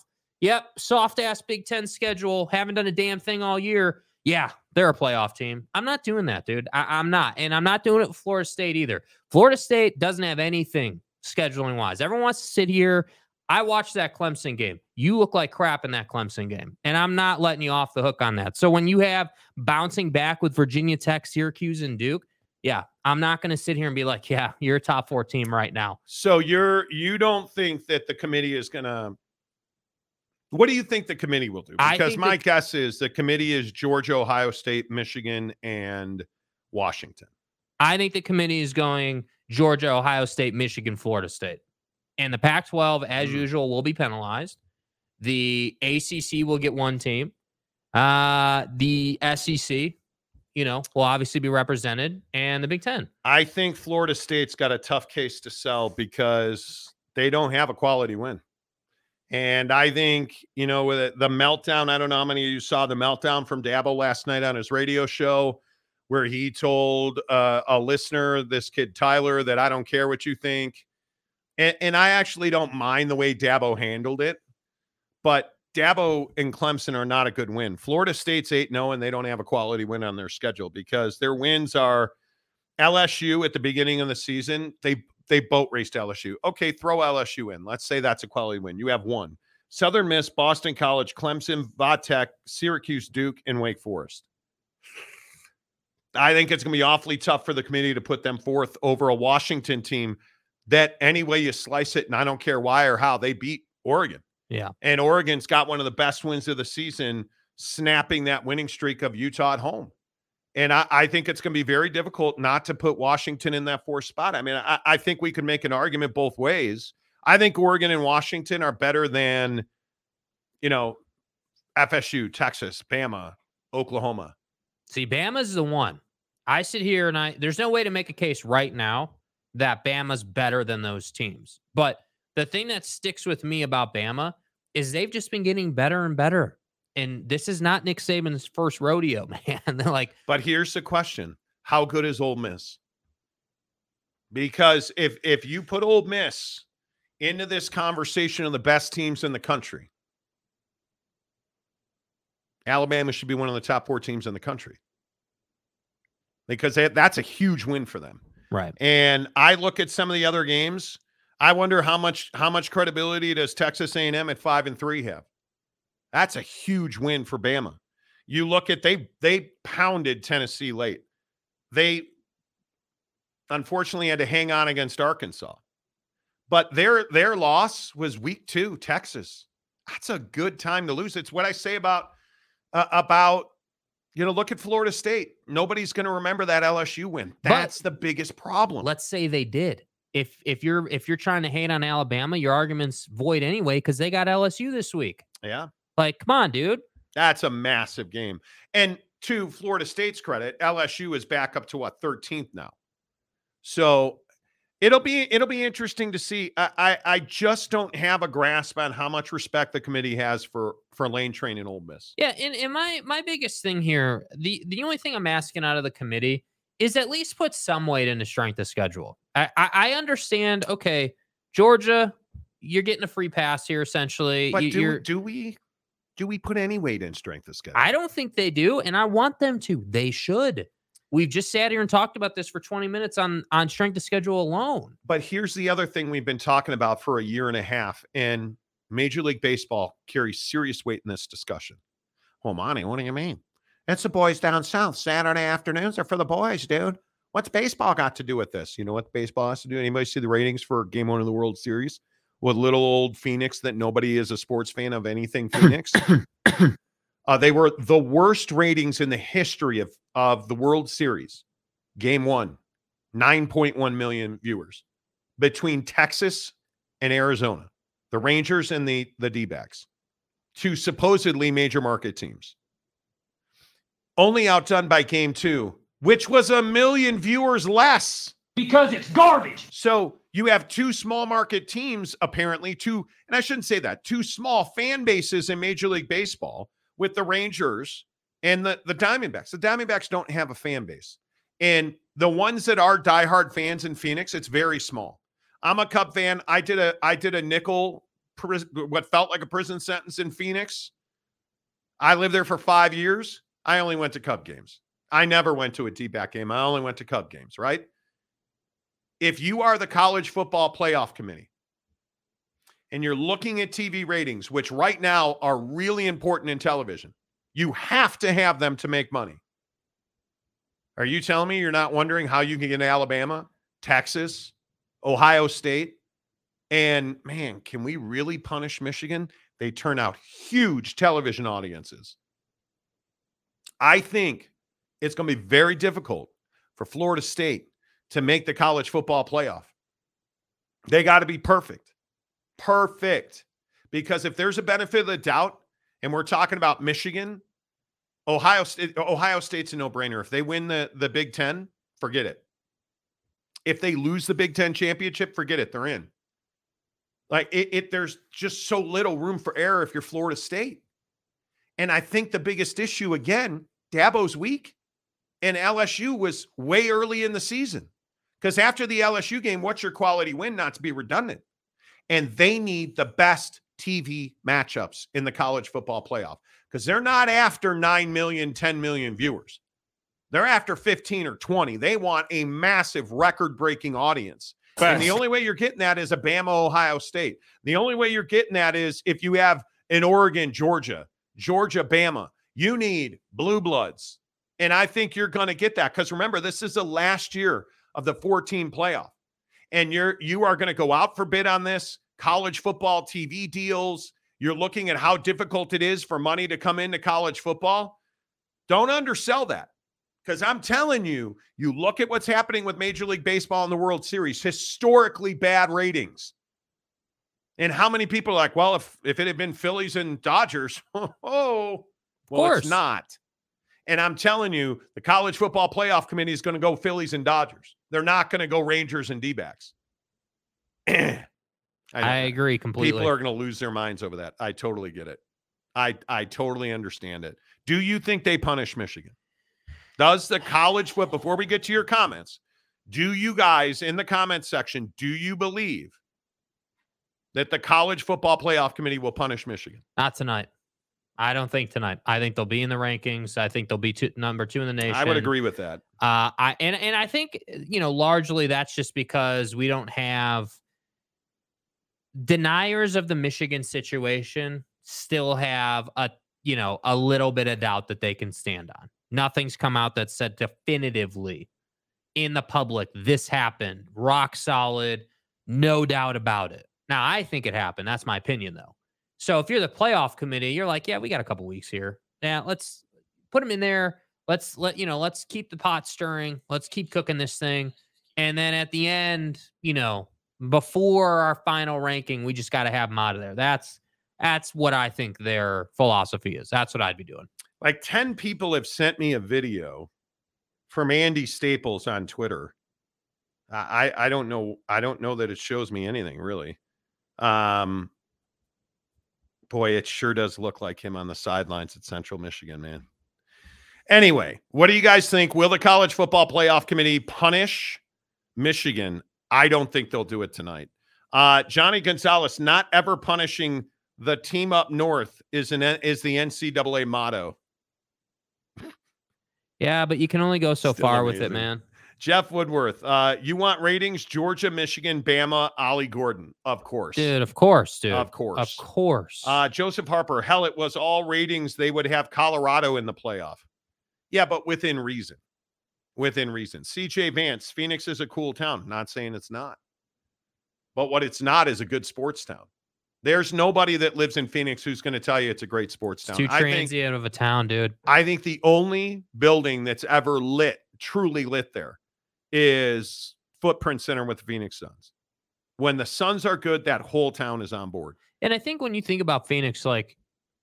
Yep. Soft ass Big Ten schedule. Haven't done a damn thing all year. Yeah, they're a playoff team. I'm not doing that, dude. I, I'm not. And I'm not doing it with Florida State either. Florida State doesn't have anything scheduling-wise. Everyone wants to sit here. I watched that Clemson game. You look like crap in that Clemson game. And I'm not letting you off the hook on that. So when you have bouncing back with Virginia Tech, Syracuse, and Duke, yeah, I'm not going to sit here and be like, yeah, you're a top four team right now. So you're, you don't think that the committee is going to What do you think the committee will do? Because my the, guess is the committee is Georgia, Ohio State, Michigan, and Washington. I think the committee is going Georgia, Ohio State, Michigan, Florida State. And the Pac twelve, as mm-hmm. usual, will be penalized. The A C C will get one team. Uh, the S E C, you know, will obviously be represented. And the Big Ten. I think Florida State's got a tough case to sell because they don't have a quality win. And I think, you know, with the meltdown, I don't know how many of you saw the meltdown from Dabo last night on his radio show where he told uh, a listener, this kid Tyler, that I don't care what you think. And, and I actually don't mind the way Dabo handled it. But Dabo and Clemson are not a good win. Florida State's eight and oh, and they don't have a quality win on their schedule because their wins are L S U at the beginning of the season. They They boat raced L S U. Okay, throw L S U in. Let's say that's a quality win. You have one. Southern Miss, Boston College, Clemson, Va Tech, Syracuse, Duke, and Wake Forest. I think it's going to be awfully tough for the committee to put them fourth over a Washington team that any way you slice it, and I don't care why or how, they beat Oregon. Yeah. And Oregon's got one of the best wins of the season, snapping that winning streak of Utah at home. And I, I think it's going to be very difficult not to put Washington in that fourth spot. I mean, I, I think we could make an argument both ways. I think Oregon and Washington are better than, you know, F S U, Texas, Bama, Oklahoma. See, Bama's the one. I sit here and I there's no way to make a case right now that Bama's better than those teams. But the thing that sticks with me about Bama is they've just been getting better and better. And this is not Nick Saban's first rodeo, man. They're like, but here's the question: how good is Ole Miss? Because if if you put Ole Miss into this conversation of the best teams in the country, Alabama should be one of the top four teams in the country because they, that's a huge win for them, right? And I look at some of the other games. I wonder how much how much credibility does Texas A and M at five and three have? That's a huge win for Bama. You look at they they pounded Tennessee late. They unfortunately had to hang on against Arkansas. But their their loss was week two, Texas. That's a good time to lose. It's what I say about uh, about you know, look at Florida State. Nobody's going to remember that L S U win. That's but the biggest problem. Let's say they did. If if you're if you're trying to hate on Alabama, your argument's void anyway cuz they got L S U this week. Yeah. Like, come on, dude. That's a massive game. And to Florida State's credit, L S U is back up to what, thirteenth now. So it'll be it'll be interesting to see. I I, I just don't have a grasp on how much respect the committee has for, for Lane Train and Ole Miss. Yeah, and, and my my biggest thing here, the, the only thing I'm asking out of the committee is at least put some weight into strength of schedule. I I, I understand. Okay, Georgia, you're getting a free pass here essentially. But you, do you're, do we? Do we put any weight in strength of schedule? I don't think they do, and I want them to. They should. We've just sat here and talked about this for twenty minutes on, on strength of schedule alone. But here's the other thing we've been talking about for a year and a half, and Major League Baseball carries serious weight in this discussion. Well, Monty, what do you mean? It's the boys down south. Saturday afternoons are for the boys, dude. What's baseball got to do with this? You know what baseball has to do? Anybody see the ratings for game one of the World Series? With little old Phoenix, that nobody is a sports fan of anything Phoenix. uh, they were the worst ratings in the history of, of the World Series. Game one, nine point one million viewers between Texas and Arizona, the Rangers and the, the D-backs, two supposedly major market teams. Only outdone by game two, which was a million viewers less. Because it's garbage. So you have two small market teams, apparently, two, and I shouldn't say that, two small fan bases in Major League Baseball with the Rangers and the, the Diamondbacks. The Diamondbacks don't have a fan base. And the ones that are diehard fans in Phoenix, it's very small. I'm a Cub fan. I did a I did a nickel, what felt like a prison sentence in Phoenix. I lived there for five years. I only went to Cub games. I never went to a D-back game. I only went to Cub games, right? If you are the College Football Playoff Committee and you're looking at T V ratings, which right now are really important in television, you have to have them to make money. Are you telling me you're not wondering how you can get Alabama, Texas, Ohio State, And man, can we really punish Michigan? They turn out huge television audiences. I think it's going to be very difficult for Florida State to make the college football playoff. They got to be perfect. Perfect. Because if there's a benefit of the doubt, and we're talking about Michigan, Ohio State, Ohio State's a no-brainer. If they win the, the Big Ten, forget it. If they lose the Big Ten championship, forget it. They're in. Like it, it, there's just so little room for error if you're Florida State. And I think the biggest issue, again, Dabo's weak, and L S U was way early in the season. Because after the L S U game, what's your quality win? Not to be redundant. And they need the best T V matchups in the college football playoff, because they're not after nine million, ten million viewers. They're after fifteen or twenty. They want a massive record-breaking audience. Fast. And the only way you're getting that is Alabama, Ohio State. The only way you're getting that is if you have an Oregon, Georgia, Georgia, Bama. You need blue bloods. And I think you're going to get that, because remember, this is the last year of the four-team playoff. And you're, you are going to go out for bid on this. College football T V deals. You're looking at how difficult it is for money to come into college football. Don't undersell that, because I'm telling you, you look at what's happening with Major League Baseball in the World Series, historically bad ratings. And how many people are like, well, if, if it had been Phillies and Dodgers, oh, well, it's not. And I'm telling you, the college football playoff committee is going to go Phillies and Dodgers. They're not going to go Rangers and D-backs. I, I agree completely. People are going to lose their minds over that. I totally get it. I, I totally understand it. Do you think they punish Michigan? Does the college football, before we get to your comments, do you guys in the comments section, do you believe that the college football playoff committee will punish Michigan? Not tonight. I don't think tonight. I think they'll be in the rankings. I think they'll be two, number two in the nation. I would agree with that. Uh, I and and I think, you know, largely that's just because we don't have deniers of the Michigan situation still have a, you know, a little bit of doubt that they can stand on. Nothing's come out that said definitively in the public, this happened, rock solid, no doubt about it. Now, I think it happened. That's my opinion, though. So if you're the playoff committee, you're like, yeah, we got a couple weeks here. Now let's put them in there. Let's let, you know, let's keep the pot stirring. Let's keep cooking this thing. And then at the end, you know, before our final ranking, we just got to have them out of there. That's, that's what I think their philosophy is. That's what I'd be doing. Like ten people have sent me a video from Andy Staples on Twitter. I, I don't know. I don't know that it shows me anything really. Um, Boy, it sure does look like him on the sidelines at Central Michigan, man. Anyway, what do you guys think? Will the college football playoff committee punish Michigan? I don't think they'll do it tonight. Uh, Johnny Gonzalez, not ever punishing the team up north is an is the N C double A motto. Yeah, but you can only go so Still far amazing. With it, man. Jeff Woodworth, uh, you want ratings? Georgia, Michigan, Bama, Ollie Gordon. Of course. Dude, of course, dude. Of course. Of course. Uh, Joseph Harper, hell, it was all ratings. They would have Colorado in the playoff. Yeah, but within reason. Within reason. C J Vance, Phoenix is a cool town. Not saying it's not. But what it's not is a good sports town. There's nobody that lives in Phoenix who's going to tell you it's a great sports town. It's too transient I think, of a town, dude. I think the only building that's ever lit, truly lit there, is Footprint Center with the Phoenix Suns. When the Suns are good, that whole town is on board. And I think when you think about Phoenix, like,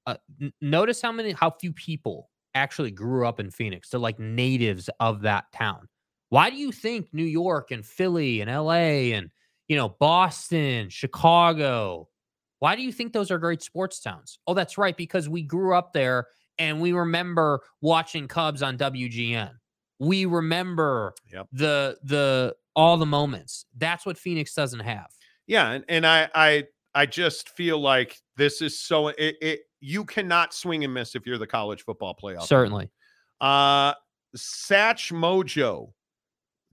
uh, n- notice how many, how few people actually grew up in Phoenix. They're like natives of that town. Why do you think New York and Philly and L A and, you know, Boston, Chicago, why do you think those are great sports towns? Oh, that's right, because we grew up there and we remember watching Cubs on W G N. We remember yep. the the all the moments. That's what Phoenix doesn't have. Yeah, and, and I I I just feel like this is so it, it you cannot swing and miss if you're the college football playoff. Certainly. Uh Satch Mojo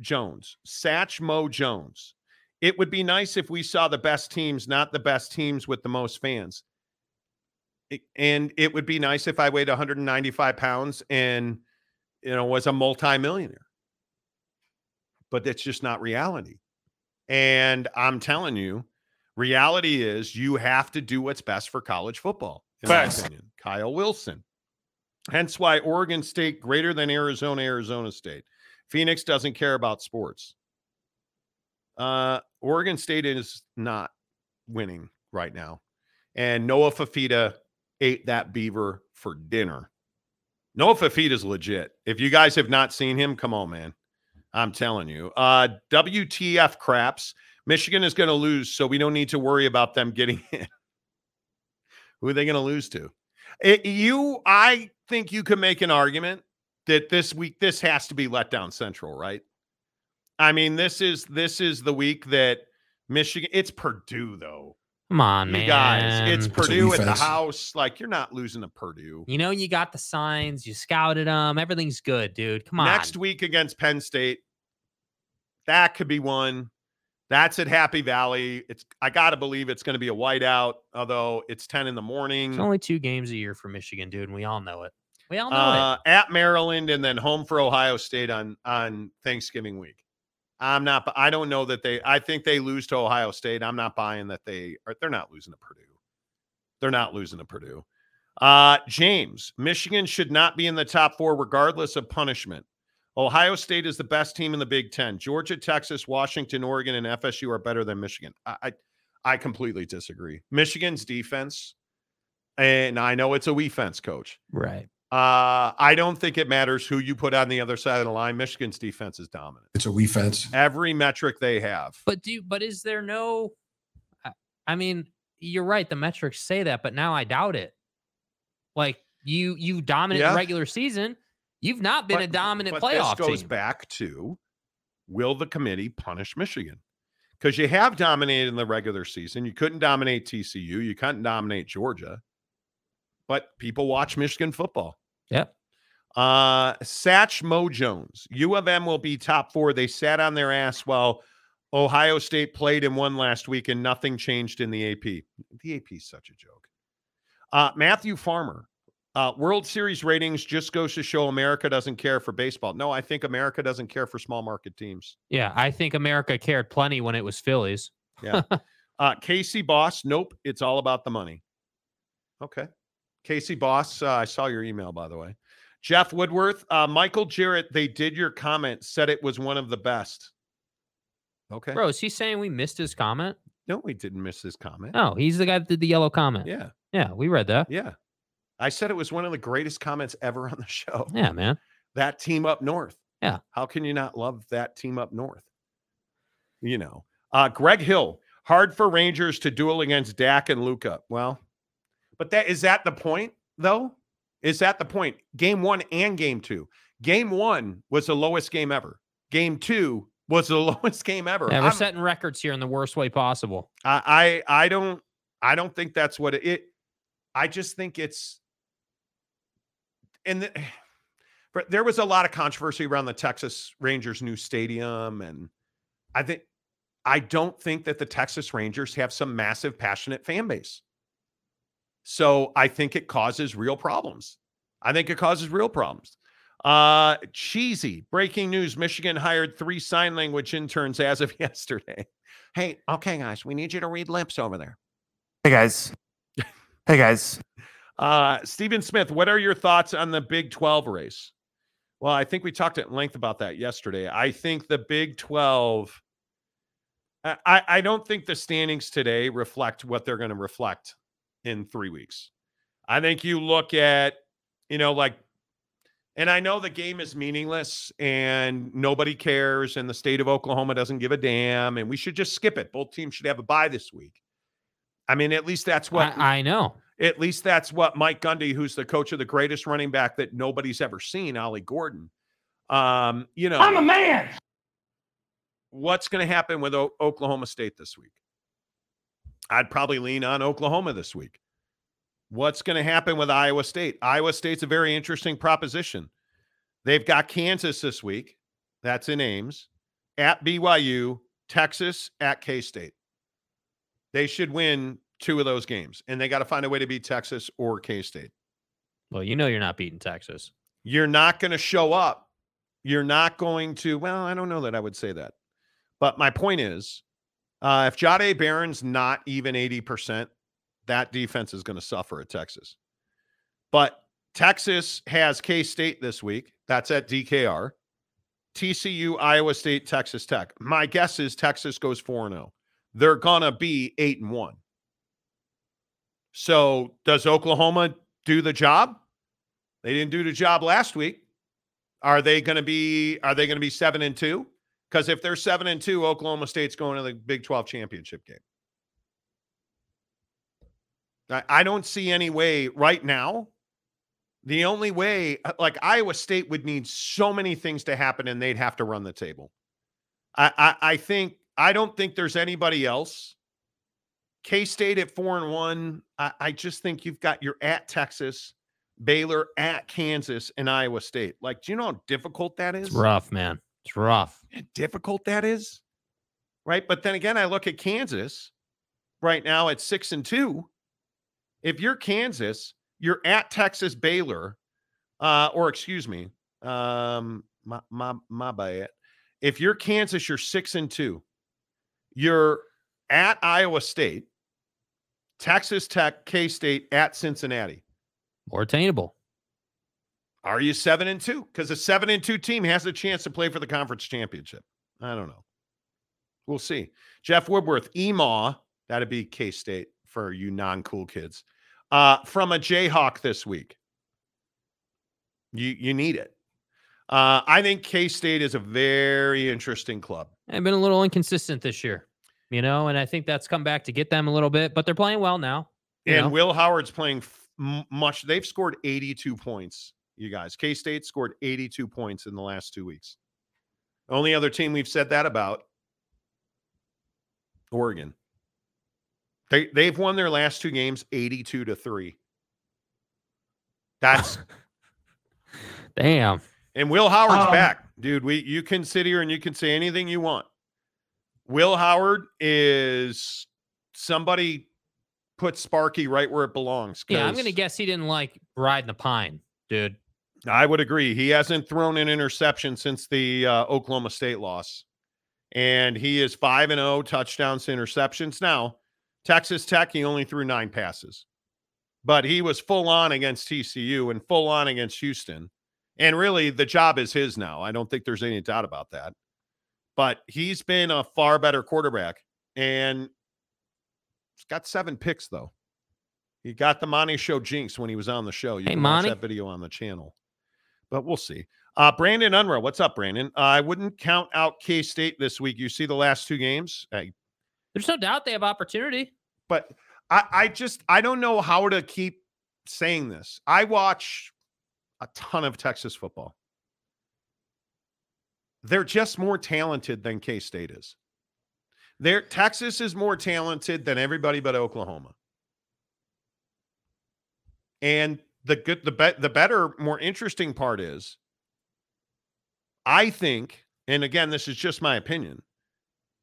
Jones. Satch Mo Jones. It would be nice if we saw the best teams, not the best teams with the most fans. It, and it would be nice if I weighed one hundred ninety-five pounds and, you know, was a multimillionaire, but that's just not reality. And I'm telling you, Reality is you have to do what's best for college football, in my opinion. Kyle Wilson. Hence why Oregon State greater than Arizona, Arizona State. Phoenix doesn't care about sports. Uh, Oregon State is not winning right now. And Noah Fafita ate that beaver for dinner. Noah Fafita's legit. If you guys have not seen him, come on, man. I'm telling you. Uh, W T F craps. Michigan is going to lose, so we don't need to worry about them getting in. Who are they going to lose to? It, you, I think you can make an argument that this week, this has to be let down central, right? I mean, this is this is the week that Michigan, it's Purdue, though. Come on, you man. You guys, it's Purdue at the house. Like, you're not losing to Purdue. You know, you got the signs. You scouted them. Everything's good, dude. Come on. Next week against Penn State, that could be one. That's at Happy Valley. It's I got to believe it's going to be a whiteout, although it's ten in the morning. It's only two games a year for Michigan, dude, and we all know it. We all know uh, it. At Maryland and then home for Ohio State on, on Thanksgiving week. I'm not, I don't know that they, I think they lose to Ohio State. I'm not buying that they are, they're not losing to Purdue. They're not losing to Purdue. Uh, James, Michigan should not be in the top four regardless of punishment. Ohio State is the best team in the Big Ten. Georgia, Texas, Washington, Oregon, and F S U are better than Michigan. I, I, I completely disagree. Michigan's defense, and I know it's a defense coach. Right. Uh, I don't think it matters who you put on the other side of the line. Michigan's defense is dominant. It's a defense. Every metric they have. But do but is there no? I mean, you're right. The metrics say that, but now I doubt it. Like you, you dominate yeah. regular season. You've not been but, a dominant but playoff this goes team. Back to will the committee punish Michigan? Because you have dominated in the regular season. You couldn't dominate T C U. You couldn't dominate Georgia. But people watch Michigan football. Yep. Uh, Satch Mo Jones. U of M will be top four. They sat on their ass while Ohio State played and won last week, and nothing changed in the A P. The A P is such a joke. Uh, Matthew Farmer. Uh, World Series ratings just goes to show America doesn't care for baseball. No, I think America doesn't care for small market teams. Yeah, I think America cared plenty when it was Phillies. Yeah. uh, Casey Boss. Nope. It's all about the money. Okay. Casey Boss, uh, I saw your email, by the way. Jeff Woodworth, uh, Michael Jarrett, they did your comment, said it was one of the best. Okay. Bro, is he saying we missed his comment? No, we didn't miss his comment. Oh, he's the guy that did the yellow comment. Yeah. Yeah, we read that. Yeah. I said it was one of the greatest comments ever on the show. Yeah, man. That team up north. Yeah. How can you not love that team up north? You know. Uh, Greg Hill, hard for Rangers to duel against Dak and Luka. Well, But that is that the point, though? Is that the point? Game one and game two. Game one was the lowest game ever. Game two was the lowest game ever. Yeah, we're I'm, setting records here in the worst way possible. I, I I don't I don't think that's what it, it I just think it's and the, there was a lot of controversy around the Texas Rangers new stadium, and I think I don't think that the Texas Rangers have some massive passionate fan base. So I think it causes real problems. I think it causes real problems. Uh, cheesy. Breaking news. Michigan hired three sign language interns as of yesterday. Hey, okay, guys. We need you to read lips over there. Hey, guys. Hey, guys. Uh, Stephen Smith, what are your thoughts on the Big twelve race? Well, I think we talked at length about that yesterday. I think the Big twelve, I, I don't think the standings today reflect what they're going to reflect in three weeks. I think you look at, you know, like, and I know the game is meaningless and nobody cares and the state of Oklahoma doesn't give a damn and we should just skip it. Both teams should have a bye this week. I mean, at least that's what I, I know. At least that's what Mike Gundy, who's the coach of the greatest running back that nobody's ever seen, Ollie Gordon. Um, you know, I'm a man. What's going to happen with o- Oklahoma State this week? I'd probably lean on Oklahoma this week. What's going to happen with Iowa State? Iowa State's a very interesting proposition. They've got Kansas this week. That's in Ames. At B Y U, Texas, at K-State. They should win two of those games, and they got to find a way to beat Texas or K-State. Well, you know you're not beating Texas. You're not going to show up. You're not going to, well, I don't know that I would say that. But my point is, Uh, if Jahdae Barron's not even eighty percent, that defense is going to suffer at Texas. But Texas has K-State this week. That's at D K R. T C U, Iowa State, Texas Tech. My guess is Texas goes four and oh. They're going to be eight and one. So does Oklahoma do the job? They didn't do the job last week. Are they going to be are they going to be seven and two? Because if they're seven and two, Oklahoma State's going to the Big twelve championship game. I, I don't see any way right now. The only way, like Iowa State would need so many things to happen and they'd have to run the table. I I, I think I don't think there's anybody else. K-State at four and one. I, I just think you've got your at Texas, Baylor at Kansas, and Iowa State. Like, do you know how difficult that is? It's rough, man. It's rough. How difficult that is, right? But then again, I look at Kansas right now at six and two. If you're Kansas, you're at Texas, Baylor, uh, or excuse me, um, my my my bad. If you're Kansas, you're six and two. You're at Iowa State, Texas Tech, K-State, at Cincinnati. More attainable. Are you seven and two? Because a seven and two team has a chance to play for the conference championship. I don't know. We'll see. Jeff Woodworth, Emaw, that'd be K-State for you non-cool kids. Uh, from a Jayhawk this week. You you need it. Uh, I think K-State is a very interesting club. They've been a little inconsistent this year, you know, and I think that's come back to get them a little bit, but they're playing well now. And know. Will Howard's playing f- much. They've scored eighty-two points, you guys. K-State scored eighty-two points in the last two weeks. Only other team we've said that about, Oregon. They, they've won their last two games eighty-two to three. That's damn. And Will Howard's um, back. Dude, we you can sit here and you can say anything you want. Will Howard is somebody put Sparky right where it belongs. Yeah, I'm going to guess he didn't like riding the pine, dude. I would agree. He hasn't thrown an interception since the uh, Oklahoma State loss. And he is five and oh touchdowns to interceptions now. Texas Tech, he only threw nine passes. But he was full on against T C U and full on against Houston. And really, the job is his now. I don't think there's any doubt about that. But he's been a far better quarterback. And he's got seven picks, though. He got the Monty Show jinx when he was on the show. You hey, can Monty. Watch that video on the channel. But we'll see. Uh, Brandon Unruh. What's up, Brandon? Uh, I wouldn't count out K-State this week. You see the last two games? I, There's no doubt they have opportunity. But I, I just, I don't know how to keep saying this. I watch a ton of Texas football. They're just more talented than K-State is. They're, Texas is more talented than everybody but Oklahoma. And the good, the, be, the better, more interesting part is, I think, and again, this is just my opinion,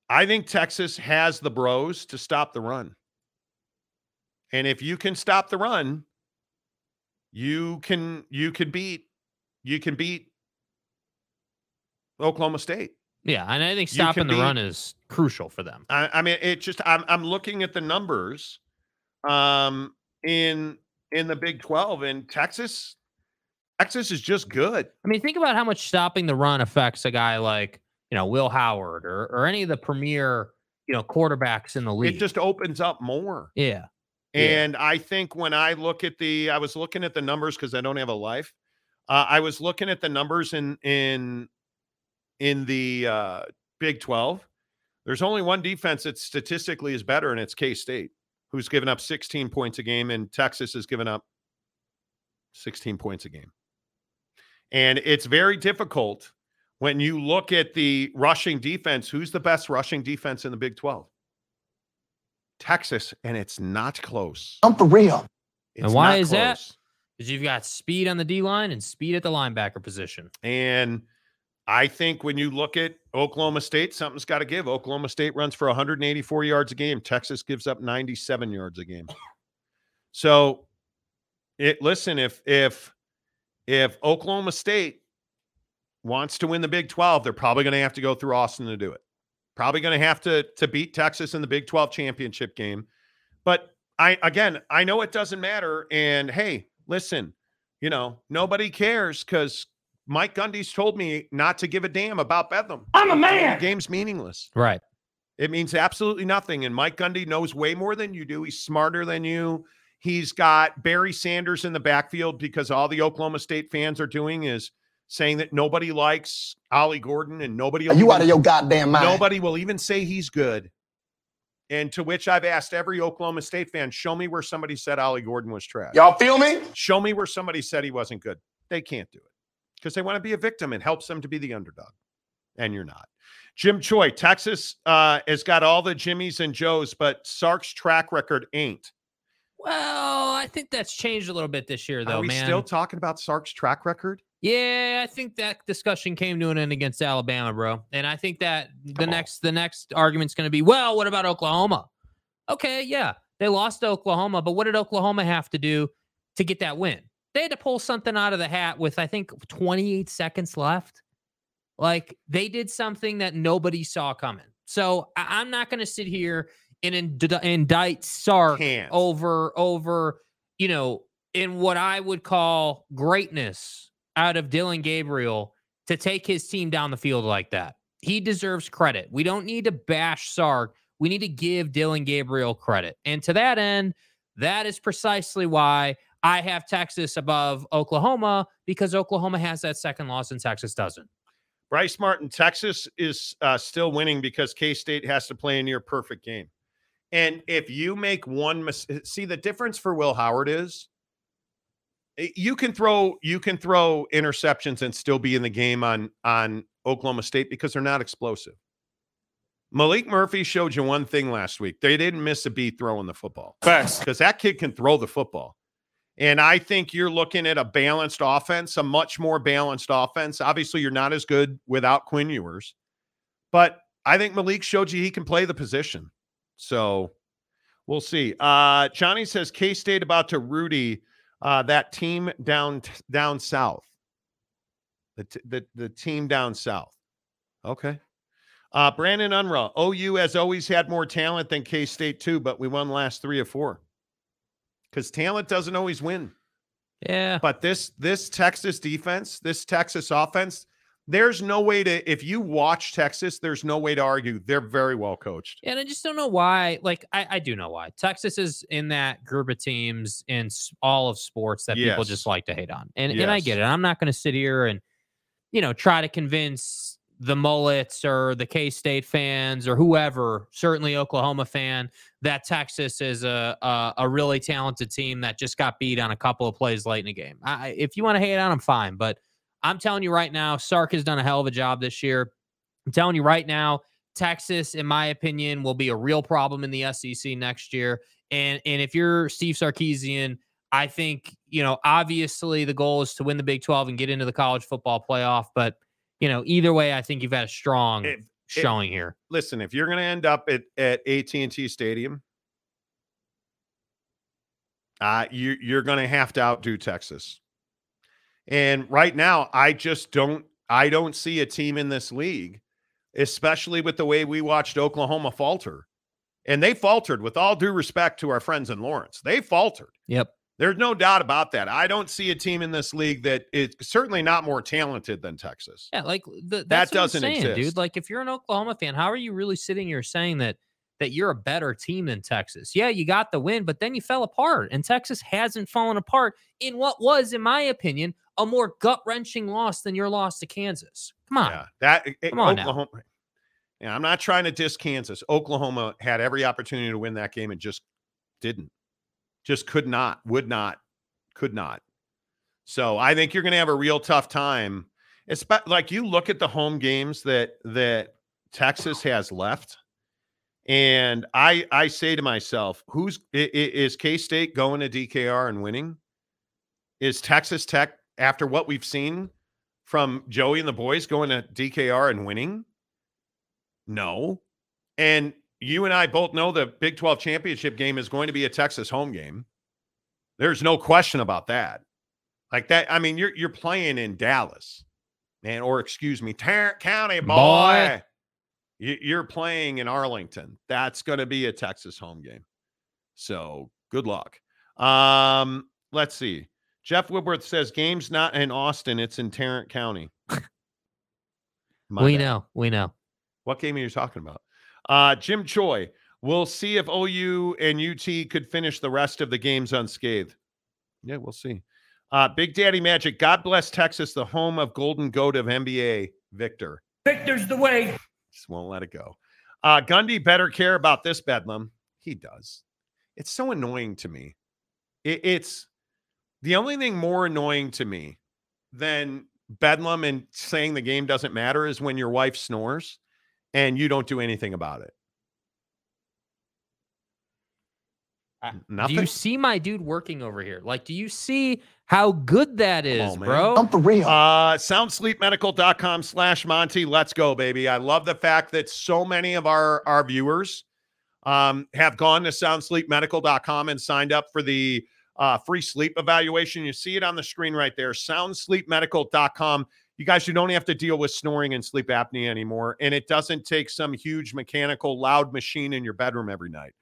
I think Texas has the bros to stop the run. And if you can stop the run, you can you can beat you can beat Oklahoma State. Yeah, and I think stopping the beat, run is crucial for them. I, I mean, it just I'm I'm looking at the numbers um in in the Big twelve, and Texas Texas is just good. I mean, think about how much stopping the run affects a guy like you know, Will Howard or or any of the premier, you know, quarterbacks in the league. It just opens up more. Yeah. And yeah. I think when I look at the, I was looking at the numbers because I don't have a life. Uh, I was looking at the numbers in, in, in the uh, Big twelve. There's only one defense that statistically is better, and it's K-State, who's given up sixteen points a game, and Texas has given up sixteen points a game. And it's very difficult. When you look at the rushing defense, who's the best rushing defense in the Big twelve? Texas, and it's not close. I'm for real. It's and why is close. That? Because you've got speed on the D-line and speed at the linebacker position. And I think when you look at Oklahoma State, something's got to give. Oklahoma State runs for one hundred eighty-four yards a game. Texas gives up ninety-seven yards a game. So, it listen, if if if Oklahoma State wants to win the Big twelve, they're probably going to have to go through Austin to do it. Probably going to have to to beat Texas in the Big twelve championship game. But I, again, I know it doesn't matter. And hey, listen, you know, nobody cares because Mike Gundy's told me not to give a damn about Bedlam. I'm a man. The game's meaningless. Right. It means absolutely nothing. And Mike Gundy knows way more than you do. He's smarter than you. He's got Barry Sanders in the backfield because all the Oklahoma State fans are doing is saying that nobody likes Ollie Gordon and nobody. Are you out of your goddamn mind? Nobody will even say he's good. And to which I've asked every Oklahoma State fan, show me where somebody said Ollie Gordon was trash. Y'all feel me? Show me where somebody said he wasn't good. They can't do it because they want to be a victim. It helps them to be the underdog. And you're not. Jim Choi, Texas uh, has got all the Jimmies and Joes, but Sark's track record ain't. Well, I think that's changed a little bit this year, though, man. Are we man. still talking about Sark's track record? Yeah, I think that discussion came to an end against Alabama, bro. And I think that the Come next on. the next argument's going to be, well, what about Oklahoma? Okay, yeah, they lost to Oklahoma, but what did Oklahoma have to do to get that win? They had to pull something out of the hat with, I think, twenty-eight seconds left. Like, they did something that nobody saw coming. So I- I'm not going to sit here and ind- indict Sark Can't. over, over, you know, in what I would call greatness out of Dylan Gabriel to take his team down the field like that. He deserves credit. We don't need to bash Sark. We need to give Dylan Gabriel credit. And to that end, that is precisely why I have Texas above Oklahoma, because Oklahoma has that second loss and Texas doesn't. Bryce Martin, Texas is uh, still winning because K-State has to play a near perfect game. And if you make one mistake, see, the difference for Will Howard is you can throw you can throw interceptions and still be in the game on, on Oklahoma State because they're not explosive. Malik Murphy showed you one thing last week. They didn't miss a beat throwing the football. Facts. Because that kid can throw the football. And I think you're looking at a balanced offense, a much more balanced offense. Obviously, you're not as good without Quinn Ewers. But I think Malik showed you he can play the position. So we'll see. Uh, Johnny says K-State about to Rudy uh, that team down down south. The, t- the, the team down south. Okay. Uh, Brandon Unruh, O U has always had more talent than K-State too, but we won last three or four. Because talent doesn't always win. Yeah. But this this Texas defense, this Texas offense, there's no way to, if you watch Texas, there's no way to argue. They're very well coached. And I just don't know why. Like, I, I do know why. Texas is in that group of teams in all of sports that yes. people just like to hate on. And, yes. and I get it. I'm not going to sit here and, you know, try to convince the Mullets or the K-State fans or whoever, certainly Oklahoma fan, that Texas is a, a a really talented team that just got beat on a couple of plays late in the game. I, if you want to hate on them, fine. But I'm telling you right now, Sark has done a hell of a job this year. I'm telling you right now, Texas, in my opinion, will be a real problem in the S E C next year. And and if you're Steve Sarkisian, I think, you know, obviously the goal is to win the Big twelve and get into the college football playoff. But, you know, either way, I think you've had a strong it, showing it, here. Listen, if you're going to end up at, at A T and T Stadium, uh, you, you're going to have to outdo Texas. And right now, I just don't, I don't see a team in this league, especially with the way we watched Oklahoma falter. And they faltered, with all due respect to our friends in Lawrence. They faltered. Yep. There's no doubt about that. I don't see a team in this league that is certainly not more talented than Texas. Yeah, like the, that's that doesn't what I'm saying, exist, dude. Like, if you're an Oklahoma fan, how are you really sitting here saying that that you're a better team than Texas? Yeah, you got the win, but then you fell apart, and Texas hasn't fallen apart in what was, in my opinion, a more gut wrenching loss than your loss to Kansas. Come on, yeah, that it, come on Oklahoma, now. Yeah, I'm not trying to diss Kansas. Oklahoma had every opportunity to win that game and just didn't. Just could not, would not, could not. So I think you're going to have a real tough time. It's like you look at the home games that that Texas has left, and I I say to myself, who's is K-State going to D K R and winning? Is Texas Tech, after what we've seen from Joey and the boys, going to D K R and winning? No. And you and I both know the Big twelve championship game is going to be a Texas home game. There's no question about that. Like that, I mean, you're you're playing in Dallas, man, or excuse me, Tarrant County, boy. boy. You're playing in Arlington. That's going to be a Texas home game. So good luck. Um, let's see. Jeff Woodworth says game's not in Austin. It's in Tarrant County. we bad. know. We know. What game are you talking about? Uh, Jim Choi. We'll see if O U and U T could finish the rest of the games unscathed. Yeah, we'll see. Uh, Big Daddy Magic. God bless Texas, the home of Golden Goat of N B A. Victor. Victor's the way. Just won't let it go. Uh, Gundy better care about this bedlam. He does. It's so annoying to me. It, it's the only thing more annoying to me than bedlam and saying the game doesn't matter is when your wife snores and you don't do anything about it. I, nothing. Do you see my dude working over here? Like, do you see how good that is, oh, bro? I'm for real. Uh, sound sleep medical dot com slash Monty. Let's go, baby. I love the fact that so many of our, our viewers Um, have gone to sound sleep medical dot com and signed up for the uh, free sleep evaluation. You see it on the screen right there, sound sleep medical dot com. You guys, you don't have to deal with snoring and sleep apnea anymore, and it doesn't take some huge mechanical loud machine in your bedroom every night.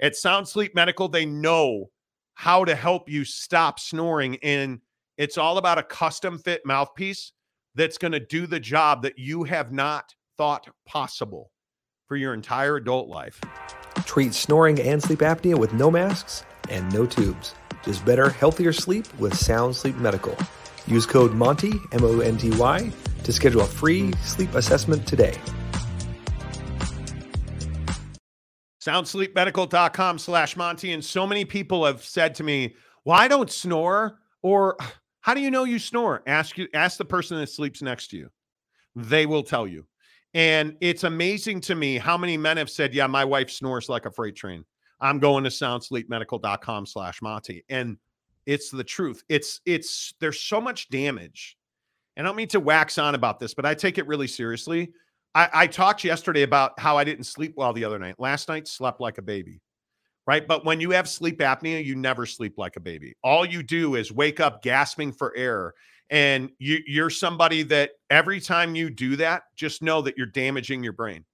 At Sound Sleep Medical, they know how to help you stop snoring, and it's all about a custom-fit mouthpiece that's going to do the job that you have not thought possible for your entire adult life. Treat snoring and sleep apnea with no masks and no tubes. Just better, healthier sleep with Sound Sleep Medical. Use code Monty, M O N T Y, to schedule a free sleep assessment today. sound sleep medical dot com slash Monty. And so many people have said to me, well, I don't snore, or how do you know you snore? Ask you, ask the person that sleeps next to you. They will tell you. And it's amazing to me how many men have said, yeah, my wife snores like a freight train. I'm going to sound sleep medical dot com slash Monty. And it's the truth. It's, it's, there's so much damage. And I don't mean to wax on about this, but I take it really seriously. I, I talked yesterday about how I didn't sleep well the other night. Last night, slept like a baby, right? But when you have sleep apnea, you never sleep like a baby. All you do is wake up gasping for air. And you, you're somebody that every time you do that, just know that you're damaging your brain.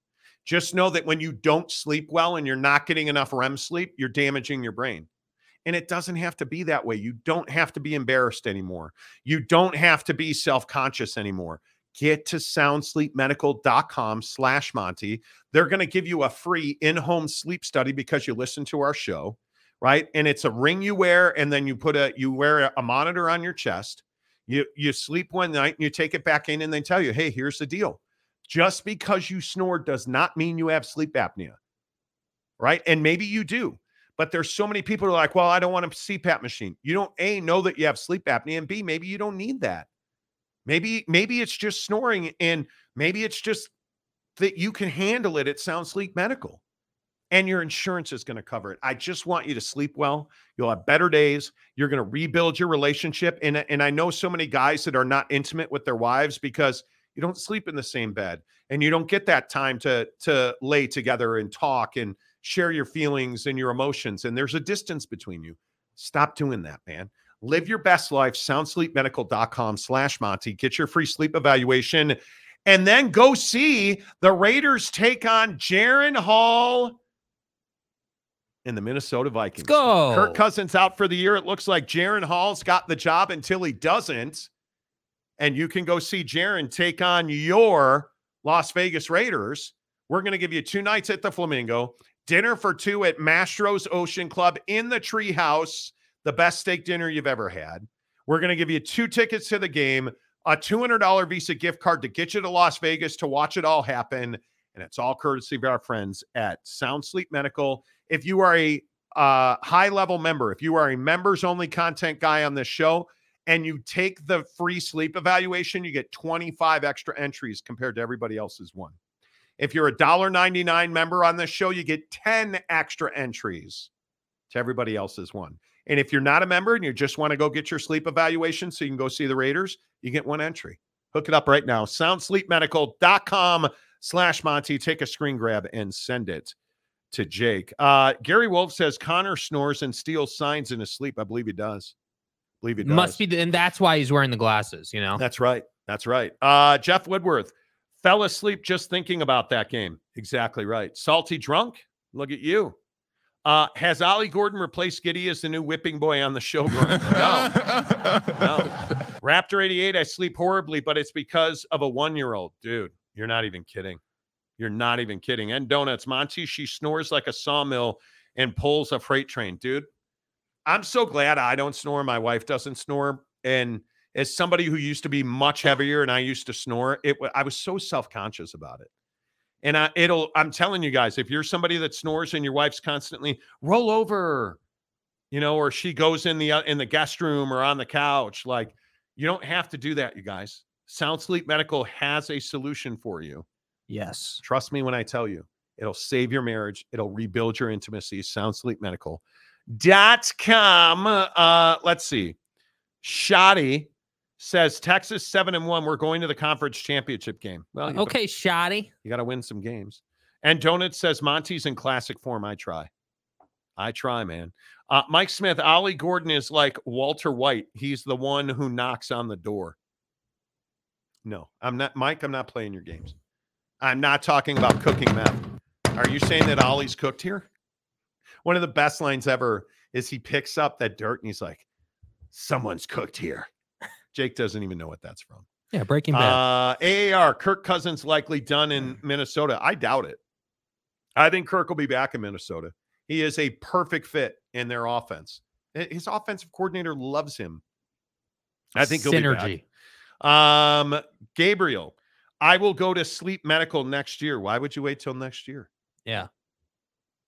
Just know that when you don't sleep well and you're not getting enough R E M sleep, you're damaging your brain. And it doesn't have to be that way. You don't have to be embarrassed anymore. You don't have to be self-conscious anymore. Get to sound sleep medical dot com slash Monty. They're going to give you a free in-home sleep study because you listen to our show, right? And it's a ring you wear, and then you put a you wear a monitor on your chest. You you sleep one night and you take it back in and they tell you, hey, here's the deal. Just because you snore does not mean you have sleep apnea, right? And maybe you do, but there's so many people who are like, well, I don't want a C PAP machine. You don't, A, know that you have sleep apnea, and B, maybe you don't need that. Maybe maybe it's just snoring, and maybe it's just that you can handle it at Sound Sleep Medical, and your insurance is going to cover it. I just want you to sleep well. You'll have better days. You're going to rebuild your relationship. And, and I know so many guys that are not intimate with their wives because you don't sleep in the same bed and you don't get that time to, to lay together and talk and share your feelings and your emotions. And there's a distance between you. Stop doing that, man. Live your best life. sound sleep medical dot com slash Monty. Get your free sleep evaluation and then go see the Raiders take on Jaren Hall in the Minnesota Vikings. Let's go. Kirk Cousins out for the year. It looks like Jaren Hall's got the job until he doesn't. And you can go see Jaren take on your Las Vegas Raiders. We're going to give you two nights at the Flamingo, dinner for two at Mastro's Ocean Club in the Treehouse, the best steak dinner you've ever had. We're going to give you two tickets to the game, a two hundred dollars Visa gift card to get you to Las Vegas to watch it all happen. And it's all courtesy of our friends at Sound Sleep Medical. If you are a uh, high-level member, if you are a members-only content guy on this show, and you take the free sleep evaluation, you get twenty-five extra entries compared to everybody else's one. If you're a one dollar ninety-nine member on this show, you get ten extra entries to everybody else's one. And if you're not a member and you just want to go get your sleep evaluation so you can go see the Raiders, you get one entry. Hook it up right now. sound sleep medical dot com slash Monty. Take a screen grab and send it to Jake. Uh, Gary Wolf says Connor snores and steals signs in his sleep. I believe he does. I believe he does. Must be, and that's why he's wearing the glasses, you know? That's right. That's right. Uh, Jeff Woodworth, Fell asleep just thinking about that game. Exactly right. Salty drunk. Look at you. Uh, has Ollie Gordon replaced Giddy as the new whipping boy on the show? No. No. Raptor eighty-eight, I sleep horribly, but it's because of a one-year-old. Dude, you're not even kidding. You're not even kidding. And Donuts, Monty, she snores like a sawmill and pulls a freight train. Dude, I'm so glad I don't snore. My wife doesn't snore. And as somebody who used to be much heavier and I used to snore, it I was so self-conscious about it. And I, it'll, I'm telling you guys, if you're somebody that snores and your wife's constantly roll over, you know, or she goes in the, uh, in the guest room or on the couch, like you don't have to do that. You guys, Sound Sleep Medical has a solution for you. Yes. Trust me when I tell you, it'll save your marriage. It'll rebuild your intimacy. sound sleep medical dot com. Uh, let's see. Shoddy says Texas seven and one. We're going to the conference championship game. Well, okay, better, shoddy. You got to win some games. And Donut says Monty's in classic form. I try, I try, man. Uh, Mike Smith, Ollie Gordon is like Walter White. He's the one who knocks on the door. No, I'm not, Mike. I'm not playing your games. I'm not talking about cooking meth. Are you saying that Ollie's cooked here? One of the best lines ever is he picks up that dirt and he's like, "Someone's cooked here." Jake doesn't even know what that's from. Yeah, Breaking Bad. Uh, A A R, Kirk Cousins likely done in Minnesota. I doubt it. I think Kirk will be back in Minnesota. He is a perfect fit in their offense. His offensive coordinator loves him. I think he'll Synergy. Be back. Um, Gabriel, I will go to Sleep Medical next year. Why would you wait till next year? Yeah.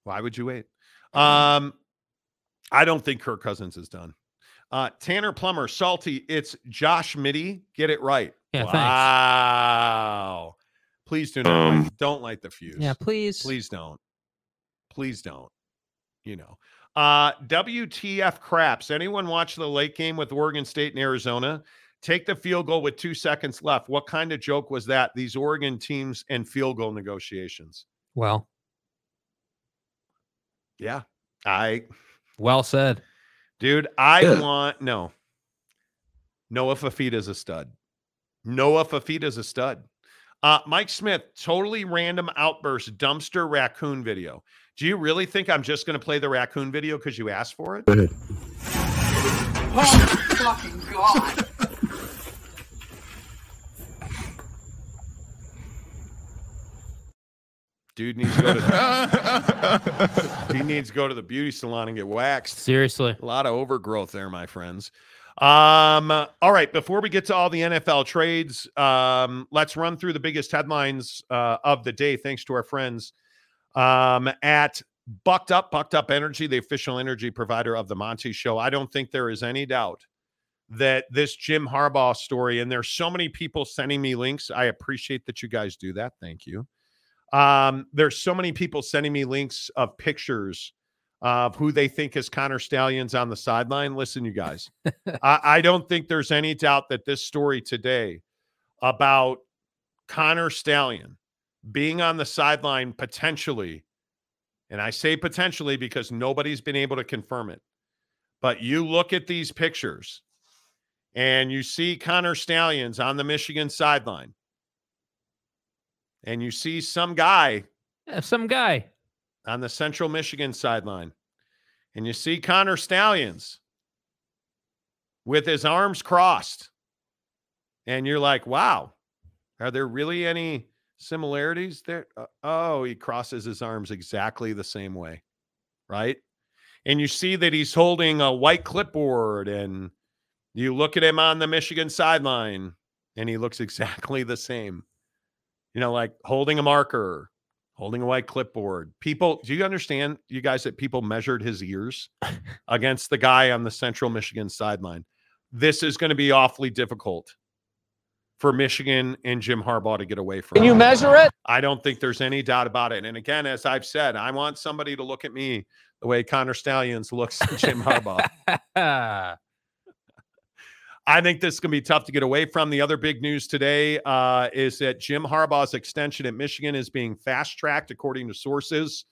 Why would you wait? Um, I don't think Kirk Cousins is done. Uh, Tanner Plummer, Salty, it's Josh Mitty. Get it right. Yeah, wow. Thanks. Please do not. Um, don't light the fuse. Yeah, please. Please don't. Please don't. You know. Uh, W T F craps. Anyone watch the late game with Oregon State and Arizona? Take the field goal with two seconds left. What kind of joke was that? These Oregon teams and field goal negotiations. Well. Yeah. I. Well said. Dude, I Ugh. want no. Noah Fafita's a stud. Noah Fafita's a stud. Uh, Mike Smith, totally random outburst, dumpster raccoon video. Do you really think I'm just going to play the raccoon video because you asked for it? Oh fucking god! Dude needs to go to the, he needs to go to the beauty salon and get waxed. Seriously. A lot of overgrowth there, my friends. Um, all right, before we get to all the N F L trades, um, let's run through the biggest headlines uh, of the day, thanks to our friends um, at BuckedUp, BuckedUp Energy, the official energy provider of The Monty Show. I don't think there is any doubt that this Jim Harbaugh story, and there's so many people sending me links. I appreciate that you guys do that. Thank you. Um, there's so many people sending me links of pictures of who they think is Connor Stalions on the sideline. Listen, you guys, I, I don't think there's any doubt that this story today about Connor Stalion being on the sideline potentially, and I say potentially because nobody's been able to confirm it, but you look at these pictures and you see Connor Stalions on the Michigan sideline. And you see some guy, yeah, some guy on the Central Michigan sideline. And you see Connor Stalions with his arms crossed. And you're like, wow, are there really any similarities there? Uh, oh, he crosses his arms exactly the same way, right? And you see that he's holding a white clipboard and you look at him on the Michigan sideline and he looks exactly the same. You know, like holding a marker, holding a white clipboard. People, do you understand, you guys, that people measured his ears against the guy on the Central Michigan sideline? This is going to be awfully difficult for Michigan and Jim Harbaugh to get away from. Can you measure it? I don't think there's any doubt about it. And again, as I've said, I want somebody to look at me the way Connor Stalions looks at Jim Harbaugh. I think this is going to be tough to get away from. The other big news today uh, is that Jim Harbaugh's extension at Michigan is being fast-tracked, according to sources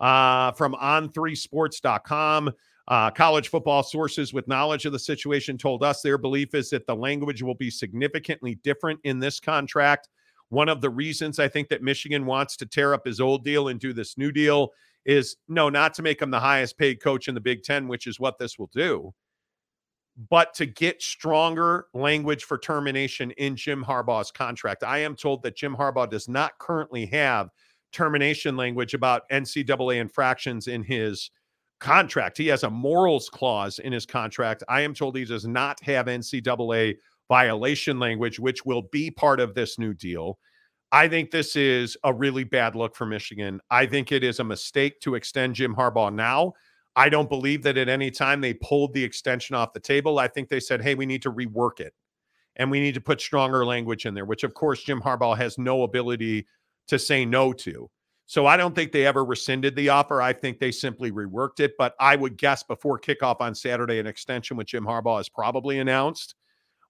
uh, from on three sports dot com. Uh, college football sources with knowledge of the situation told us their belief is that the language will be significantly different in this contract, One of the reasons I think that Michigan wants to tear up his old deal and do this new deal is, no, not to make him the highest paid coach in the Big Ten, which is what this will do, but to get stronger language for termination in Jim Harbaugh's contract. I am told that Jim Harbaugh does not currently have termination language about N C double A infractions in his contract. He has a morals clause in his contract. I am told he does not have N C double A violation language, which will be part of this new deal. I think this is a really bad look for Michigan. I think it is a mistake to extend Jim Harbaugh now. I don't believe that at any time they pulled the extension off the table. I think they said, hey, we need to rework it, and we need to put stronger language in there, which, of course, Jim Harbaugh has no ability to say no to. So I don't think they ever rescinded the offer. I think they simply reworked it. But I would guess before kickoff on Saturday, an extension with Jim Harbaugh is probably announced,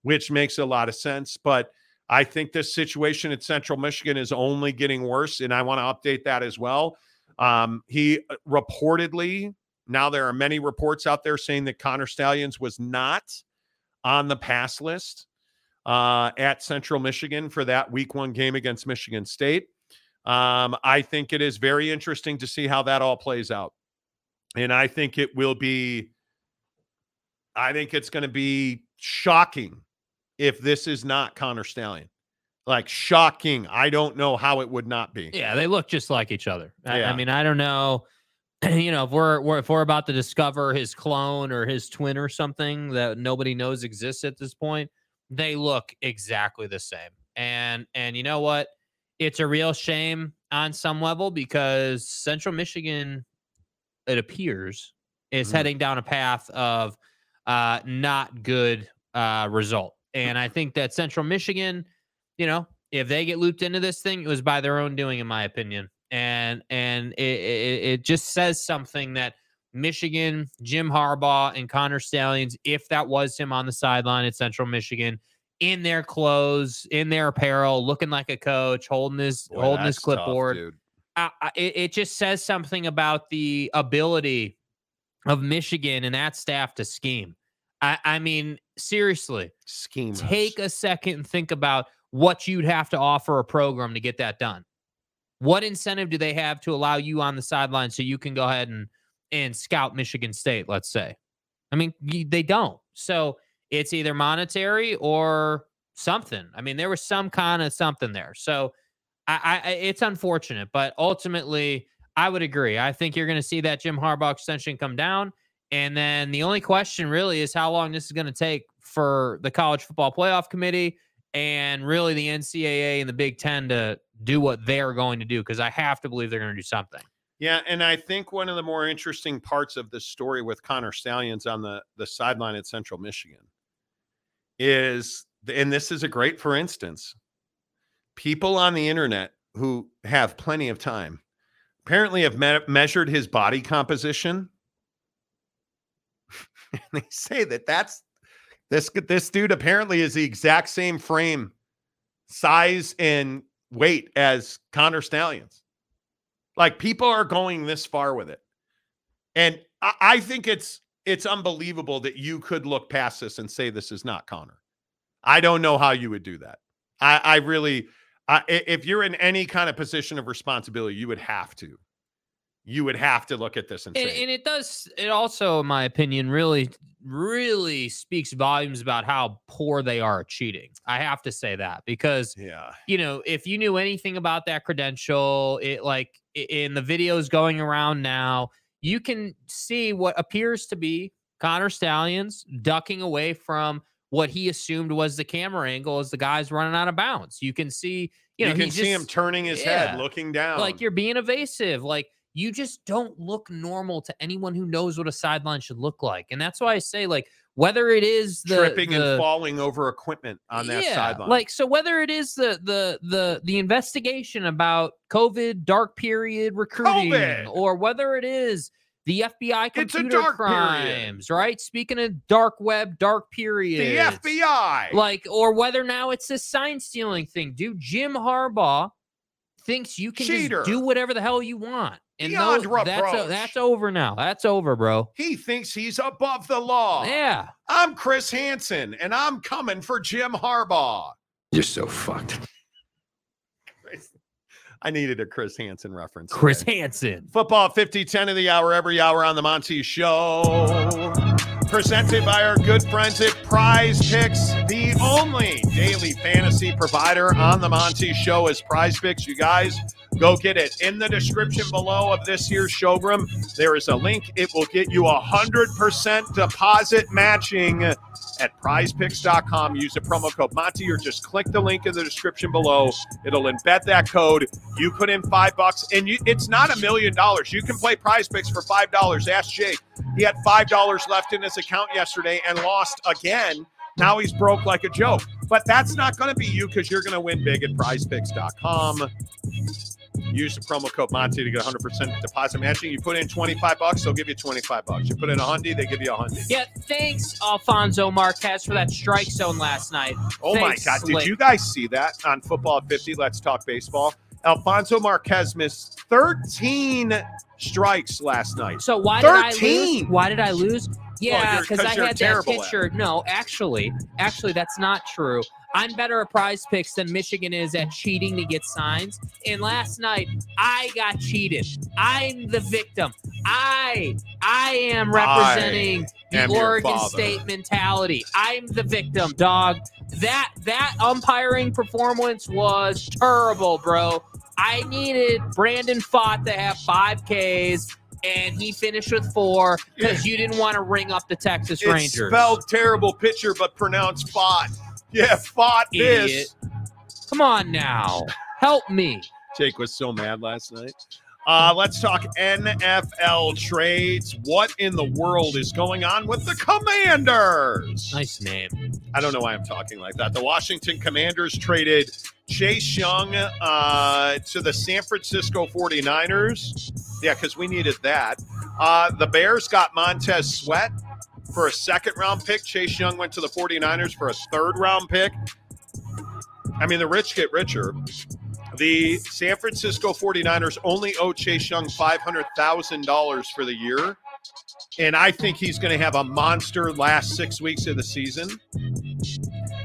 which makes a lot of sense. But I think this situation at Central Michigan is only getting worse, and I want to update that as well. Um, he reportedly, now there are many reports out there saying that Connor Stalions was not on the pass list uh, at Central Michigan for that week one game against Michigan State. Um, I think it is very interesting to see how that all plays out. And I think it will be, I think it's going to be shocking if this is not Connor Stalion. Like, shocking. I don't know how it would not be. Yeah, they look just like each other. I, yeah. I mean, I don't know. You know, if we're, we're if we're about to discover his clone or his twin or something that nobody knows exists at this point, they look exactly the same. And and you know what? It's a real shame on some level, because Central Michigan, it appears, is mm-hmm. heading down a path of uh, not good uh, result. And I think that Central Michigan, you know, if they get looped into this thing, it was by their own doing, in my opinion. And and it, it, it just says something that Michigan, Jim Harbaugh, and Connor Stalions, if that was him on the sideline at Central Michigan, in their clothes, in their apparel, looking like a coach, holding his Boy, holding his clipboard. Tough, I, I, it, it just says something about the ability of Michigan and that staff to scheme. I, I mean, seriously, scheme. Take a second and think about what you'd have to offer a program to get that done. What incentive do they have to allow you on the sideline so you can go ahead and and scout Michigan State? Let's say, I mean, they don't. So it's either monetary or something. I mean, there was some kind of something there. So I, I it's unfortunate, but ultimately I would agree. I think you're going to see that Jim Harbaugh extension come down. And then the only question really is how long this is going to take for the College Football Playoff Committee and really the N C double A and the Big Ten to do what they're going to do. Cause I have to believe they're going to do something. Yeah, and I think one of the more interesting parts of this story with Connor Stalions on the, the sideline at Central Michigan is, and this is a great for instance, people on the internet who have plenty of time apparently have me- measured his body composition. And they say that that's this, this dude apparently is the exact same frame, size, and weight as Connor Stalions. Like, people are going this far with it. And I, I think it's, it's unbelievable that you could look past this and say, this is not Connor. I don't know how you would do that. I, I really, I, if you're in any kind of position of responsibility, you would have to, you would have to look at this and, and say, and it does. It also, in my opinion, really, really speaks volumes about how poor they are at cheating. I have to say that because, yeah, you know, if you knew anything about that credential, it like in the videos going around now, you can see what appears to be Connor Stalions ducking away from what he assumed was the camera angle as the guy's running out of bounds. You can see, you know, you can see just, him turning his yeah, head, looking down. Like, you're being evasive. Like, you just don't look normal to anyone who knows what a sideline should look like. And that's why I say, like, whether it is the tripping the, and falling over equipment on that yeah, sideline. Like, so whether it is the the the the investigation about COVID, dark period recruiting, COVID, or whether it is the F B I computer crimes, period, right? Speaking of dark web, dark period. The F B I. Like, or whether now it's this sign stealing thing. Dude, Jim Harbaugh thinks you can Cheater. just do whatever the hell you want. And those, that's, a, that's over now. That's over, bro. He thinks he's above the law. Yeah. I'm Chris Hansen, and I'm coming for Jim Harbaugh. You're so fucked. I needed a Chris Hansen reference. Chris today. Hansen. Football fifty ten of the hour, every hour on The Monty Show. Presented by our good friends at PrizePicks, the only daily fantasy provider on The Monty Show is PrizePicks. You guys, go get it. In the description below of this year's showroom, there is a link. It will get you one hundred percent deposit matching at prize picks dot com. Use the promo code Monty or just click the link in the description below. It'll embed that code. You put in five bucks, and you, it's not a million dollars. You can play PrizePicks for five dollars. Ask Jake. He had five dollars left in his account yesterday and lost again. Now he's broke like a joke. But that's not going to be you because you're going to win big at prize picks dot com. Use the promo code Monty to get one hundred percent deposit matching. You put in twenty-five bucks, they'll give you twenty-five bucks. You put in a hundy, they give you a hundy. Yeah, thanks, Alfonso Marquez, for that strike zone last night. Oh, thanks, my God. Slick. Did you guys see that on Football fifty? Let's Talk Baseball. Alfonso Marquez missed thirteen strikes last night. So why thirteen. did I lose? Why did I lose? Yeah, because well, I had that picture. No, actually, actually, that's not true. I'm better at PrizePicks than Michigan is at cheating to get signs. And last night, I got cheated. I'm the victim. I, I am representing I the am Oregon State mentality. I'm the victim, dog. That that umpiring performance was terrible, bro. I needed Brandon Fott to have five Ks. And he finished with four because yeah. you didn't want to ring up the Texas it Rangers. Spelled terrible pitcher, but pronounced Fott. Yeah, Fott this. Come on now. Help me. Jake was so mad last night. Uh, let's talk N F L trades. What in the world is going on with the Commanders? Nice name. I don't know why I'm talking like that. The Washington Commanders traded Chase Young uh, to the San Francisco forty-niners. Yeah, because we needed that. Uh, the Bears got Montez Sweat for a second-round pick. Chase Young went to the forty-niners for a third-round pick. I mean, the rich get richer. The San Francisco forty-niners only owe Chase Young five hundred thousand dollars for the year, and I think he's going to have a monster last six weeks of the season.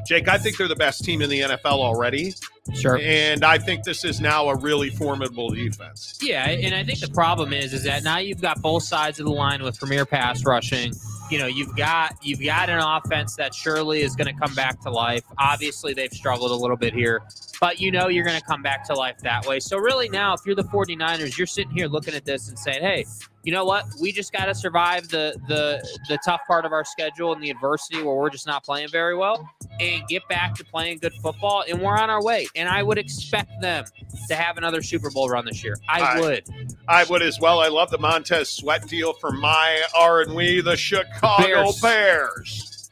Jake, I think they're the best team in the N F L already. Sure. And I think this is now a really formidable defense. Yeah, and I think the problem is is that now you've got both sides of the line with premier pass rushing. You know, you've got you've got an offense that surely is going to come back to life. Obviously, they've struggled a little bit here, but you know you're going to come back to life that way. So really now, if you're the forty-niners, you're sitting here looking at this and saying, hey, you know what? We just got to survive the the the tough part of our schedule and the adversity where we're just not playing very well and get back to playing good football, and we're on our way. And I would expect them to have another Super Bowl run this year. I, I would. I would as well. I love the Montez Sweat deal for my R and we, the Chicago Bears. Bears.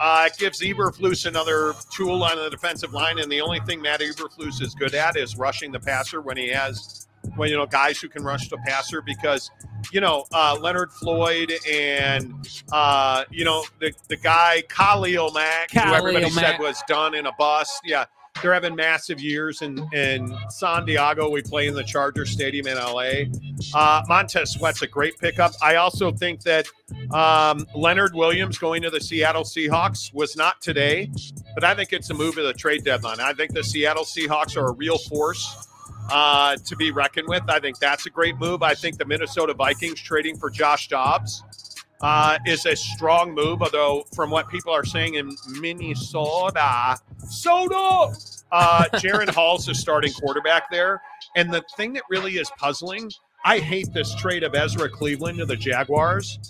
Uh, it gives Eberflus another tool on the defensive line, and the only thing Matt Eberflus is good at is rushing the passer when he has, well, you know, guys who can rush the passer because, you know, uh, Leonard Floyd and, uh, you know, the, the guy Khalil Mack, Khalil who everybody Mack. said was done in a bust. Yeah. They're having massive years in, in San Diego. We play in the Charger Stadium in L A. Uh, Montez Sweat's a great pickup. I also think that um, Leonard Williams going to the Seattle Seahawks was not today, but I think it's a move of the trade deadline. I think the Seattle Seahawks are a real force uh, to be reckoned with. I think that's a great move. I think the Minnesota Vikings trading for Josh Dobbs Uh, is a strong move, although from what people are saying in Minnesota, Soto, uh, Jaren Hall's the starting quarterback there. And the thing that really is puzzling, I hate this trade of Ezra Cleveland to the Jaguars.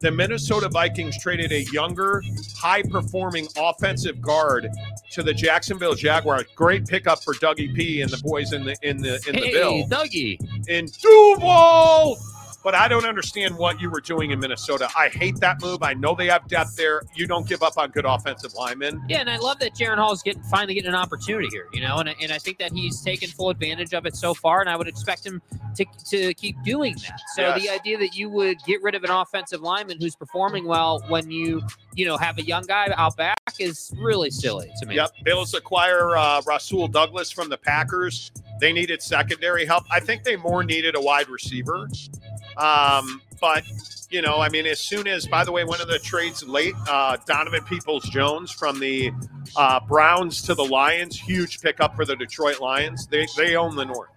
The Minnesota Vikings traded a younger, high-performing offensive guard to the Jacksonville Jaguars. Great pickup for Dougie P and the boys in the in the in the hey, bill. Hey, Dougie. In Duval. But I don't understand what you were doing in Minnesota. I hate that move. I know they have depth there. You don't give up on good offensive linemen. Yeah, and I love that Jaren Hall's getting finally getting an opportunity here, you know, and I, and I think that he's taken full advantage of it so far, and I would expect him to to keep doing that. So yes. The idea that you would get rid of an offensive lineman who's performing well when you, you know, have a young guy out back is really silly to me. Yep. Bills acquire uh, Rasul Douglas from the Packers. They needed secondary help. I think they more needed a wide receiver. Um, but, you know, I mean, as soon as, by the way, one of the trades late, uh, Donovan Peoples-Jones from the uh, Browns to the Lions, huge pickup for the Detroit Lions. They, they own the North.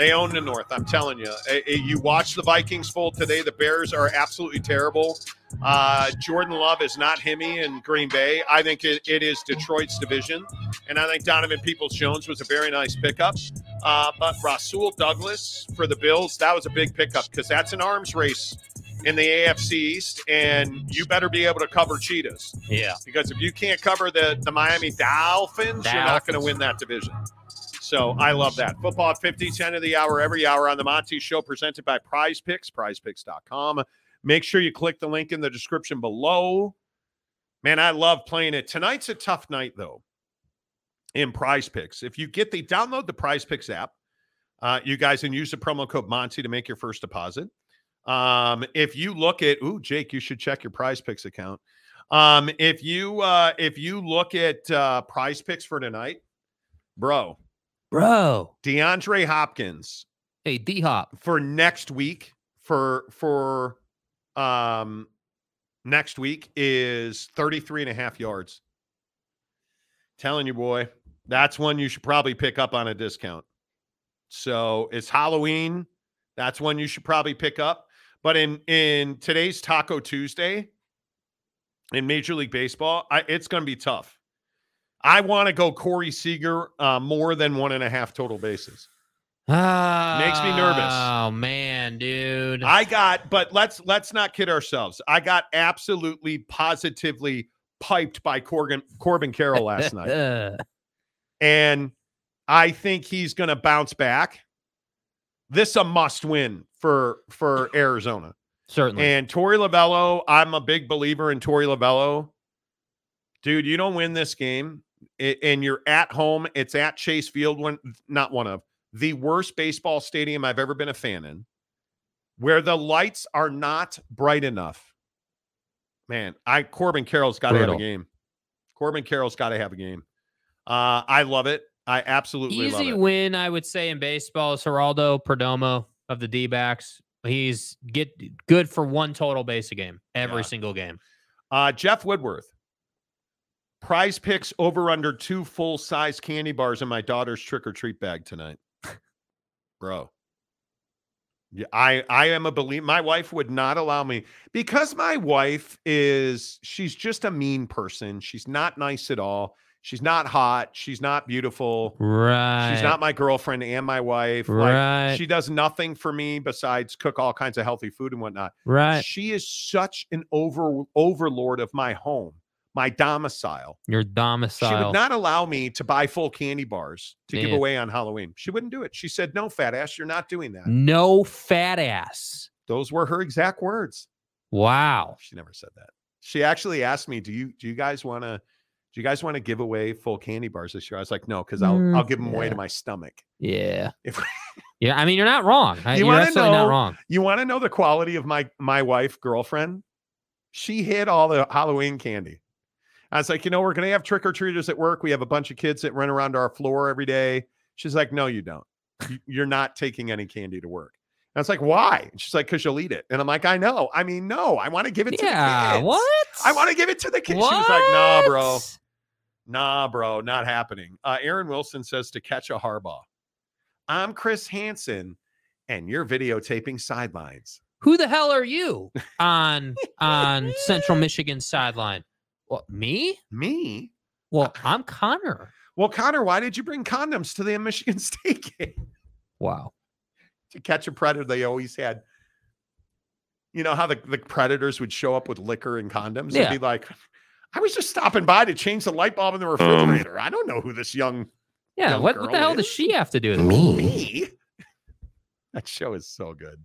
They own the North, I'm telling you. You watch the Vikings fold today. The Bears are absolutely terrible. Uh, Jordan Love is not Himmy in Green Bay. I think it, it is Detroit's division. And I think Donovan Peoples-Jones was a very nice pickup. Uh, but Rasul Douglas for the Bills, that was a big pickup because that's an arms race in the A F C East, and you better be able to cover Cheetahs. Yeah. Because if you can't cover the, the Miami Dolphins, Dolphins, you're not going to win that division. So I love that. Football at fifty, ten of the hour, every hour on The Monty Show, presented by PrizePicks, prize picks dot com. Make sure you click the link in the description below. Man, I love playing it. Tonight's a tough night, though, in PrizePicks. If you get the, download the PrizePicks app, uh, you guys, and use the promo code Monty to make your first deposit. Um, if you look at, ooh, Jake, you should check your PrizePicks account. Um, if you, uh, if you look at, uh, PrizePicks for tonight, bro, bro, DeAndre Hopkins, hey, D Hop for next week, for, for, um, next week is thirty-three and a half yards. Telling you, boy, that's one you should probably pick up on a discount. So it's Halloween. That's one you should probably pick up. But in, in today's Taco Tuesday in Major League Baseball, I, it's going to be tough. I want to go Corey Seager uh, more than one and a half total bases. Oh, makes me nervous. Oh, man, dude. I got, but let's let's not kid ourselves. I got absolutely, positively piped by Corbin, Corbin Carroll last night. And I think he's going to bounce back. This a must win for, for Arizona. Certainly. And Torey Lovello, I'm a big believer in Torey Lovello. Dude, you don't win this game, and you're at home. It's at Chase Field, one, not one of, the worst baseball stadium I've ever been a fan in, where the lights are not bright enough. Man, I Corbin Carroll's got to have a game. Corbin Carroll's got to have a game. Uh, I love it. I absolutely Easy love it. Easy win, I would say, in baseball is Geraldo Perdomo of the D-backs. He's get good for one total base a game, every yeah. single game. Uh, Jeff Woodworth, Prize Picks over under two full-size candy bars in my daughter's trick-or-treat bag tonight. Bro. Yeah, I, I am a believer. My wife would not allow me, because my wife is, she's just a mean person. She's not nice at all. She's not hot. She's not beautiful. Right. She's not my girlfriend and my wife. Right. Like, she does nothing for me besides cook all kinds of healthy food and whatnot. Right. She is such an over overlord of my home, my domicile. Your domicile. She would not allow me to buy full candy bars to Man. give away on Halloween. She wouldn't do it. She said, "No, fat ass, you're not doing that." No, fat ass. Those were her exact words. Wow. She never said that. She actually asked me, "Do you do you guys want to?" Do you guys want to give away full candy bars this year? I was like, no, because I'll mm, I'll give them yeah. away to my stomach. Yeah. If, yeah. I mean, you're not wrong. You you're wanna absolutely know, not wrong. You want to know the quality of my my wife, girlfriend? She hid all the Halloween candy. I was like, you know, we're going to have trick-or-treaters at work. We have a bunch of kids that run around our floor every day. She's like, no, you don't. You're not taking any candy to work. And I was like, why? And she's like, because you'll eat it. And I'm like, I know. I mean, no, I want to give it to yeah, the kids. What? I want to give it to the kids. What? She was like, nah, bro. Nah, bro, not happening. Uh, Aaron Wilson says to catch a Harbaugh. I'm Chris Hansen, and you're videotaping sidelines. Who the hell are you on on Central Michigan sideline? What, me? Me? Well, uh, I'm Connor. Well, Connor, why did you bring condoms to the Michigan State game? Wow. To catch a predator, they always had, you know, how the, the predators would show up with liquor and condoms. Yeah. They'd be like, I was just stopping by to change the light bulb in the refrigerator. Um, I don't know who this young yeah. Young what, girl what the hell is. Does she have to do with me? me? That show is so good.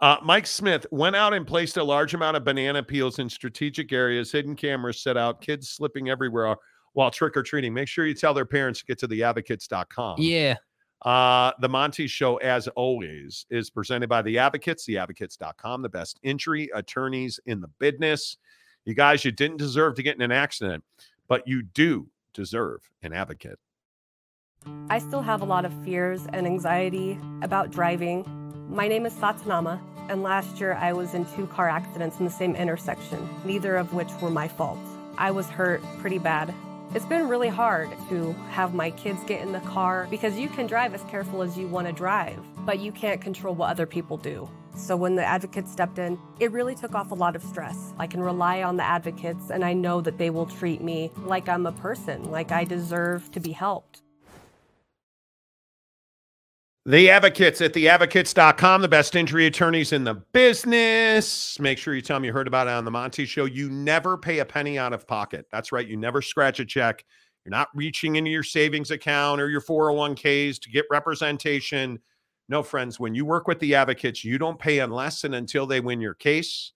Uh, Mike Smith went out and placed a large amount of banana peels in strategic areas. Hidden cameras set out. Kids slipping everywhere while trick or treating. Make sure you tell their parents to get to the advocates dot com. Yeah. Uh, the Monty Show, as always, is presented by The Advocates, the advocates dot com, the best injury attorneys in the business. You guys, you didn't deserve to get in an accident, but you do deserve an advocate. I still have a lot of fears and anxiety about driving. My name is Satsanama, and last year I was in two car accidents in the same intersection, neither of which were my fault. I was hurt pretty bad. It's been really hard to have my kids get in the car because you can drive as careful as you want to drive, but you can't control what other people do. So when the Advocates stepped in, it really took off a lot of stress. I can rely on the Advocates, and I know that they will treat me like I'm a person, like I deserve to be helped. The Advocates at the advocates dot com, the best injury attorneys in the business. Make sure you tell them you heard about it on The Monty Show. You never pay a penny out of pocket. That's right. You never scratch a check. You're not reaching into your savings account or your four oh one k's to get representation. No, friends, when you work with the Advocates, you don't pay unless and until they win your case.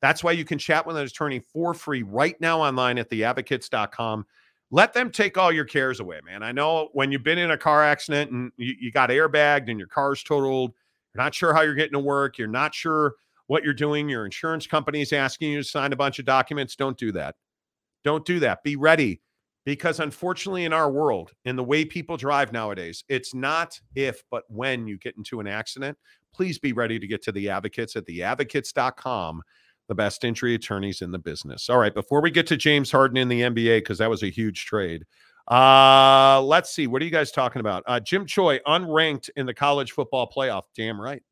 That's why you can chat with an attorney for free right now online at the advocates dot com. Let them take all your cares away, man. I know when you've been in a car accident and you, you got airbagged and your car's totaled, you're not sure how you're getting to work, you're not sure what you're doing, your insurance company is asking you to sign a bunch of documents. Don't do that. Don't do that. Be ready. Because unfortunately in our world, in the way people drive nowadays, it's not if, but when you get into an accident. Please be ready to get to the Advocates at the advocates dot com. The best injury attorneys in the business. All right, before we get to James Harden in the N B A, because that was a huge trade. Uh, let's see. What are you guys talking about? Uh, Jim Choi, unranked in the college football playoff. Damn right.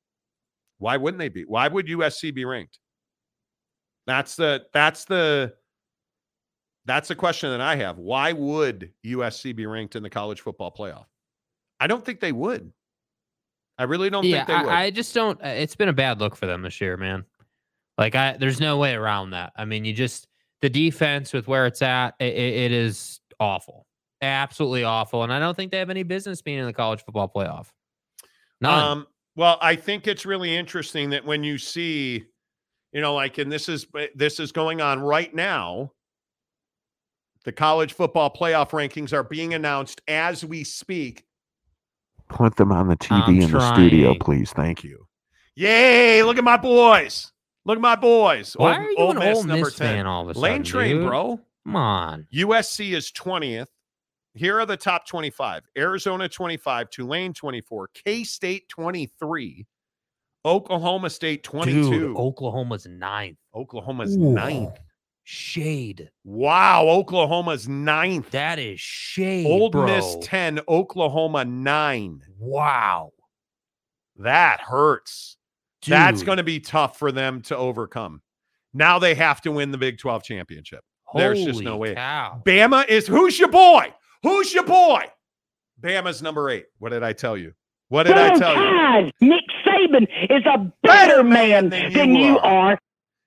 Why wouldn't they be? Why would U S C be ranked? That's the that's the that's the question that I have. Why would U S C be ranked in the college football playoff? I don't think they would. I really don't yeah, think they I, would. I just don't. It's been a bad look for them this year, man. Like, I, there's no way around that. I mean, you just, the defense with where it's at, it, it is awful. Absolutely awful. And I don't think they have any business being in the college football playoff. None. Um, well, I think it's really interesting that when you see, you know, like, and this is, this is going on right now, the college football playoff rankings are being announced as we speak. Put them on the T V I'm in trying. the studio, please. Thank you. Yay. Look at my boys. Look at my boys. Why Old, are you Ole an Miss, Ole Miss number ten. Fan all of a sudden, Lane Train, dude. Bro. Come on. U S C is twentieth. Here are the top twenty-five. Arizona twenty-five, Tulane twenty-four, K-State twenty-three, Oklahoma State twenty-two. Dude, Oklahoma's ninth. Oklahoma's Ooh, ninth. Shade. Wow, Oklahoma's ninth. That is shade, Old bro. Miss ten, Oklahoma nine. Wow. That hurts. Dude. That's going to be tough for them to overcome. Now they have to win the Big twelve championship. Holy There's just no way. Cow. Bama is, who's your boy? Who's your boy? Bama's number eight. What did I tell you? What did Bro, I tell God. you? Nick Saban is a better, better man, man than, than you, you are. are.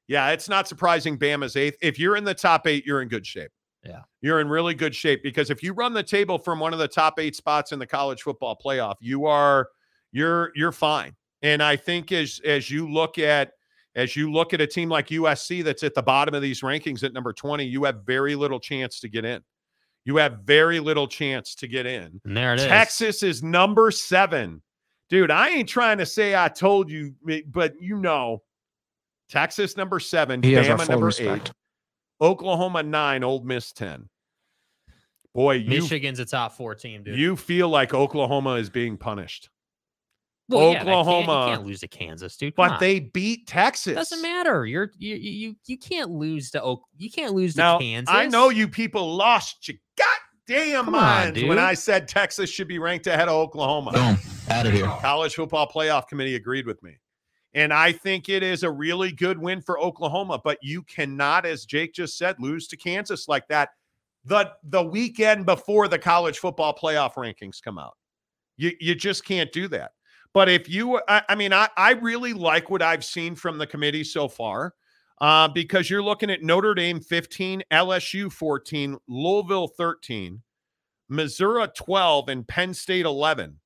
Yeah, it's not surprising Bama's eighth. If you're in the top eight, you're in good shape. Yeah, you're in really good shape because if you run the table from one of the top eight spots in the college football playoff, you are, you're, you're fine. And I think as as you look at as you look at a team like U S C that's at the bottom of these rankings at number twenty, you have very little chance to get in. You have very little chance to get in. And there it is. Texas is number seven. Dude, I ain't trying to say I told you, but you know, Texas number seven, he Bama number respect. eight, Oklahoma nine, Ole Miss ten. Boy, you, Michigan's a top four team, dude. You feel like Oklahoma is being punished. Well, Oklahoma yeah, can't, can't lose to Kansas, dude. Come but on. They beat Texas. Doesn't matter. You're you you you can't lose to Oak. You can't lose now, to Kansas. I know you people lost your goddamn Come minds on, when I said Texas should be ranked ahead of Oklahoma. Boom, out of here. College Football Playoff Committee agreed with me, and I think it is a really good win for Oklahoma. But you cannot, as Jake just said, lose to Kansas like that. the The weekend before the College Football Playoff rankings come out, you you just can't do that. But if you, I, I mean, I, I really like what I've seen from the committee so far uh, because you're looking at Notre Dame fifteen, L S U fourteen, Louisville thirteen, Missouri twelve, and Penn State eleven.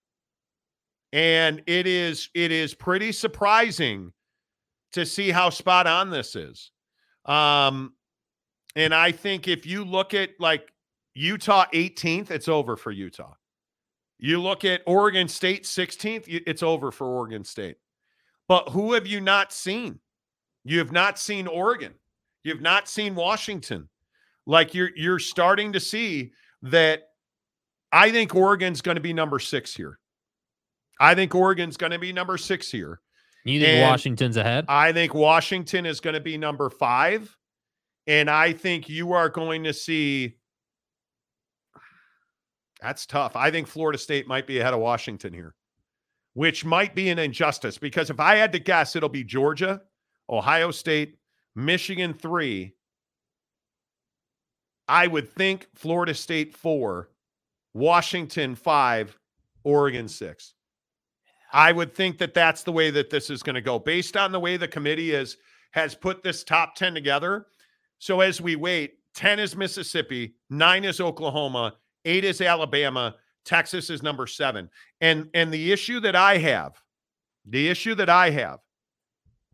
And it is it is pretty surprising to see how spot on this is. Um, and I think if you look at like Utah eighteenth, it's over for Utah. You look at Oregon State sixteenth, it's over for Oregon State. But who have you not seen? You have not seen Oregon. You have not seen Washington. Like you're you're starting to see that I think Oregon's going to be number six here. I think Oregon's going to be number six here. You think and Washington's ahead? I think Washington is going to be number five. And I think you are going to see That's tough. I think Florida State might be ahead of Washington here, which might be an injustice, because if I had to guess, it'll be Georgia, Ohio State, Michigan three. I would think Florida State four, Washington five, Oregon six. I would think that that's the way that this is going to go based on the way the committee is, has put this top ten together. So as we wait, ten is Mississippi, nine is Oklahoma, eight is Alabama, Texas is number seven. And, and the issue that I have, the issue that I have,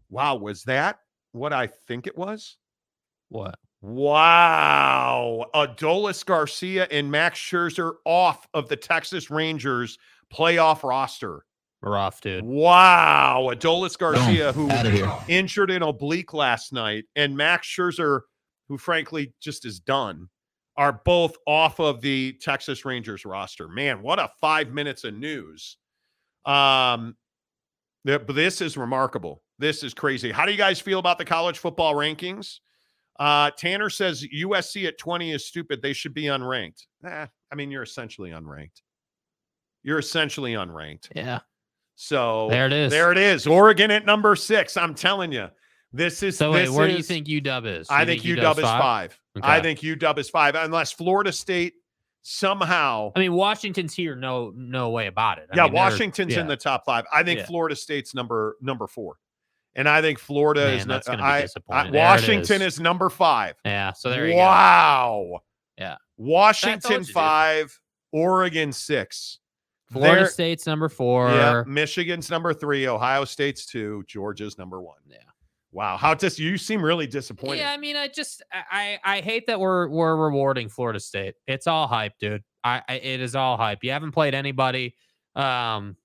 wow, was that what I think it was? What? Wow. Adolis Garcia and Max Scherzer off of the Texas Rangers playoff roster. We're off, dude. Wow. Adolis Garcia, who injured an oblique last night, and Max Scherzer, who frankly just is done, are both off of the Texas Rangers roster. Man, what a five minutes of news. Um, th- this is remarkable. This is crazy. How do you guys feel about the college football rankings? Uh, Tanner says U S C at twenty is stupid. They should be unranked. Eh, I mean, you're essentially unranked. You're essentially unranked. Yeah. So there it is. There it is. Oregon at number six. I'm telling you, this is. So wait, this where is, do you think U W is? I think, think U W, U W is five. five. Okay. I think U W is five, unless Florida State somehow. I mean, Washington's here. No, no way about it. I yeah, mean, Washington's yeah. in the top five. I think yeah. Florida State's number number four. And I think Florida Man, is not going to be disappointed. I, I, Washington is. is number five. Yeah. So there you wow. go. Wow. Yeah. Washington five, Oregon six. Florida They're, State's number four. Yeah. Michigan's number three. Ohio State's two. Georgia's number one. Yeah. Wow. How dis- you seem really disappointed. Yeah. I mean, I just, I, I hate that we're, we're rewarding Florida State. It's all hype, dude. I, I it is all hype. You haven't played anybody. Um,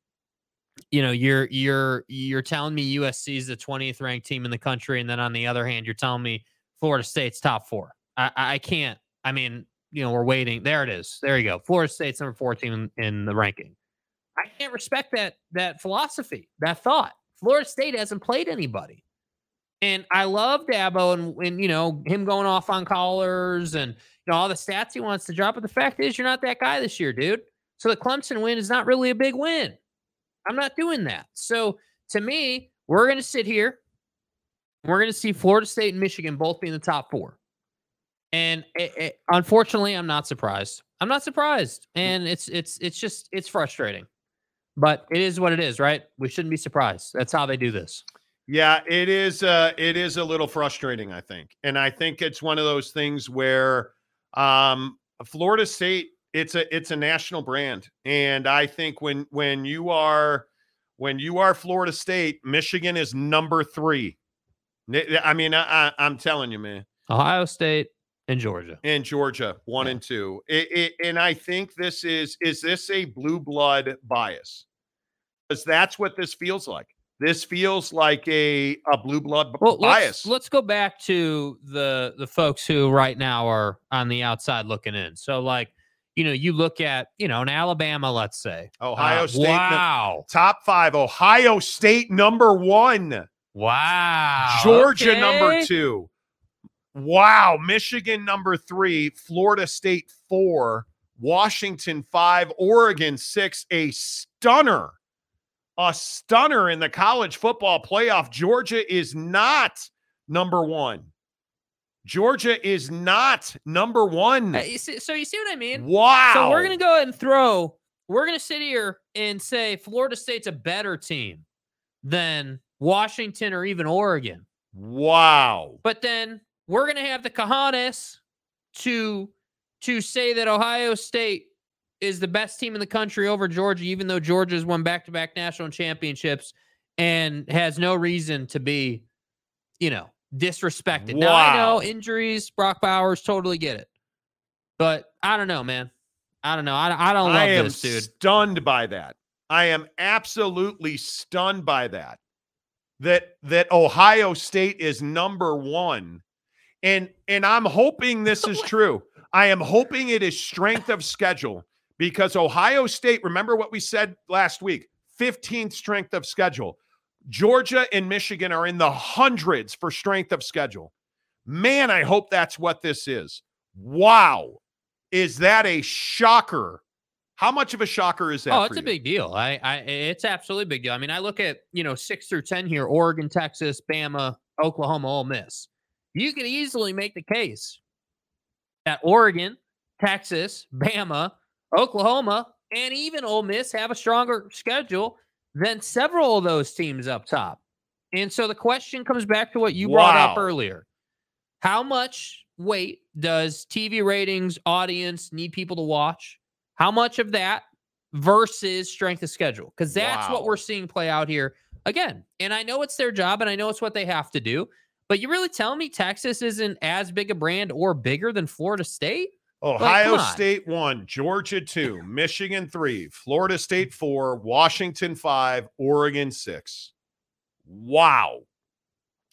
You know, you're you're you're telling me U S C is the twentieth ranked team in the country, and then on the other hand, you're telling me Florida State's top four. I, I can't. I mean, you know, we're waiting. There it is. There you go. Florida State's number fourteen in, in the ranking. I can't respect that that philosophy, that thought. Florida State hasn't played anybody, and I love Dabo and and you know him going off on callers and you know all the stats he wants to drop. But the fact is, you're not that guy this year, dude. So the Clemson win is not really a big win. I'm not doing that. So to me, we're going to sit here. We're going to see Florida State and Michigan both be in the top four. And it, it, unfortunately, I'm not surprised. I'm not surprised. And it's, it's, it's just, it's frustrating, but it is what it is, right? We shouldn't be surprised. That's how they do this. Yeah, it is. Uh, it is a little frustrating, I think. And I think it's one of those things where um, Florida State, It's a it's a national brand, and I think when when you are when you are Florida State, Michigan is number three. I mean, I, I, I'm telling you, man. Ohio State and Georgia, and Georgia one yeah. and two. It, it, and I think this is is this a blue blood bias? Because that's what this feels like. This feels like a a blue blood b- well, bias. Let's, let's go back to the the folks who right now are on the outside looking in. So like. You know, you look at, you know, in Alabama, let's say. Ohio uh, State. Wow. No, top five. Ohio State, number one. Wow. Georgia, okay. number two. Wow. Michigan, number three. Florida State, four. Washington, five. Oregon, six. A stunner. A stunner in the college football playoff. Georgia is not number one. Georgia is not number one. Uh, you see, so you see what I mean? Wow. So we're going to go ahead and throw, we're going to sit here and say Florida State's a better team than Washington or even Oregon. Wow. But then we're going to have the cojones to, to say that Ohio State is the best team in the country over Georgia, even though Georgia's won back-to-back national championships and has no reason to be, you know, disrespected. Wow. Now I know injuries, Brock Bowers, totally get it, but I don't know, man. I don't know. I, I don't love I am this, dude. Stunned by that. I am absolutely stunned by that. That that Ohio State is number one, and and I'm hoping this is true. I am hoping it is strength of schedule because Ohio State. Remember what we said last week: fifteenth strength of schedule. Georgia and Michigan are in the hundreds for strength of schedule. Man, I hope that's what this is. Wow. Is that a shocker How much of a shocker is that? Oh, it's a big deal. I, I, it's absolutely a big deal. I mean, I look at, you know, six through ten here: Oregon, Texas, Bama, Oklahoma, Ole Miss. You could easily make the case that Oregon, Texas, Bama, Oklahoma, and even Ole Miss have a stronger schedule than several of those teams up top. And so the question comes back to what you wow. brought up earlier. How much weight does T V ratings, audience, need people to watch? How much of that versus strength of schedule? Because that's wow. what we're seeing play out here again. And I know it's their job, and I know it's what they have to do. But you really tell me Texas isn't as big a brand or bigger than Florida State? Ohio like, State one, Georgia two, Michigan three, Florida State four, Washington five, Oregon six. Wow.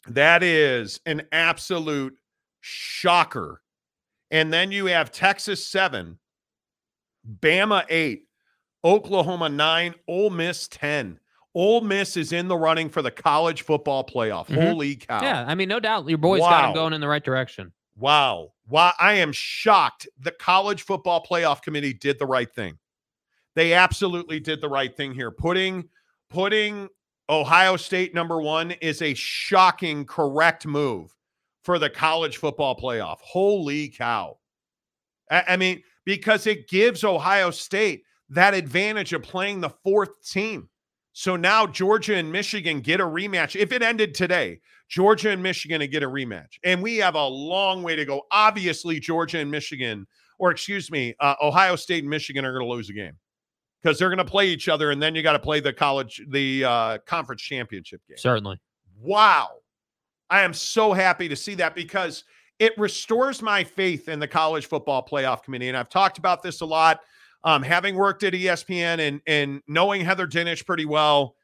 That is an absolute shocker. And then you have Texas seven, Bama eight, Oklahoma nine, Ole Miss ten. Ole Miss is in the running for the College Football Playoff. Mm-hmm. Holy cow. Yeah, I mean, no doubt your boys wow. got them going in the right direction. Wow. Wow. I am shocked the College Football Playoff Committee did the right thing. They absolutely did the right thing here. Putting, putting Ohio State number one is a shocking, correct move for the College Football Playoff. Holy cow. I, I mean, because it gives Ohio State that advantage of playing the fourth team. So now Georgia and Michigan get a rematch. If it ended today, Georgia and Michigan would get a rematch. And we have a long way to go. Obviously, Georgia and Michigan, or excuse me, uh, Ohio State and Michigan are going to lose a game because they're going to play each other, and then you got to play the college, the uh, conference championship game. Certainly. Wow. I am so happy to see that because it restores my faith in the College Football Playoff Committee. And I've talked about this a lot. Um, having worked at E S P N and and knowing Heather Dinich pretty well,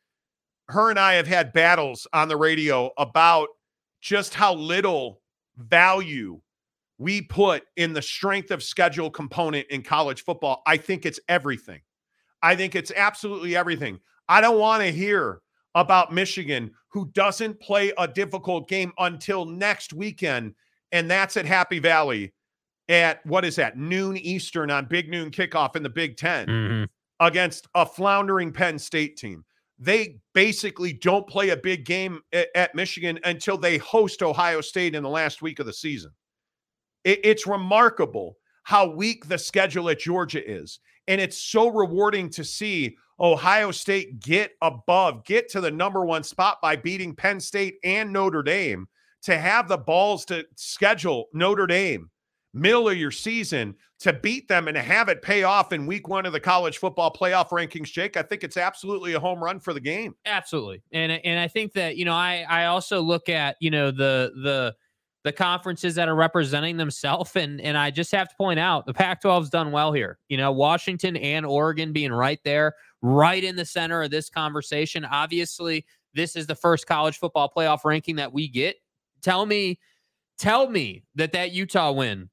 her and I have had battles on the radio about just how little value we put in the strength of schedule component in college football. I think it's everything. I think it's absolutely everything. I don't want to hear about Michigan, who doesn't play a difficult game until next weekend, and that's at Happy Valley. At what is that, noon Eastern on Big Noon Kickoff in the Big Ten mm-hmm. against a floundering Penn State team. They basically don't play a big game at, at Michigan until they host Ohio State in the last week of the season. It, it's remarkable how weak the schedule at Georgia is. And it's so rewarding to see Ohio State get above, get to the number one spot by beating Penn State and Notre Dame, to have the balls to schedule Notre Dame middle of your season, to beat them and to have it pay off in week one of the College Football Playoff rankings. Jake, I think it's absolutely a home run for the game. Absolutely. And and I think that, you know, I, I also look at, you know, the the the conferences that are representing themselves, and and I just have to point out the Pac twelve's done well here. You know, Washington and Oregon being right there, right in the center of this conversation. Obviously, this is the first College Football Playoff ranking that we get. Tell me, tell me that that Utah win,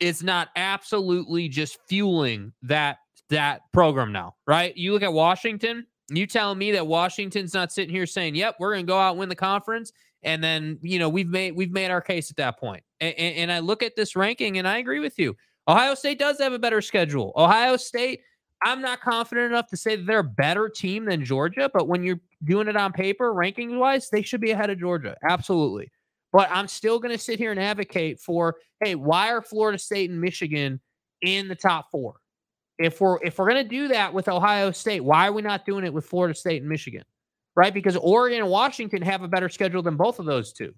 it's not absolutely just fueling that that program now, right? You look at Washington, you telling me that Washington's not sitting here saying, yep, we're going to go out and win the conference, and then, you know, we've made we've made our case at that point. And, and, and I look at this ranking, and I agree with you. Ohio State does have a better schedule. Ohio State, I'm not confident enough to say that they're a better team than Georgia, but when you're doing it on paper, ranking-wise, they should be ahead of Georgia. Absolutely. But I'm still going to sit here and advocate for, hey, why are Florida State and Michigan in the top four? If we're if we're going to do that with Ohio State, why are we not doing it with Florida State and Michigan? Right? Because Oregon and Washington have a better schedule than both of those two,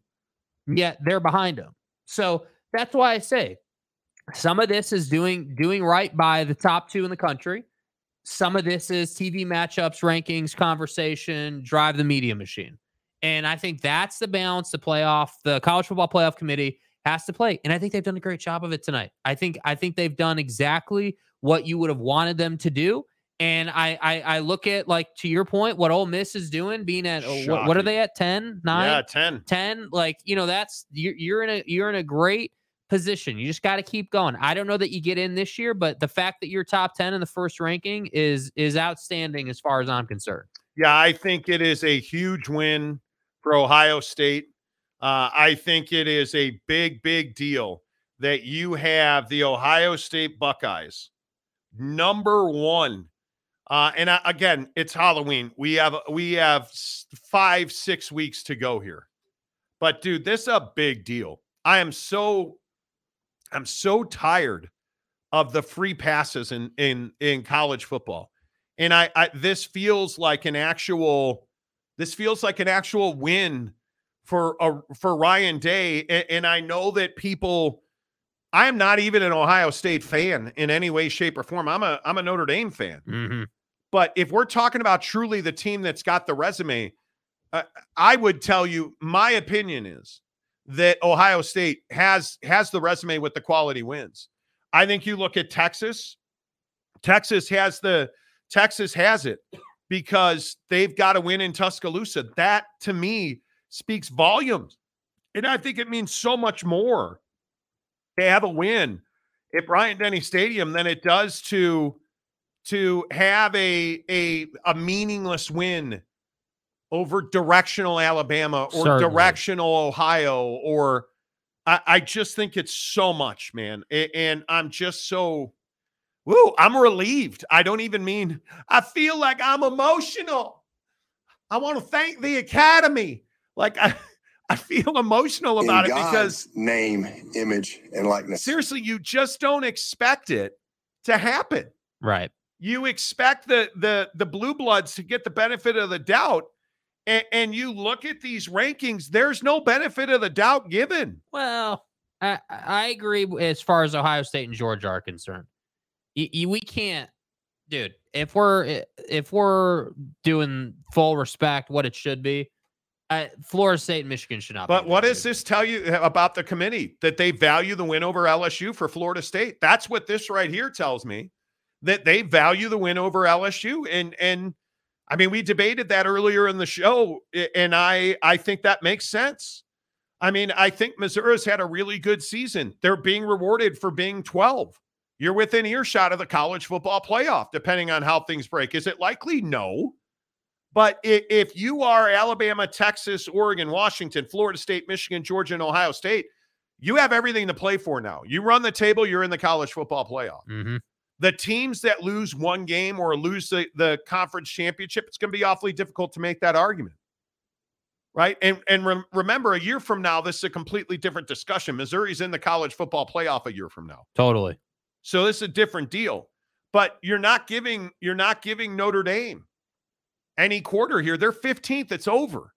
yet they're behind them. So that's why I say some of this is doing doing right by the top two in the country. Some of this is T V matchups, rankings, conversation, drive the media machine. And I think that's the balance the playoff, the College Football Playoff Committee has to play. And I think they've done a great job of it tonight. I think I think they've done exactly what you would have wanted them to do. And I I, I look at, like, to your point, what Ole Miss is doing, being at what, what are they at, ten, nine, yeah, ten, ten. Like, you know, that's you're, you're in a you're in a great position. You just got to keep going. I don't know that you get in this year, but the fact that you're top ten in the first ranking is is outstanding as far as I'm concerned. Yeah, I think it is a huge win for Ohio State. Uh, I think it is a big, big deal that you have the Ohio State Buckeyes number one. Uh, and I, again, it's Halloween. We have we have five, six weeks to go here. But, dude, this is a big deal. I am so I'm so tired of the free passes in in, in college football. And I, I this feels like an actual this feels like an actual win for a, for Ryan Day. And, and I know that people, I am not even an Ohio State fan in any way, shape, or form. I'm a I'm a Notre Dame fan. Mm-hmm. But if we're talking about truly the team that's got the resume, uh, I would tell you my opinion is that Ohio State has has the resume with the quality wins. I think you look at Texas. Texas has the Texas has it because they've got a win in Tuscaloosa. That, to me, speaks volumes. And I think it means so much more to have a win at Bryant-Denny Stadium than it does to, to have a, a, a meaningless win over directional Alabama or Certainly. directional Ohio. Or I, I just think it's so much, man. And I'm just so... Woo, I'm relieved. I don't even mean, I feel like I'm emotional. I want to thank the Academy. Like, I, I feel emotional about it because name, image, and likeness. Seriously, you just don't expect it to happen. Right. You expect the the the blue bloods to get the benefit of the doubt. And, and you look at these rankings, there's no benefit of the doubt given. Well, I, I agree as far as Ohio State and Georgia are concerned. We can't, dude, if we're, if we're doing full respect, what it should be, uh, Florida State and Michigan should not. But what does this tell you about the committee? That they value the win over L S U for Florida State. That's what this right here tells me, that they value the win over L S U. And, and I mean, we debated that earlier in the show, and I, I think that makes sense. I mean, I think Missouri's had a really good season. They're being rewarded for being twelve. You're within earshot of the college football playoff, depending on how things break. Is it likely? No. But if you are Alabama, Texas, Oregon, Washington, Florida State, Michigan, Georgia, and Ohio State, you have everything to play for now. You run the table, you're in the college football playoff. Mm-hmm. The teams that lose one game or lose the, the conference championship, it's going to be awfully difficult to make that argument. Right? And, and re- remember, a year from now, this is a completely different discussion. Missouri's in the college football playoff a year from now. Totally. So this is a different deal, but you're not giving you're not giving Notre Dame any quarter here. They're fifteenth. It's over,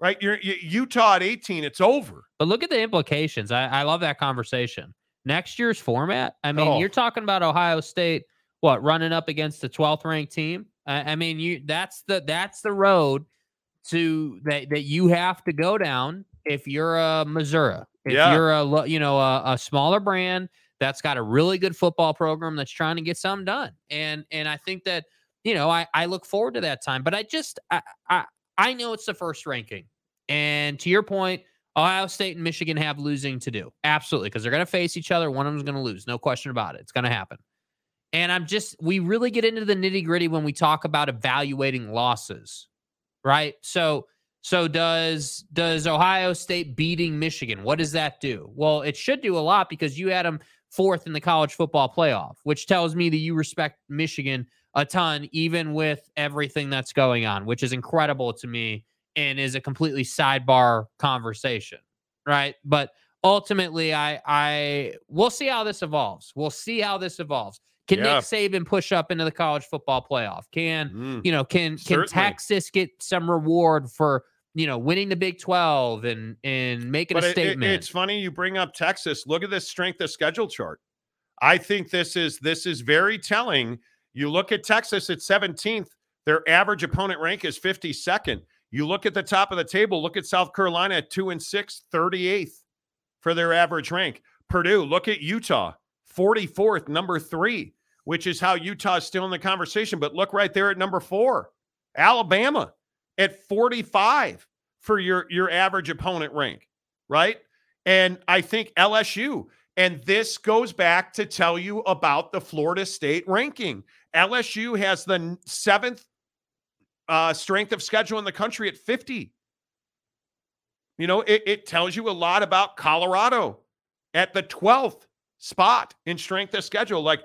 right? You're, you're Utah at eighteen. It's over. But look at the implications. I, I love that conversation. Next year's format. I mean, oh. You're talking about Ohio State, what, running up against the twelfth ranked team. I, I mean, you that's the that's the road to that that you have to go down if you're a Missouri, if yeah. you're a you know a, a smaller brand. That's got a really good football program that's trying to get something done. And and I think that, you know, I, I look forward to that time. But I just, I, I I know it's the first ranking. And to your point, Ohio State and Michigan have losing to do. Absolutely, because they're going to face each other. One of them's going to lose. No question about it. It's going to happen. And I'm just, we really get into the nitty-gritty when we talk about evaluating losses, right? So so does does Ohio State beating Michigan, what does that do? Well, it should do a lot because you had them fourth in the college football playoff, which tells me that you respect Michigan a ton, even with everything that's going on, which is incredible to me and is a completely sidebar conversation, right? But ultimately, I, I we'll see how this evolves. We'll see how this evolves. Can yeah. Nick Saban push up into the college football playoff? Can, mm, you know, can, can Texas get some reward for, you know, winning the Big twelve and and making but a statement. It, it's funny you bring up Texas. Look at this strength of schedule chart. I think this is this is very telling. You look at Texas at seventeenth, their average opponent rank is fifty-second. You look at the top of the table, look at South Carolina at two and six, thirty-eighth for their average rank. Purdue, look at Utah, forty-fourth, number three, which is how Utah is still in the conversation. But look right there at number four, Alabama at forty-five for your, your average opponent rank, right? And I think L S U, and this goes back to tell you about the Florida State ranking. L S U has the seventh uh, strength of schedule in the country at fifty. You know, it, it tells you a lot about Colorado at the twelfth spot in strength of schedule. Like,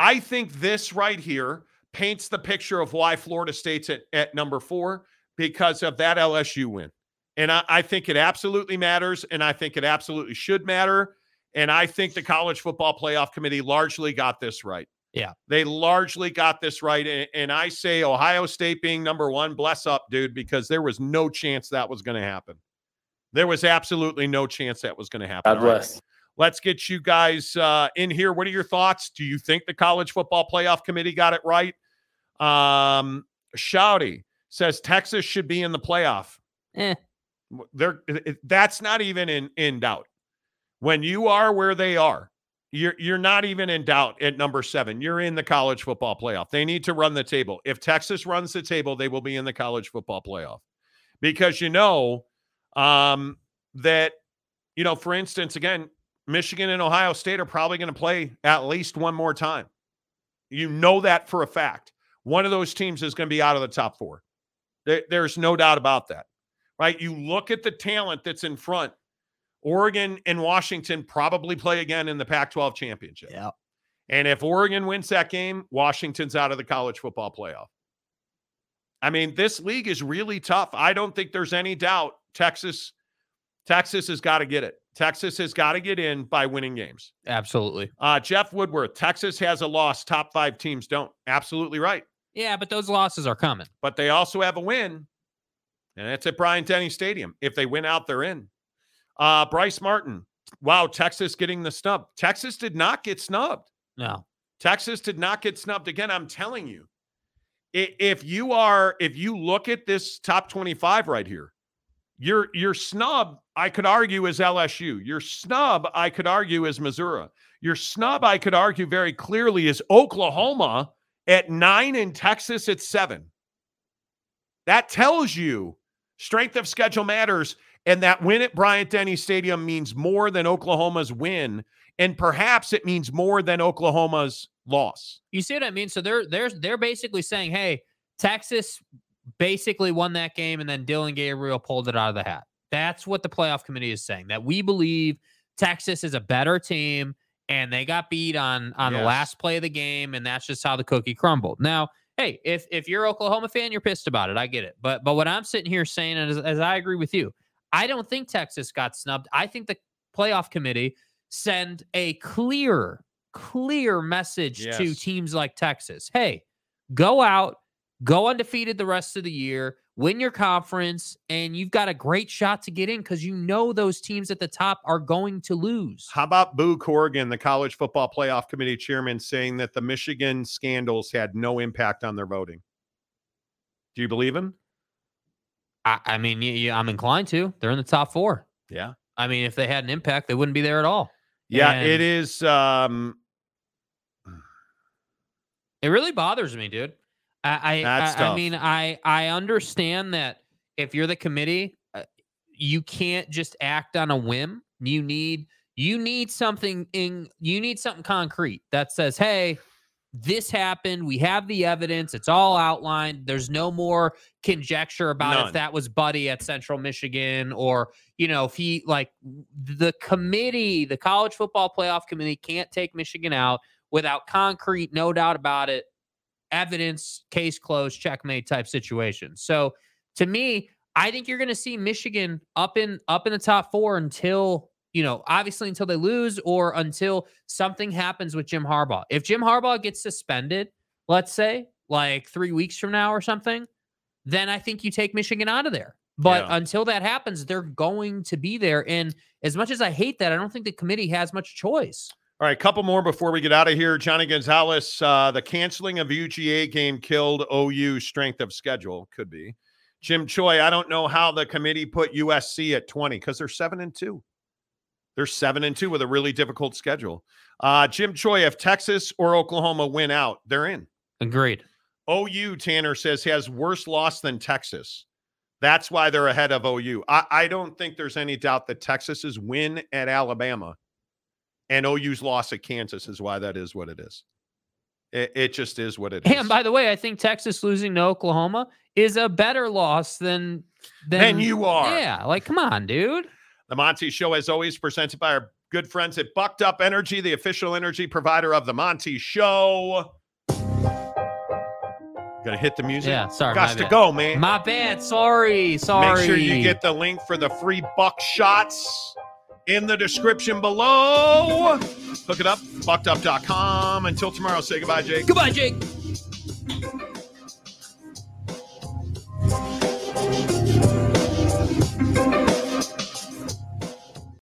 I think this right here paints the picture of why Florida State's at, at number four because of that L S U win. And I, I think it absolutely matters, and I think it absolutely should matter. And I think the College Football Playoff Committee largely got this right. Yeah. They largely got this right. And, and I say Ohio State being number one, bless up, dude, because there was no chance that was going to happen. There was absolutely no chance that was going to happen. God bless. Right. Let's get you guys uh, in here. What are your thoughts? Do you think the College Football Playoff Committee got it right? Um, Shouty says Texas should be in the playoff. Eh. They're, that's not even in, in doubt. When you are where they are, you're you're not even in doubt at number seven. You're in the College Football Playoff. They need to run the table. If Texas runs the table, they will be in the College Football Playoff. Because you know um, that, you know, for instance, again, Michigan and Ohio State are probably going to play at least one more time. You know that for a fact. One of those teams is going to be out of the top four. There, there's no doubt about that, right? You look at the talent that's in front. Oregon and Washington probably play again in the Pac twelve championship. Yeah. And if Oregon wins that game, Washington's out of the College Football Playoff. I mean, this league is really tough. I don't think there's any doubt. Texas, Texas has got to get it. Texas has got to get in by winning games. Absolutely. Uh, Jeff Woodworth, Texas has a loss. Top five teams don't. Absolutely right. Yeah, but those losses are coming. But they also have a win, and that's at Bryant-Denny Stadium. If they win out, they're in. Uh, Bryce Martin. Wow. Texas getting the snub. Texas did not get snubbed. No, Texas did not get snubbed. Again, I'm telling you, if you are, if you look at this top twenty-five right here, your, your snub, I could argue is L S U. Your snub, I could argue is Missouri. Your snub, I could argue very clearly is Oklahoma at nine and Texas at seven. That tells you strength of schedule matters. And that win at Bryant-Denny Stadium means more than Oklahoma's win, and perhaps it means more than Oklahoma's loss. You see what I mean? So they're they're they're basically saying, "Hey, Texas basically won that game, and then Dylan Gabriel pulled it out of the hat." That's what the playoff committee is saying. That we believe Texas is a better team, and they got beat on on yes. the last play of the game, and that's just how the cookie crumbled. Now. Hey, if if you're an Oklahoma fan, you're pissed about it. I get it. But but what I'm sitting here saying is, as I agree with you, I don't think Texas got snubbed. I think the playoff committee send a clear, clear message yes. to teams like Texas. Hey, go out, go undefeated the rest of the year, win your conference, and you've got a great shot to get in because you know those teams at the top are going to lose. How about Boo Corrigan, the College Football Playoff Committee chairman, saying that the Michigan scandals had no impact on their voting? Do you believe him? I, I mean, you, you, I'm inclined to. They're in the top four. Yeah. I mean, if they had an impact, they wouldn't be there at all. Yeah, and it is. Um, it really bothers me, dude. I, I, I, I mean, I, I understand that if you're the committee, uh, you can't just act on a whim. You need, you need something in, you need something concrete that says, hey, this happened. We have the evidence. It's all outlined. There's no more conjecture about None. If that was Buddy at Central Michigan or, you know, if he like the committee, the College Football Playoff Committee can't take Michigan out without concrete, no doubt about it, evidence, case closed, checkmate type situation. So to me, I think you're going to see Michigan up in, up in the top four until you know, obviously until they lose or until something happens with Jim Harbaugh. If Jim Harbaugh gets suspended, let's say, like three weeks from now or something, then I think you take Michigan out of there. But yeah. until that happens, they're going to be there. And as much as I hate that, I don't think the committee has much choice. All right, a couple more before we get out of here. Johnny Gonzalez, uh, the canceling of the U G A game killed O U strength of schedule. Could be. Jim Choi, I don't know how the committee put U S C at twenty because they're seven and two. They're seven and two with a really difficult schedule. Uh, Jim Choi, if Texas or Oklahoma win out, they're in. Agreed. O U, Tanner says, has worse loss than Texas. That's why they're ahead of O U. I, I don't think there's any doubt that Texas's win at Alabama and O U's loss at Kansas is why that is what it is. It, it just is what it is. And by the way, I think Texas losing to Oklahoma is a better loss than... Than, than you are. Yeah, like, come on, dude. The Monty Show, as always, presented by our good friends at BuckedUp Energy, the official energy provider of The Monty Show. Gonna hit the music. Yeah, sorry. Got to go, man. My bad. Sorry, sorry. Make sure you get the link for the free buckshots in the description below. Hook it up, bucked up dot com. Until tomorrow, say goodbye, Jake. Goodbye, Jake.